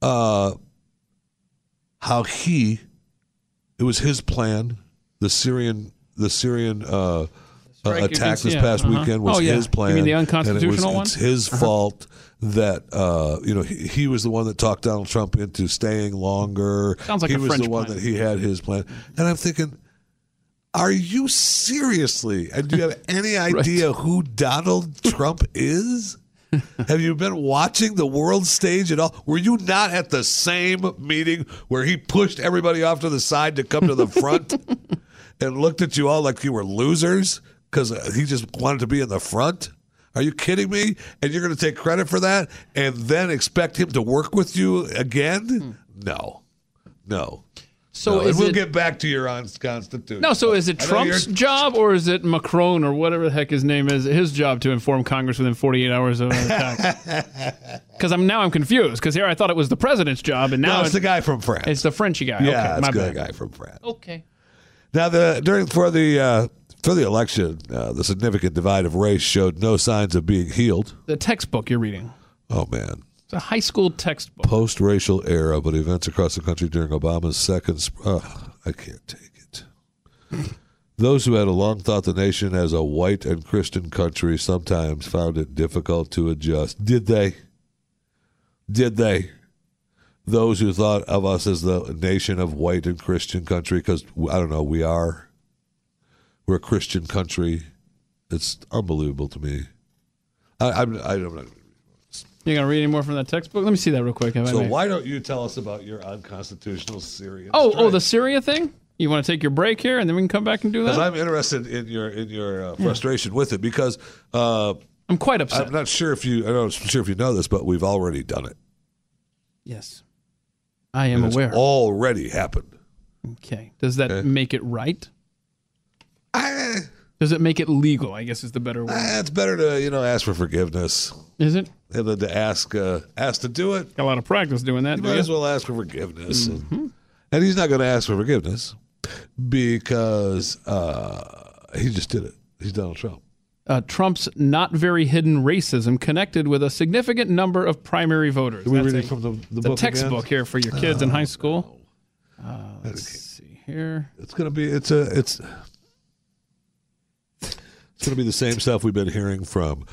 uh, how he it was his plan. The Syrian the Syrian uh, uh, attack this past uh-huh. weekend was oh, yeah. his plan. You mean the unconstitutional one? It's his uh-huh. fault that uh, you know he, he was the one that talked Donald Trump into staying longer. Sounds like he a was French the one plan. That he had his plan. And I'm thinking, are you seriously? And do you have any idea right. who Donald Trump is? Have you been watching the world stage at all? Were you not at the same meeting where he pushed everybody off to the side to come to the front and looked at you all like you were losers because he just wanted to be in the front? Are you kidding me? And you're going to take credit for that and then expect him to work with you again? No. No. So no, is and we'll it, get back to your constitution. No, so is it Trump's job or is it Macron or whatever the heck his name is, his job to inform Congress within forty-eight hours of an attack? Because I'm, now I'm confused because here I thought it was the president's job. And now no, it's, it's the guy from France. It's the Frenchy guy. Yeah, okay, it's my the bad. guy from France. Okay. Now, the during for the, uh, for the election, uh, the significant divide of race showed no signs of being healed. The textbook you're reading. Oh, man. It's a high school textbook. Post-racial era, but events across the country during Obama's second... Sp- oh, I can't take it. Those who had long thought the nation as a white and Christian country sometimes found it difficult to adjust. Did they? Did they? Those who thought of us as the nation of white and Christian country, because, I don't know, we are. We're a Christian country. It's unbelievable to me. I, I'm, I don't know. You going to read any more from that textbook? Let me see that real quick. So why don't you tell us about your unconstitutional Syria? Oh, strike. oh, the Syria thing? You want to take your break here, and then we can come back and do that? Because I'm interested in your in your uh, frustration yeah. with it, because uh, I'm quite upset. I'm not sure if you. I'm not sure if you know this, but we've already done it. Yes, I am and aware. It's already happened. Okay. Does that okay. make it right? I, Does it make it legal, I guess is the better word. Uh, it's better to, you know, ask for forgiveness. Is it? And then to ask, uh, ask to do it. Got a lot of practice doing that. You might as well ask for forgiveness. Mm-hmm. And, and he's not going to ask for forgiveness because uh, he just did it. He's Donald Trump. Uh, Trump's not very hidden racism connected with a significant number of primary voters. Are we reading from the, the book textbook again? Here for your kids oh, in high school. No. Uh, let's okay. see here. It's going to be, it's a, it's... It's going to be the same stuff we've been hearing from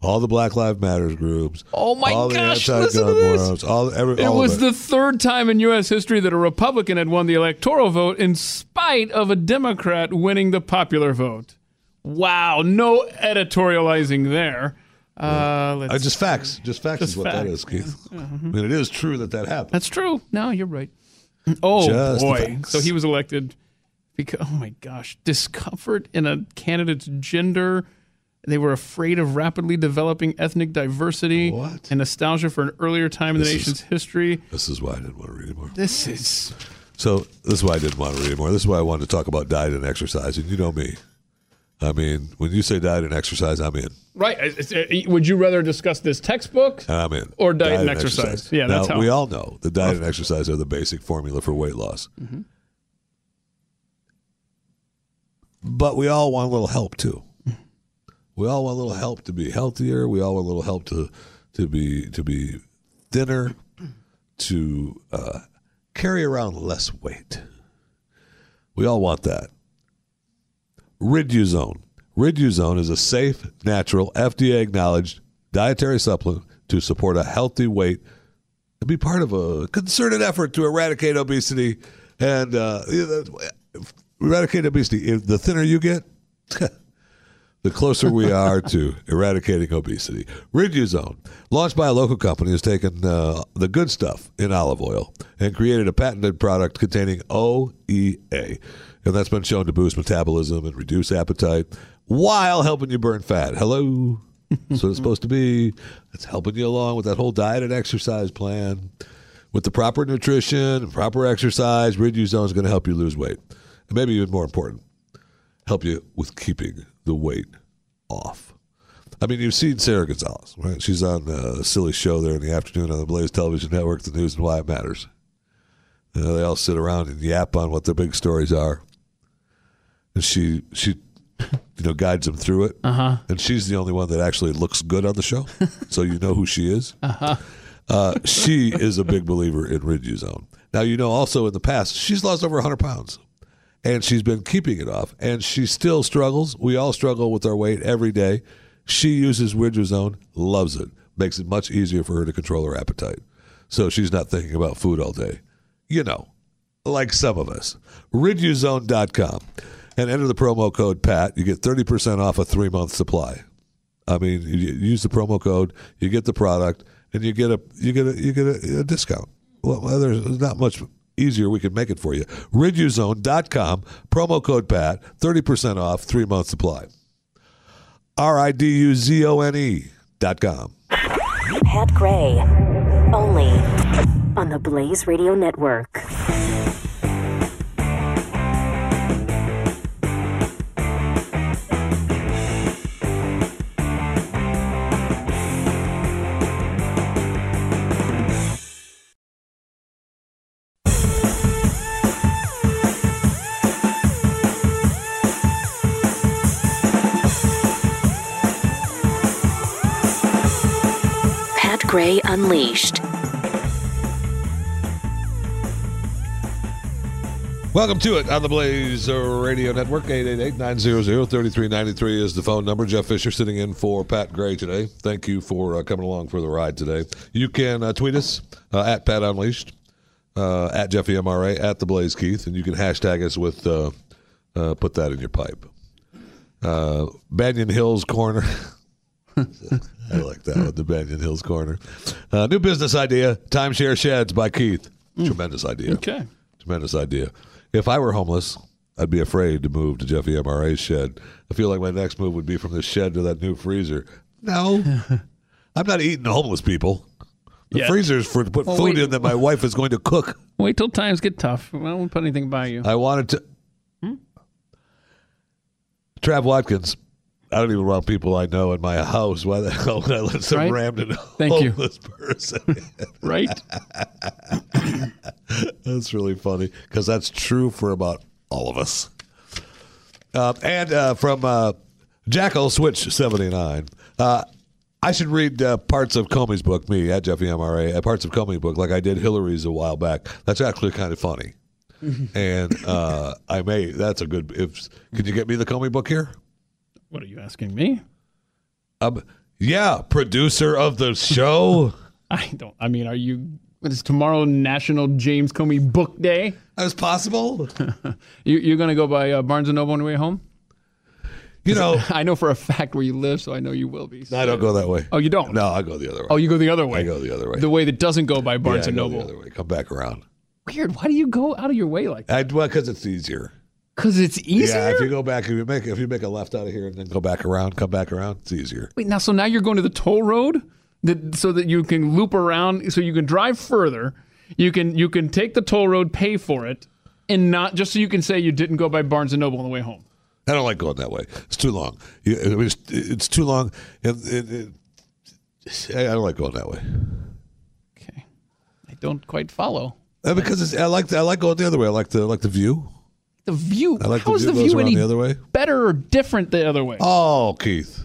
all the Black Lives Matter groups. Oh, my all gosh. The listen to this. Worms, all, every, it all was it. the third time in U S history that a Republican had won the electoral vote in spite of a Democrat winning the popular vote. Wow. No editorializing there. Uh, let's uh, just facts. Just facts just is what facts. that is, Keith. Yeah. Mm-hmm. I mean, it is true that that happened. That's true. No, you're right. Oh, just boy. So he was elected... Because, oh, my gosh, discomfort in a candidate's gender. They were afraid of rapidly developing ethnic diversity what? and nostalgia for an earlier time in this the nation's is, history. This is why I didn't want to read anymore. This is. So this is why I didn't want to read anymore. This is why I wanted to talk about diet and exercise. And you know me. I mean, when you say diet and exercise, I'm in. Right. Would you rather discuss this textbook? I'm in. Or diet, diet and, and exercise? exercise. Yeah, now, that's how. We all know that diet and exercise are the basic formula for weight loss. Mm-hmm. But we all want a little help, too. We all want a little help to be healthier. We all want a little help to to be to be thinner, to uh, carry around less weight. We all want that. Riduzone. Riduzone is a safe, natural, F D A-acknowledged dietary supplement to support a healthy weight and be part of a concerted effort to eradicate obesity. And uh, eradicate obesity. If the thinner you get, the closer we are to eradicating obesity. Riduzone, launched by a local company, has taken uh, the good stuff in olive oil and created a patented product containing O E A. And that's been shown to boost metabolism and reduce appetite while helping you burn fat. Hello. That's what it's supposed to be. It's helping you along with that whole diet and exercise plan. With the proper nutrition and proper exercise, Riduzone is going to help you lose weight. And maybe even more important, help you with keeping the weight off. I mean, you've seen Sarah Gonzalez, right? She's on a silly show there in the afternoon on the Blaze Television Network, The News and Why It Matters. You know, they all sit around and yap on what their big stories are. And she, she you know, guides them through it. Uh-huh. And she's the only one that actually looks good on the show, so you know who she is. Uh-huh. Uh, she is a big believer in Riduzone. Now, you know, also in the past, she's lost over one hundred pounds. And she's been keeping it off. And she still struggles. We all struggle with our weight every day. She uses Riduzone, loves it. Makes it much easier for her to control her appetite. So she's not thinking about food all day. You know, like some of us. Riduzone dot com. And enter the promo code PAT. You get thirty percent off a three-month supply. I mean, you use the promo code, you get the product, and you get a you get a, you get a, a discount. Well, there's not much easier we can make it for you. Riduzone dot com, promo code PAT, thirty percent off, three-month supply. R I D U Z O N E dot com. Pat Gray, only on the Blaze Radio Network. Gray Unleashed. Welcome to it on the Blaze Radio Network. eight eight eight, nine zero zero, three three nine three is the phone number. Jeff Fisher sitting in for Pat Gray today. Thank you for uh, coming along for the ride today. You can uh, tweet us uh, at Pat Unleashed, uh, at Jeffy M R A, at the Blaze Keith, and you can hashtag us with uh, uh, put that in your pipe. Uh, Banyan Hills Corner. I like that one, the Banyan Hills Corner. Uh, new business idea, timeshare sheds by Keith. Mm. Tremendous idea. Okay. Tremendous idea. If I were homeless, I'd be afraid to move to Jeffy M R A's shed. I feel like my next move would be from this shed to that new freezer. No. I'm not eating homeless people. The yeah. freezer's for to put well, food wait, in that my wife is going to cook. Wait till times get tough. I won't put anything by you. I wanted to. Hmm? Trav Watkins. I don't even want people I know in my house. Why the hell would I let some right? random homeless you. person? Right? That's really funny because that's true for about all of us. Uh, and uh, from uh, Jackal Switch seventy-nine, uh, I should read uh, parts of Comey's book, me at Jeffy M R A, uh, parts of Comey's book like I did Hillary's a while back. That's actually kind of funny. And uh, I may, that's a good, if can you get me the Comey book here? What are you asking me? Um, yeah, producer of the show. I don't. I mean, are you? What is tomorrow? National James Comey Book Day. As possible. you, you're going to go by uh, Barnes and Noble on the way home. You know, I, I know for a fact where you live, so I know you will be. So. I don't go that way. Oh, you don't? No, I go the other way. Oh, you go the other way. I go the other way. The way that doesn't go by Barnes yeah, and I go Noble. The other way. Come back around. Weird. Why do you go out of your way like that? I, well, because it's easier. Because it's easier? Yeah, if you go back, if you make if you make a left out of here and then go back around, come back around, it's easier. Wait, now, so now you're going to the toll road that, so that you can loop around, so you can drive further, you can you can take the toll road, pay for it, and not, just so you can say you didn't go by Barnes and Noble on the way home. I don't like going that way. It's too long. It's, it's too long. It, it, it, I don't like going that way. Okay. I don't quite follow. Because it's, I like I like going the other way. I like the, I like the view. the view. I like How the is view the view any the other way? Better or different the other way? Oh, Keith.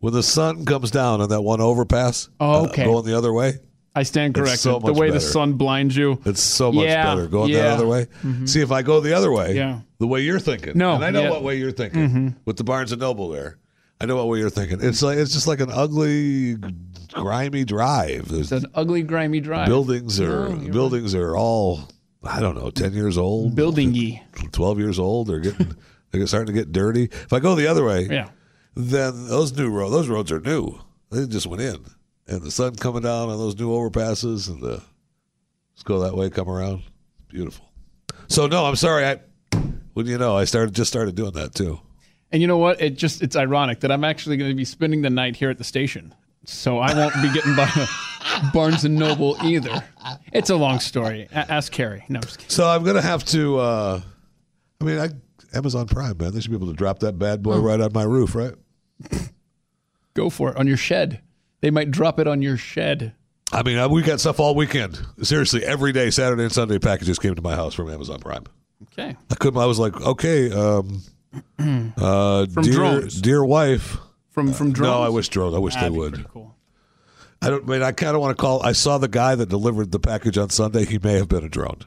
When the sun comes down on that one overpass, oh, okay. uh, going the other way. I stand corrected. So the way better. The sun blinds you. It's so much yeah. better going yeah. the other way. Mm-hmm. See, if I go the other way, yeah. the way you're thinking. No, and I know yeah. what way you're thinking mm-hmm. with the Barnes and Noble there. I know what way you're thinking. It's like it's just like an ugly, grimy drive. There's it's an ugly, grimy drive. Buildings are oh, buildings right. are all I don't know, ten years old, buildingy, twelve years old. They're getting they're starting to get dirty. If I go the other way, yeah. then those new roads, those roads are new. They just went in, and the sun coming down on those new overpasses, and the let's go that way, come around, beautiful. So no, I'm sorry. I wouldn't you know, I started just started doing that too. And you know what? It just it's ironic that I'm actually going to be spending the night here at the station. So I won't be getting by Barnes and Noble either. It's a long story. A- ask Carrie. No, I'm just kidding. So I'm going to have to, uh, I mean, I, Amazon Prime, man. They should be able to drop that bad boy oh. right on my roof, right? Go for it. On your shed. They might drop it on your shed. I mean, we got stuff all weekend. Seriously, every day, Saturday and Sunday, packages came to my house from Amazon Prime. Okay. I couldn't, I was like, okay, um... uh, from dear, drones. Dear wife. From from drones? Uh, no, I wish drones. I wish That'd they would. Cool. I don't. I mean, I kind of want to call. I saw the guy that delivered the package on Sunday. He may have been a drone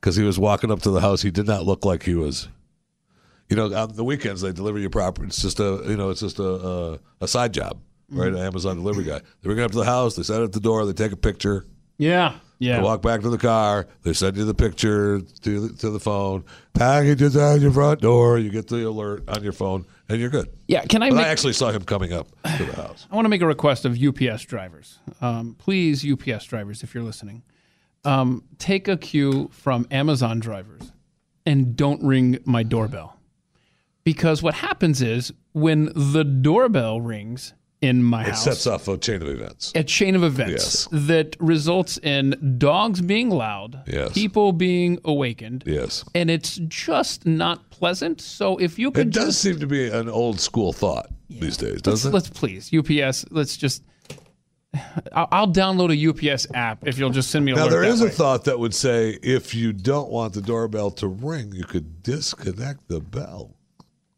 because he was walking up to the house. He did not look like he was. You know, on the weekends they deliver your property. It's just a you know, it's just a a, a side job, right? Mm-hmm. An Amazon delivery guy. They bring it up to the house. They set it at the door. They take a picture. Yeah. Yeah. They walk back to the car. They send you the picture to the, to the phone. Packages on your front door. You get the alert on your phone, and you're good. Yeah, can I? But make, I actually saw him coming up to the house. I want to make a request of U P S drivers. Um, please, U P S drivers, if you're listening, um, take a cue from Amazon drivers and don't ring my doorbell, because what happens is when the doorbell rings. In my it house. It sets off a chain of events. A chain of events yes. that results in dogs being loud, yes. people being awakened, yes. and it's just not pleasant. So if you could It does just, seem to be an old school thought yeah. these days, doesn't let's, it? Let's please, U P S, let's just... I'll, I'll download a U P S app if you'll just send me a Now, there is way. a thought that would say if you don't want the doorbell to ring, you could disconnect the bell.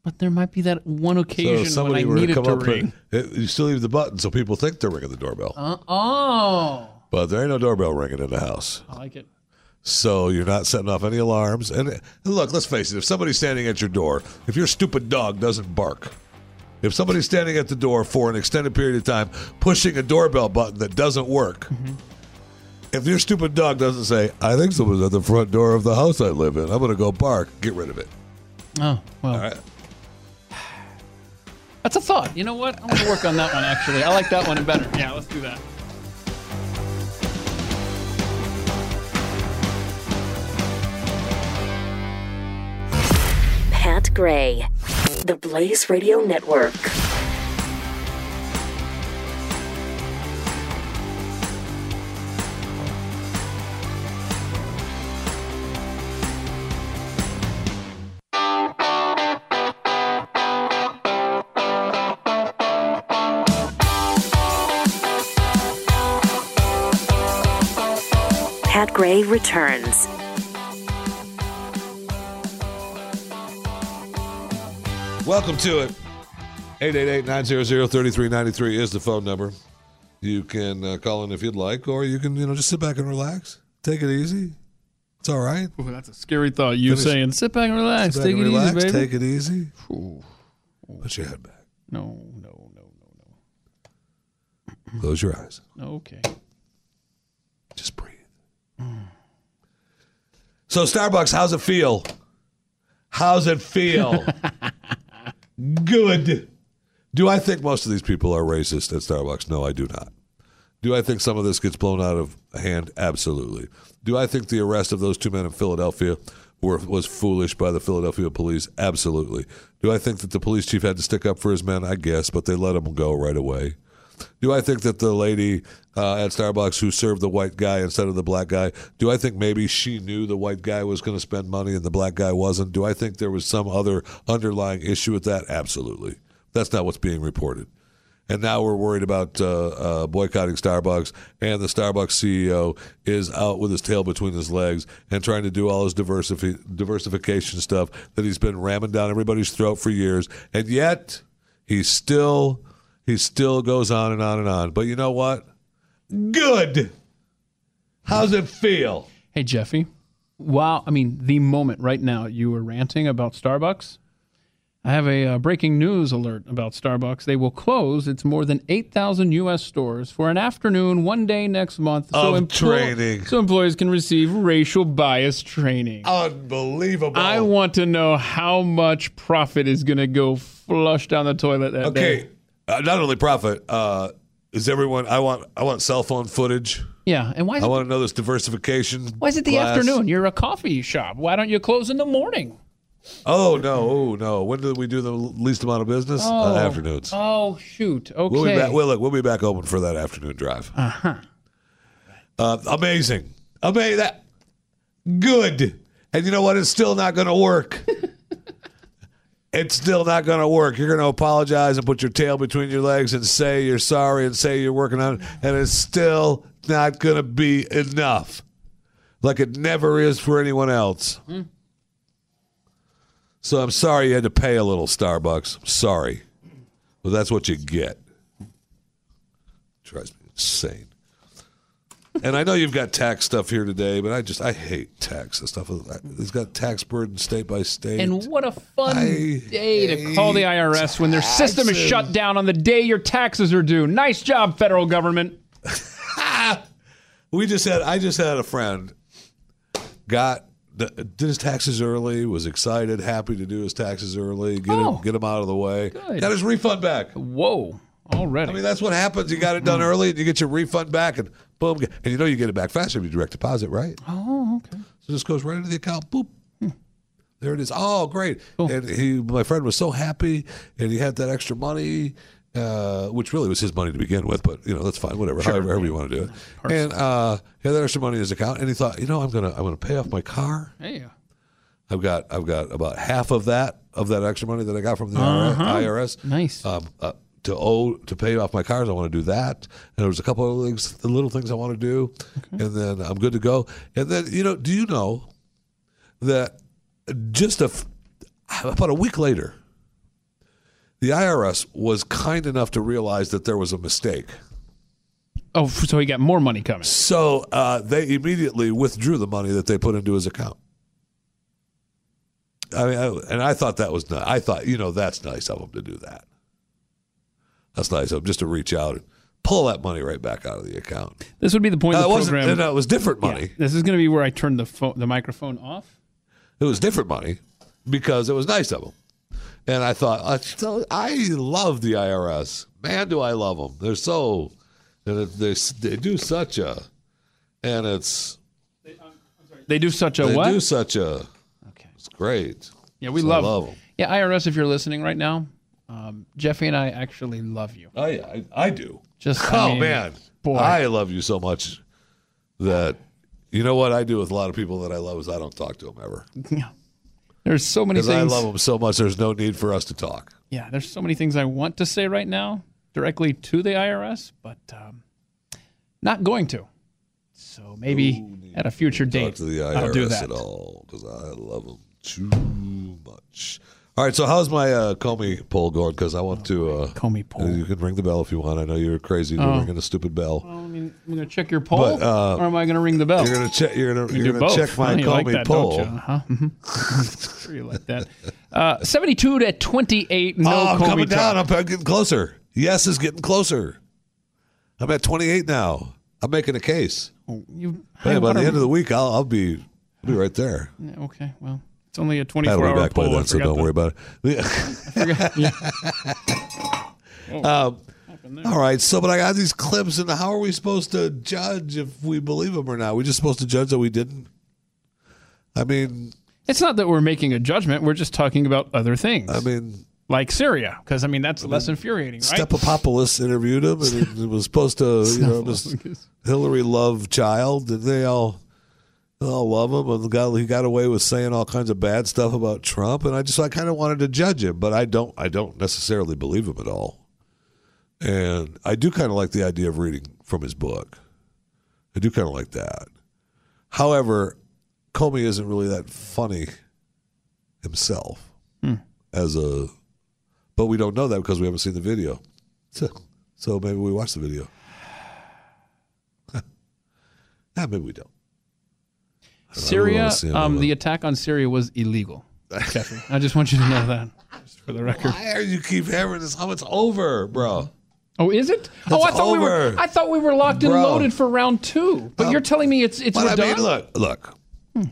But there might be that one occasion so when I were needed to, come to ring. And, you still leave the button so people think they're ringing the doorbell. Uh, oh. But there ain't no doorbell ringing in the house. I like it. So you're not setting off any alarms. And, and look, let's face it. If somebody's standing at your door, if your stupid dog doesn't bark, if somebody's standing at the door for an extended period of time pushing a doorbell button that doesn't work, mm-hmm. if your stupid dog doesn't say, I think someone's at the front door of the house I live in, I'm going to go bark, get rid of it. Oh, well. All right. That's a thought. You know what? I'm going to work on that one, actually. I like that one better. Yeah, let's do that. Pat Gray, the Blaze Radio Network. Gray returns. Welcome to it. eight eight eight, nine zero zero, three three nine three is the phone number. You can uh, call in if you'd like, or you can, you know, just sit back and relax. Take it easy. It's all right. Ooh, that's a scary thought. You Finish. saying, sit back and relax. Sit back take and it relax, easy, baby. Take it easy. Ooh. Put your head back. No, no, no, no, no. Close your eyes. Okay. Just breathe. So Starbucks, how's it feel? How's it feel? Good. Do I think most of these people are racist at Starbucks? No, I do not. Do I think some of this gets blown out of hand? Absolutely. Do I think the arrest of those two men in Philadelphia were, was foolish by the Philadelphia police? Absolutely. Do I think that the police chief had to stick up for his men? I guess, but they let him go right away. Do I think that the lady uh, at Starbucks who served the white guy instead of the black guy, do I think maybe she knew the white guy was going to spend money and the black guy wasn't? Do I think there was some other underlying issue with that? Absolutely. That's not what's being reported. And now we're worried about uh, uh, boycotting Starbucks, and the Starbucks C E O is out with his tail between his legs and trying to do all his diversifi- diversification stuff that he's been ramming down everybody's throat for years. And yet he still he still goes on and on and on. But you know what? Good. How's it feel? Hey, Jeffy. Wow. I mean, the moment right now you were ranting about Starbucks. I have a uh, breaking news alert about Starbucks. They will close its more than eight thousand U S stores for an afternoon, one day next month. So empl- training. So employees can receive racial bias training. Unbelievable. I want to know how much profit is going to go flush down the toilet that okay. day. Okay. Uh, not only profit, uh, is everyone, I want I want cell phone footage. Yeah. And why? Is I it, want to know this diversification. Why is it the class? Afternoon? You're a coffee shop. Why don't you close in the morning? Oh, no. Oh, no. When do we do the least amount of business? Oh. Uh, afternoons. Oh, shoot. Okay. We'll be back, we'll, look, we'll be back open for that afternoon drive. Uh-huh. Uh, amazing. Amazing. That. Good. And you know what? It's still not going to work. It's still not going to work. You're going to apologize and put your tail between your legs and say you're sorry and say you're working on it, and it's still not going to be enough, like it never is for anyone else. Mm-hmm. So I'm sorry you had to pay a little, Starbucks. I'm sorry. Well, that's what you get. It drives me insane. And I know you've got tax stuff here today, but I just, I hate tax and stuff. It's got tax burden state by state. And what a fun I day to call the I R S taxes. When their system is shut down on the day your taxes are due. Nice job, federal government. We just had, I just had a friend got, did his taxes early, was excited, happy to do his taxes early, get oh, him get him out of the way. Good. Got his refund back. Whoa, already. I mean, that's what happens. You got it done early, and you get your refund back, and boom. And you know you get it back faster if you direct deposit, right? Oh, okay. So this goes right into the account, boop. Hmm. There it is. Oh, great. Cool. And he, my friend was so happy, and he had that extra money, uh, which really was his money to begin with, but, you know, that's fine, whatever, sure. however, however you want to do it. And uh, he had that extra money in his account, and he thought, you know, I'm gonna I'm gonna pay off my car. Hey. I've got I've got about half of that of that extra money that I got from the uh-huh. I R S. Nice. Um, uh, to owe to pay off my cars, I want to do that. And there was a couple of other things, the little things I want to do, okay. and then I'm good to go. And then, you know, do you know that just a about a week later, the I R S was kind enough to realize that there was a mistake. Oh, so he got more money coming. So uh, they immediately withdrew the money that they put into his account. I mean, I, and I thought that was nice. I thought, you know, that's nice of him to do that. That's nice of him just to reach out and pull that money right back out of the account. This would be the point. No, of the it wasn't. Program. No, it was different money. Yeah, this is going to be where I turned the fo- the microphone off. It was different money because it was nice of him. And I thought, I love the I R S. Man, do I love them. They're so, they, they, they do such a, and it's. They, um, I'm sorry. They do such a they what? They do such a. Okay. It's great. Yeah, we so love, love them. Yeah, I R S, if you're listening right now, um, Jeffy and I actually love you. Oh, yeah, I, I do. Just, oh, I mean, man. Boy. I love you so much that, you know what I do with a lot of people that I love is I don't talk to them ever. Yeah. There's so many things. I love them so much, there's no need for us to talk. Yeah, there's so many things I want to say right now directly to the I R S, but um, not going to. So maybe no at a future date, to the I R S I'll do that. At all, because I love them too much. All right, so how's my uh, Comey poll going? Because I want oh, to. Uh, Comey poll. You can ring the bell if you want. I know you're crazy to oh. ring a stupid bell. Well, I mean, I'm going to check your poll, but, uh, or am I going to ring the bell? You're going to check. You're going you to check my Comey like that, poll. Don't you? Huh? Mm-hmm. Sure, you like that. Uh, Seventy-two to twenty-eight. No, oh, I'm Comey coming down. I'm, I'm getting closer. Yes is getting closer. I'm at twenty-eight now. I'm making a case. Oh, you, hey, by the end of the week, I'll, I'll be I'll be right there. Okay. Well. It's only a twenty-four hour poll. That'll be back by then, so don't the, worry about it. I forgot. Yeah. um, all right, so but I got these clips, and how are we supposed to judge if we believe them or not? We're just supposed to judge that we didn't? I mean... It's not that we're making a judgment. We're just talking about other things. I mean... Like Syria, because, I mean, that's I mean, less infuriating, right? Stephanopoulos interviewed him, and it was supposed to, you know, this Hillary Love child, and they all... I love him, and got, he got away with saying all kinds of bad stuff about Trump, and I just I kind of wanted to judge him, but I don't I don't necessarily believe him at all. And I do kind of like the idea of reading from his book. I do kind of like that. However, Comey isn't really that funny himself hmm. as a, but we don't know that because we haven't seen the video. So, so maybe we watch the video. Nah, maybe we don't. Syria, don't um, the attack on Syria was illegal. Jeffrey, I just want you to know that, just for the record. Why are you keep having this? How it's over, bro? Oh, is it? It's oh, I thought over. we were. I thought we were locked bro. and loaded for round two. But um, you're telling me it's it's. Redone? I mean, look, look. Hmm.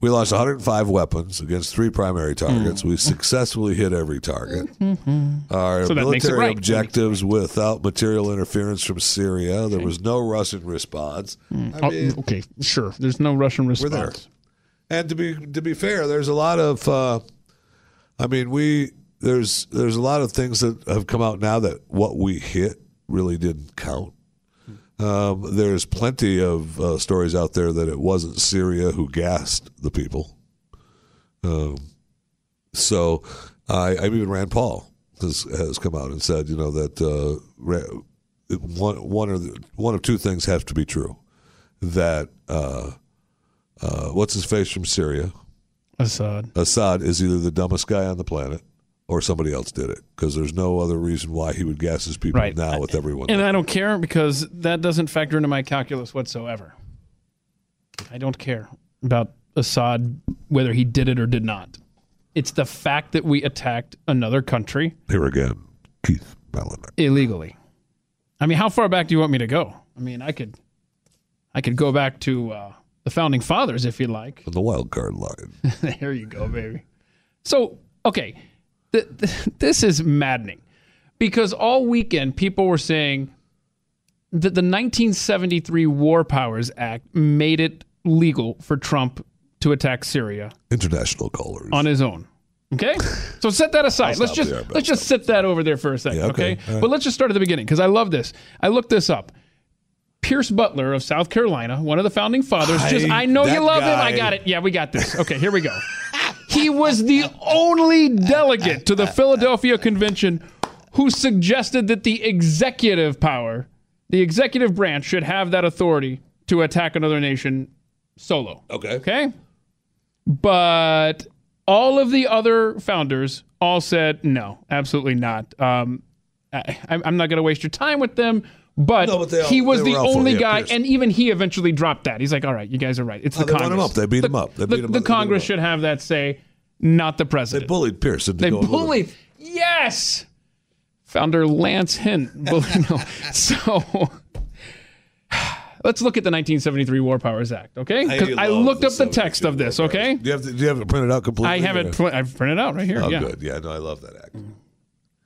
We lost one hundred five weapons against three primary targets. Mm. We successfully hit every target. Mm-hmm. Our so military right. objectives without material interference from Syria. There okay. was no Russian response. Mm. I mean, okay, sure. There's no Russian response. We're there. And to be to be fair, there's a lot of, uh, I mean, we there's there's a lot of things that have come out now that what we hit really didn't count. Um, there's plenty of uh, stories out there that it wasn't Syria who gassed the people. Um, so I, I even Rand Paul has, has come out and said, you know, that uh, one one or the, one of two things have to be true. That uh, uh, what's his face from Syria? Assad. Assad is either the dumbest guy on the planet, or somebody else did it, because there's no other reason why he would gas his people right. now with everyone. And there. I don't care, because that doesn't factor into my calculus whatsoever. I don't care about Assad, whether he did it or did not. It's the fact that we attacked another country. Here again, Keith Malinak. Illegally. I mean, how far back do you want me to go? I mean, I could I could go back to uh, the Founding Fathers, if you like. The wild card line. There you go, baby. So, okay. The, the, this is maddening, because all weekend people were saying that the nineteen seventy-three War Powers Act made it legal for Trump to attack Syria. International callers. On his own. Okay? So set that aside. let's just there, let's just sit that over there for a second, yeah, okay? okay? Right. But let's just start at the beginning, because I love this. I looked this up. Pierce Butler of South Carolina, one of the founding fathers, I, just I know you love guy. him. I got it. Yeah, we got this. Okay, here we go. He was the only delegate to the Philadelphia Convention who suggested that the executive power, the executive branch, should have that authority to attack another nation solo. Okay. Okay? But all of the other founders all said, no, absolutely not. Um, I, I'm not going to waste your time with them. But, no, but all, he was the only guy, Pierce. And even he eventually dropped that. He's like, all right, you guys are right. It's oh, the they Congress. Him up. They beat the, him up. They the, beat him the up. Congress should have that say, not the president. They bullied Pierce. They bullied. Yes. Founder Lance Hinn. Bullied, no. So let's look at the nineteen seventy-three War Powers Act, okay? Because I, I looked the up the text of this, okay? Do you, have to, do you have it printed out completely? I have it pl- I've printed out right here. Oh, yeah. Good. Yeah, no, I love that act. Mm.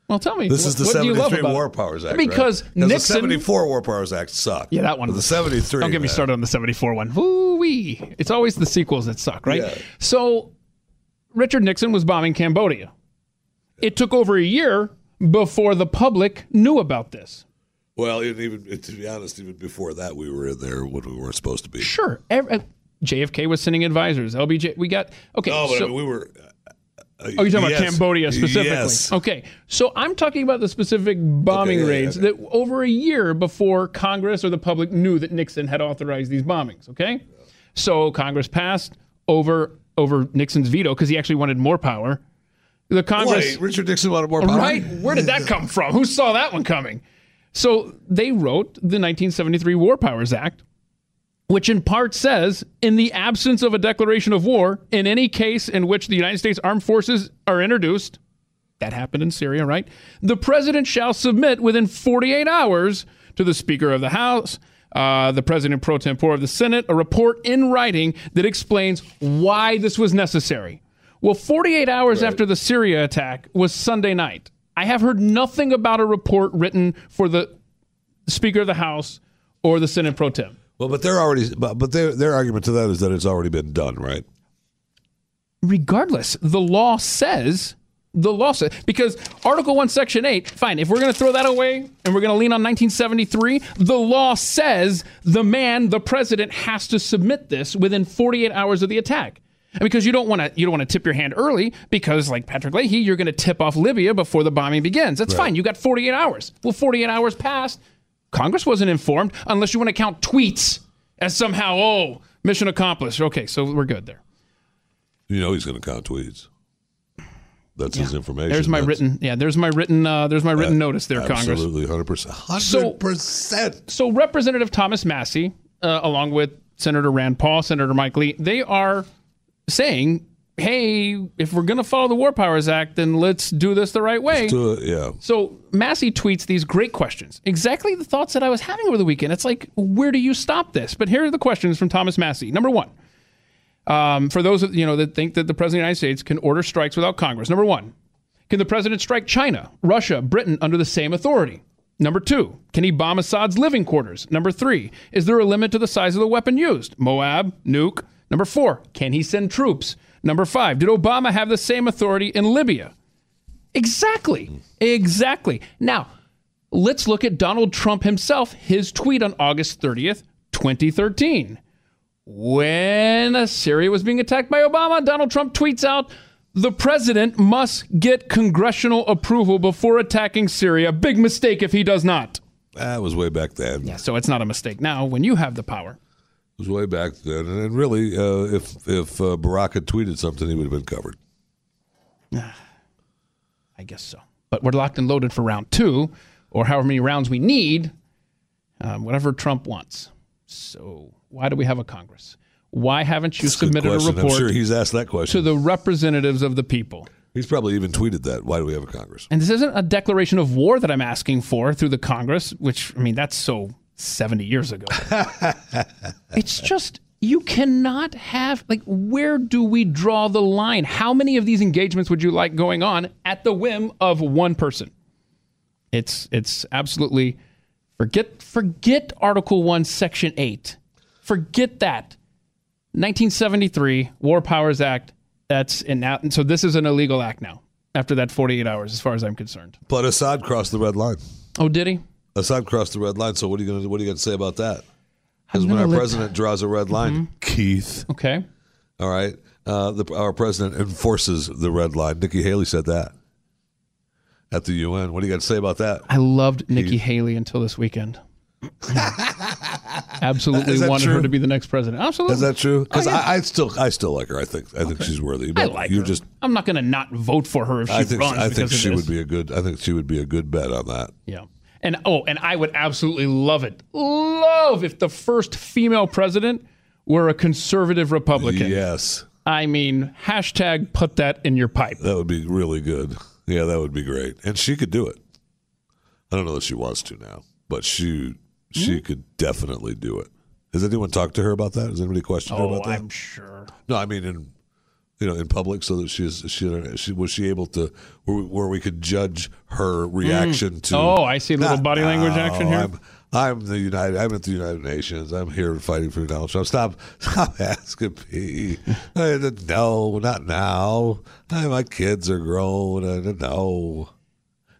Well, tell me. This what, is the seventy-three War Powers Act. Because right? Nixon, the seventy-four War Powers Act sucked. Yeah, that one. But the seventy-three. Don't get man. me started on the seventy-four one. Woo-wee. It's always the sequels that suck, right? Yeah. So Richard Nixon was bombing Cambodia. It took over a year before the public knew about this. Well, even to be honest, even before that, we were in there when we weren't supposed to be. Sure. J F K was sending advisors. L B J. We got okay. No, but so, I mean, we were. Oh, you're talking yes. about Cambodia specifically. Yes. Okay. So I'm talking about the specific bombing okay, yeah, raids yeah, okay. that over a year before Congress or the public knew that Nixon had authorized these bombings, okay? Yeah. So Congress passed over over Nixon's veto because he actually wanted more power. The Congress Wait, Richard Nixon wanted more power. Right? Where did that come from? Who saw that one coming? So they wrote the nineteen seventy-three War Powers Act, which in part says, in the absence of a declaration of war, in any case in which the United States Armed Forces are introduced, that happened in Syria, right? The president shall submit within forty-eight hours to the Speaker of the House, uh, the President pro tempore of the Senate, a report in writing that explains why this was necessary. Well, forty-eight hours right. after the Syria attack was Sunday night. I have heard nothing about a report written for the Speaker of the House or the Senate pro tem. Well, but they're already. But, but their their argument to that is that it's already been done, right? Regardless, the law says the law says because Article One, Section Eight. Fine, if we're going to throw that away and we're going to lean on nineteen seventy-three, the law says the man, the president, has to submit this within forty-eight hours of the attack. And because you don't want to, you don't want to tip your hand early, because like Patrick Leahy, you're going to tip off Libya before the bombing begins. That's right. Fine. You got forty-eight hours. Well, forty-eight hours passed. Congress wasn't informed, unless you want to count tweets as somehow, oh, mission accomplished. Okay, so we're good there. You know he's going to count tweets. That's yeah. his information. There's my That's, written. Yeah, there's my written. Uh, there's my written uh, notice there, absolutely, Congress. Absolutely, one hundred percent. So, so Representative Thomas Massey, uh, along with Senator Rand Paul, Senator Mike Lee, they are saying, hey, if we're going to follow the War Powers Act, then let's do this the right way. Let's do it, yeah. So Massey tweets these great questions. Exactly the thoughts that I was having over the weekend. It's like, where do you stop this? But here are the questions from Thomas Massey. Number one. Um, for those you know that think that the President of the United States can order strikes without Congress. Number one, can the President strike China, Russia, Britain under the same authority? Number two, can he bomb Assad's living quarters? Number three, is there a limit to the size of the weapon used? Moab, nuke. Number four, can he send troops? Number five, did Obama have the same authority in Libya? Exactly. Exactly. Now, let's look at Donald Trump himself, his tweet on August thirtieth, twenty thirteen. When Syria was being attacked by Obama, Donald Trump tweets out, the president must get congressional approval before attacking Syria. Big mistake if he does not. That was way back then. Yeah, so it's not a mistake now when you have the power. It was way back then. And really, uh, if, if uh, Barack had tweeted something, he would have been covered. I guess so. But we're locked and loaded for round two, or however many rounds we need, um, whatever Trump wants. So why do we have a Congress? Why haven't you That's submitted a, a report I'm sure he's asked that question. To the representatives of the people? He's probably even tweeted that. Why do we have a Congress? And this isn't a declaration of war that I'm asking for through the Congress, which, I mean, that's so seventy years ago. It's just, you cannot have, like, where do we draw the line? How many of these engagements would you like going on at the whim of one person? It's, it's absolutely... Forget forget Article one, Section eight. Forget that. nineteen seventy-three, War Powers Act. That's in, and so this is an illegal act now, after that forty-eight hours, as far as I'm concerned. But Assad crossed the red line. Oh, did he? Assad crossed the red line, so what are you going to what are you going to say about that? Because when our let... president draws a red line, mm-hmm. Keith. Okay. All right. Uh, the, our president enforces the red line. Nikki Haley said that. At the U N. What do you got to say about that? I loved Nikki he, Haley until this weekend. Absolutely wanted true? her to be the next president. Absolutely. Is that true? Because oh, yeah. I, I still I still like her. I think I okay. think she's worthy. But I like you're her. Just, I'm not going to not vote for her if she I think, runs. I think she would be a good. I think she would be a good bet on that. Yeah. And oh, and I would absolutely love it. Love if the first female president were a conservative Republican. Yes. I mean, hashtag put that in your pipe. That would be really good. Yeah, that would be great. And she could do it. I don't know that she wants to now, but she she mm-hmm. could definitely do it. Has anyone talked to her about that? Has anybody questioned oh, her about that? I'm sure. No, I mean in you know, in public so that she's she, she was she able to where, where we could judge her reaction mm. to Oh, I see a little nah, body language action here. I'm, I'm the United I'm at the United Nations. I'm here fighting for Donald Trump. Stop stop asking me. I, no, not now. I, my kids are grown. I don't know.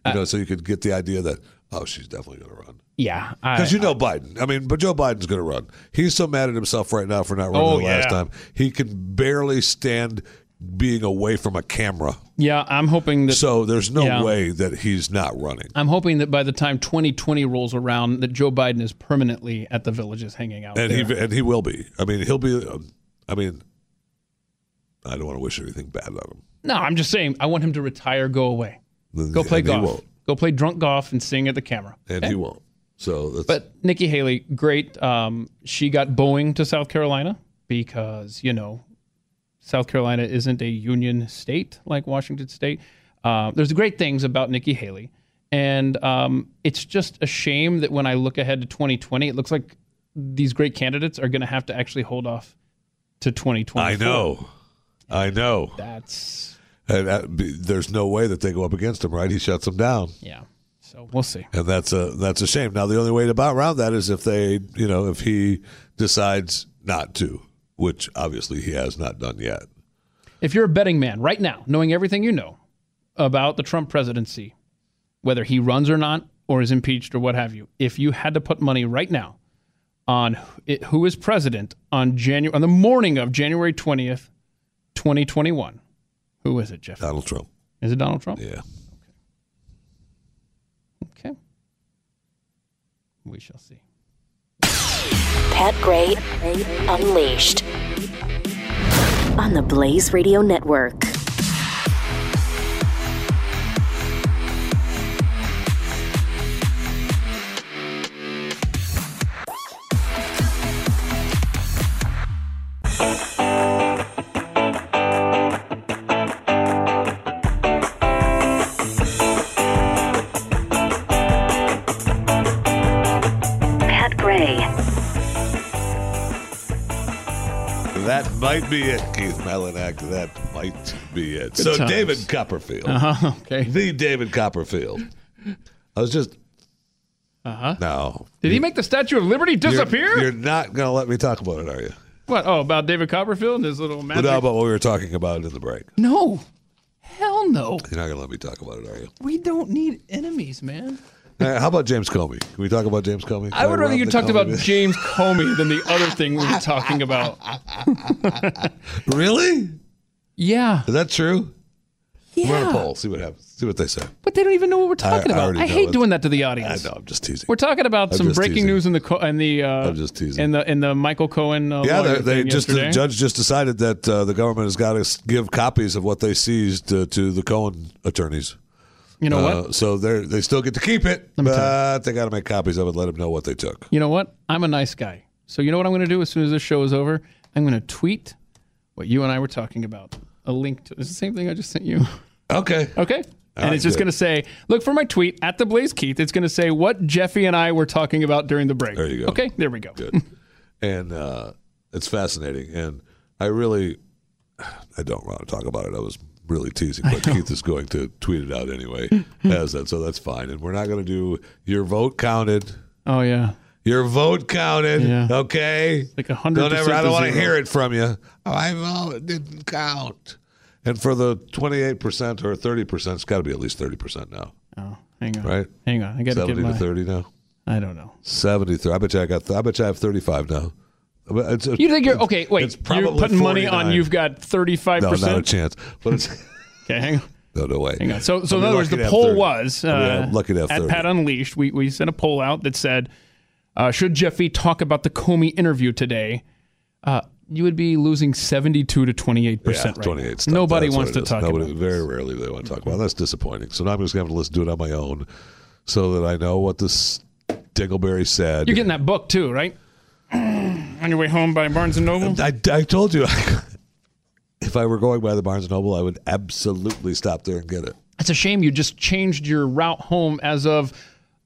You uh, know, so you could get the idea that, oh, she's definitely gonna run. Yeah. Because you know I, Biden. I mean, but Joe Biden's gonna run. He's so mad at himself right now for not running oh, the last yeah. time. He can barely stand being away from a camera. Yeah, I'm hoping that... So there's no yeah. way that he's not running. I'm hoping that by the time twenty twenty rolls around, that Joe Biden is permanently at the Villages hanging out and there. He, and he will be. I mean, he'll be... I mean, I don't want to wish anything bad on him. No, I'm just saying, I want him to retire, go away. Go play and golf. Go play drunk golf and sing at the camera. And okay? he won't. So that's... But Nikki Haley, great. Um, she got Boeing to South Carolina because, you know... South Carolina isn't a union state like Washington State. Uh, there's great things about Nikki Haley. And um, it's just a shame that when I look ahead to twenty twenty, it looks like these great candidates are going to have to actually hold off to twenty twenty-four. I know. And I know. That's. And that, there's no way that they go up against him, right? He shuts them down. Yeah. So we'll see. And that's a, that's a shame. Now, the only way to bow around that is if they, you know, if he decides not to. Which obviously he has not done yet. If you're a betting man right now, knowing everything you know about the Trump presidency, whether he runs or not, or is impeached or what have you, if you had to put money right now on it, who is president on January on the morning of January twentieth, twenty twenty-one. Who is it, Jeff? Donald Trump. Is it Donald Trump? Yeah. Okay. Okay. We shall see. Pat Gray Unleashed on the Blaze Radio Network. Might be it, Keith Malinak. That might be it. Good so, times. David Copperfield. Uh-huh, okay. The David Copperfield. I was just. Uh huh. No. Did you, he make the Statue of Liberty disappear? You're, you're not going to let me talk about it, are you? What? Oh, about David Copperfield and his little magic? No, about what we were talking about in the break. No. Hell no. You're not going to let me talk about it, are you? We don't need enemies, man. Uh, how about James Comey? Can we talk about James Comey? I would rather you talked Comey about bit? James Comey than the other thing we were talking about. Really? Yeah. Is that true? Yeah. We're on a poll. See what happens. See what they say. But they don't even know what we're talking I, about. I, I hate doing that to the audience. I know. I'm just teasing. We're talking about I'm some breaking teasing. news in the co- in the uh, I'm just teasing. in the in the Michael Cohen. Uh, yeah, they, they just yesterday. the judge just decided that uh, the government has got to give copies of what they seized uh, to the Cohen attorneys. You know uh, what? So they they still get to keep it, but they got to make copies of it, let them know what they took. You know what? I'm a nice guy. So you know what I'm going to do as soon as this show is over? I'm going to tweet what you and I were talking about. A link to it's the same thing I just sent you. Okay. Okay? All and right, it's just going to say, look for my tweet, at the Blaze Keith. It's going to say what Jeffy and I were talking about during the break. There you go. Okay? There we go. Good. And uh, it's fascinating. And I really, I don't want to talk about it. I was... really teasing, but Keith is going to tweet it out anyway as that, so that's fine. And we're not going to do your vote counted. Oh yeah, your vote counted. Yeah. Okay, it's like a hundred. Don't ever. I don't want to hear it from you. Oh, I vote it didn't count. And for the twenty-eight percent or thirty percent, it's got to be at least thirty percent now. Oh, hang on, right? Hang on, I got seventy to thirty now. I don't know. Seventy-three. I bet you I got. Th- I bet you I have thirty-five now. It's, you think you're okay? Wait, you're putting forty-nine money on you've got thirty-five percent. No, not a chance. But it's, okay, hang on. No, no way. Hang on. So, so I mean, in other words, the poll was uh, I mean, lucky to have at Pat Unleashed. We we sent a poll out that said, uh, should Jeffy talk about the Comey interview today? Uh, you would be losing seventy-two to twenty-eight yeah, percent. Right twenty-eight. Stuff. Nobody That's wants to talk Nobody, about. Very rarely they want to talk about. That's disappointing. So now I'm just going to have to listen to it on my own, so that I know what this Dingleberry said. You're getting that book too, right? On your way home by Barnes and Noble? I, I told you, if I were going by the Barnes and Noble, I would absolutely stop there and get it. It's a shame you just changed your route home as of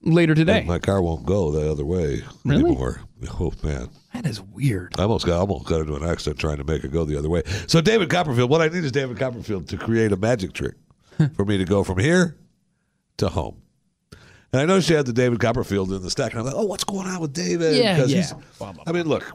later today. And my car won't go the other way really? anymore. Oh, man. That is weird. I almost got, almost got into an accident trying to make it go the other way. So David Copperfield, what I need is David Copperfield to create a magic trick for me to go from here to home. And I know she had the David Copperfield in the stack. And I'm like, oh, what's going on with David? Yeah, yeah. He's, I mean, look.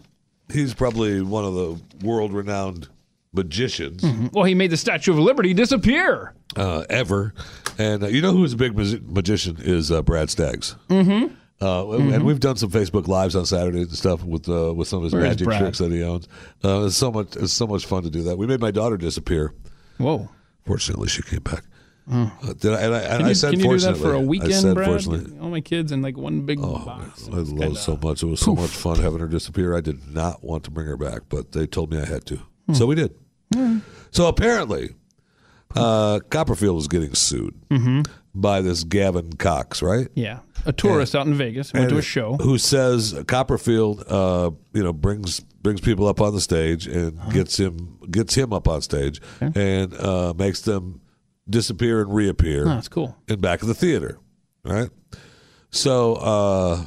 He's probably one of the world-renowned magicians. Mm-hmm. Well, he made the Statue of Liberty disappear. Uh, ever. And uh, you know who's a big mag- magician is uh, Brad Staggs. Mm-hmm. Uh, mm-hmm. And we've done some Facebook Lives on Saturdays and stuff with uh, with some of his Where magic tricks that he owns. Uh, it's so much it's so much fun to do that. We made my daughter disappear. Whoa. Fortunately, she came back. Oh. Uh, did I, and I, and can you, I said can you do that for a weekend, I said, Brad? Fortunately, all my kids in like one big oh, box. Man, I love kinda, so much. It was so poof. much fun having her disappear. I did not want to bring her back, but they told me I had to. Hmm. So we did. Hmm. So apparently, uh, Copperfield was getting sued mm-hmm. by this Gavin Cox, right? Yeah. A tourist and, out in Vegas who went to a show. Who says Copperfield uh, you know, brings brings people up on the stage and uh-huh. gets him gets him up on stage okay. and uh, makes them disappear and reappear. Oh, that's cool. In back of the theater, right? So uh,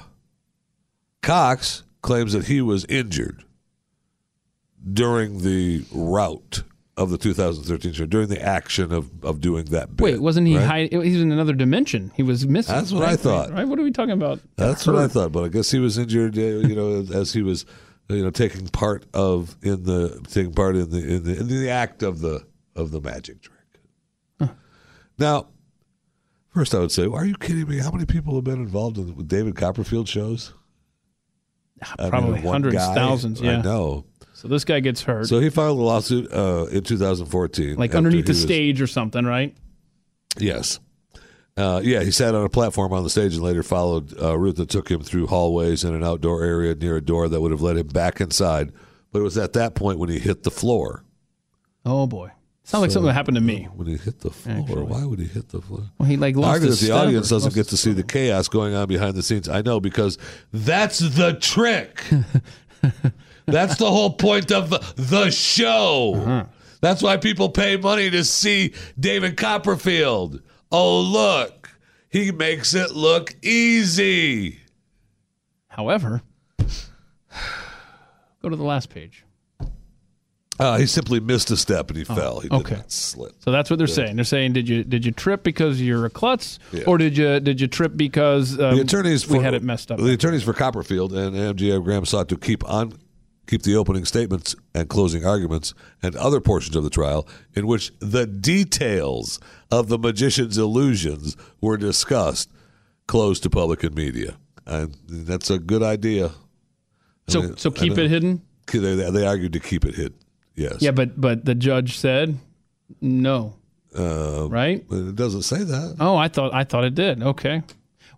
Cox claims that he was injured during the route of the two thousand thirteen show, during the action of, of doing that bit. Wait, wasn't he? Right? High, he was in another dimension. He was missing. That's what right? I thought. Right? What are we talking about? That's what I thought. But I guess he was injured. You know, as he was, you know, taking part of in the taking part in the in the, in the act of the of the magic trick. Now, first I would say, well, are you kidding me? How many people have been involved in David Copperfield shows? Probably I mean, hundreds, guy, thousands. Yeah. I know. So this guy gets hurt. So he filed a lawsuit uh, in two thousand fourteen. Like underneath the was, stage or something, right? Yes. Uh, yeah, he sat on a platform on the stage and later followed a route that took him through hallways in an outdoor area near a door that would have led him back inside. But it was at that point when he hit the floor. Oh, boy. Sounds so, like something that happened to me. When he hit the floor, actually. Why would he hit the floor? Well, he like lost his step. The audience doesn't get to see the chaos going on behind the scenes. I know, because that's the trick. That's the whole point of the show. Uh-huh. That's why people pay money to see David Copperfield. Oh, look, he makes it look easy. However, go to the last page. Uh, he simply missed a step and he oh, fell. He did okay. not slip. So that's what they're yeah. saying. They're saying, did you did you trip because you're a klutz, yeah. or did you did you trip because um, the attorneys we for, had it messed up? The attorneys for Copperfield and M G M Graham sought to keep on keep the opening statements and closing arguments and other portions of the trial in which the details of the magician's illusions were discussed closed to public and media. And that's a good idea. So I mean, so keep it hidden? They, they argued to keep it hidden. Yes. Yeah, but but the judge said no. Uh, right? It doesn't say that. Oh, I thought I thought it did. Okay.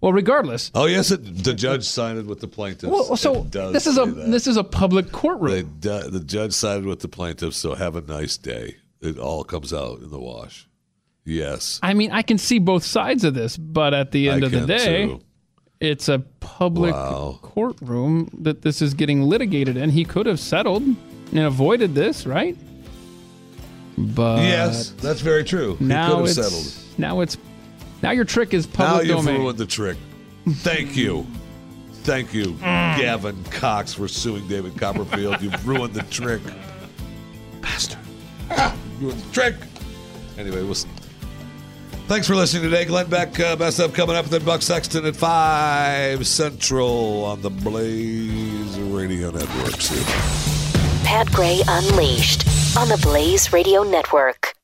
Well, regardless. Oh yes, it, the judge sided with the plaintiffs. Well, so this is a that. this is a public courtroom. Do, the judge sided with the plaintiffs, so have a nice day. It all comes out in the wash. Yes. I mean, I can see both sides of this, but at the end I of the day, too. It's a public wow. courtroom that this is getting litigated in. He could have settled and avoided this, right? But yes, that's very true. He now could have it's settled. Now it's now your trick is public now domain. Now you've ruined the trick. Thank you, thank you, mm. Gavin Cox, for suing David Copperfield. You've ruined the trick, bastard. Ah, you ruined the trick. Anyway, listen. Thanks for listening today. Glenn Beck, uh, best up coming up with Buck Sexton at five Central on the Blaze Radio Network. See you. Pat Gray Unleashed on the Blaze Radio Network.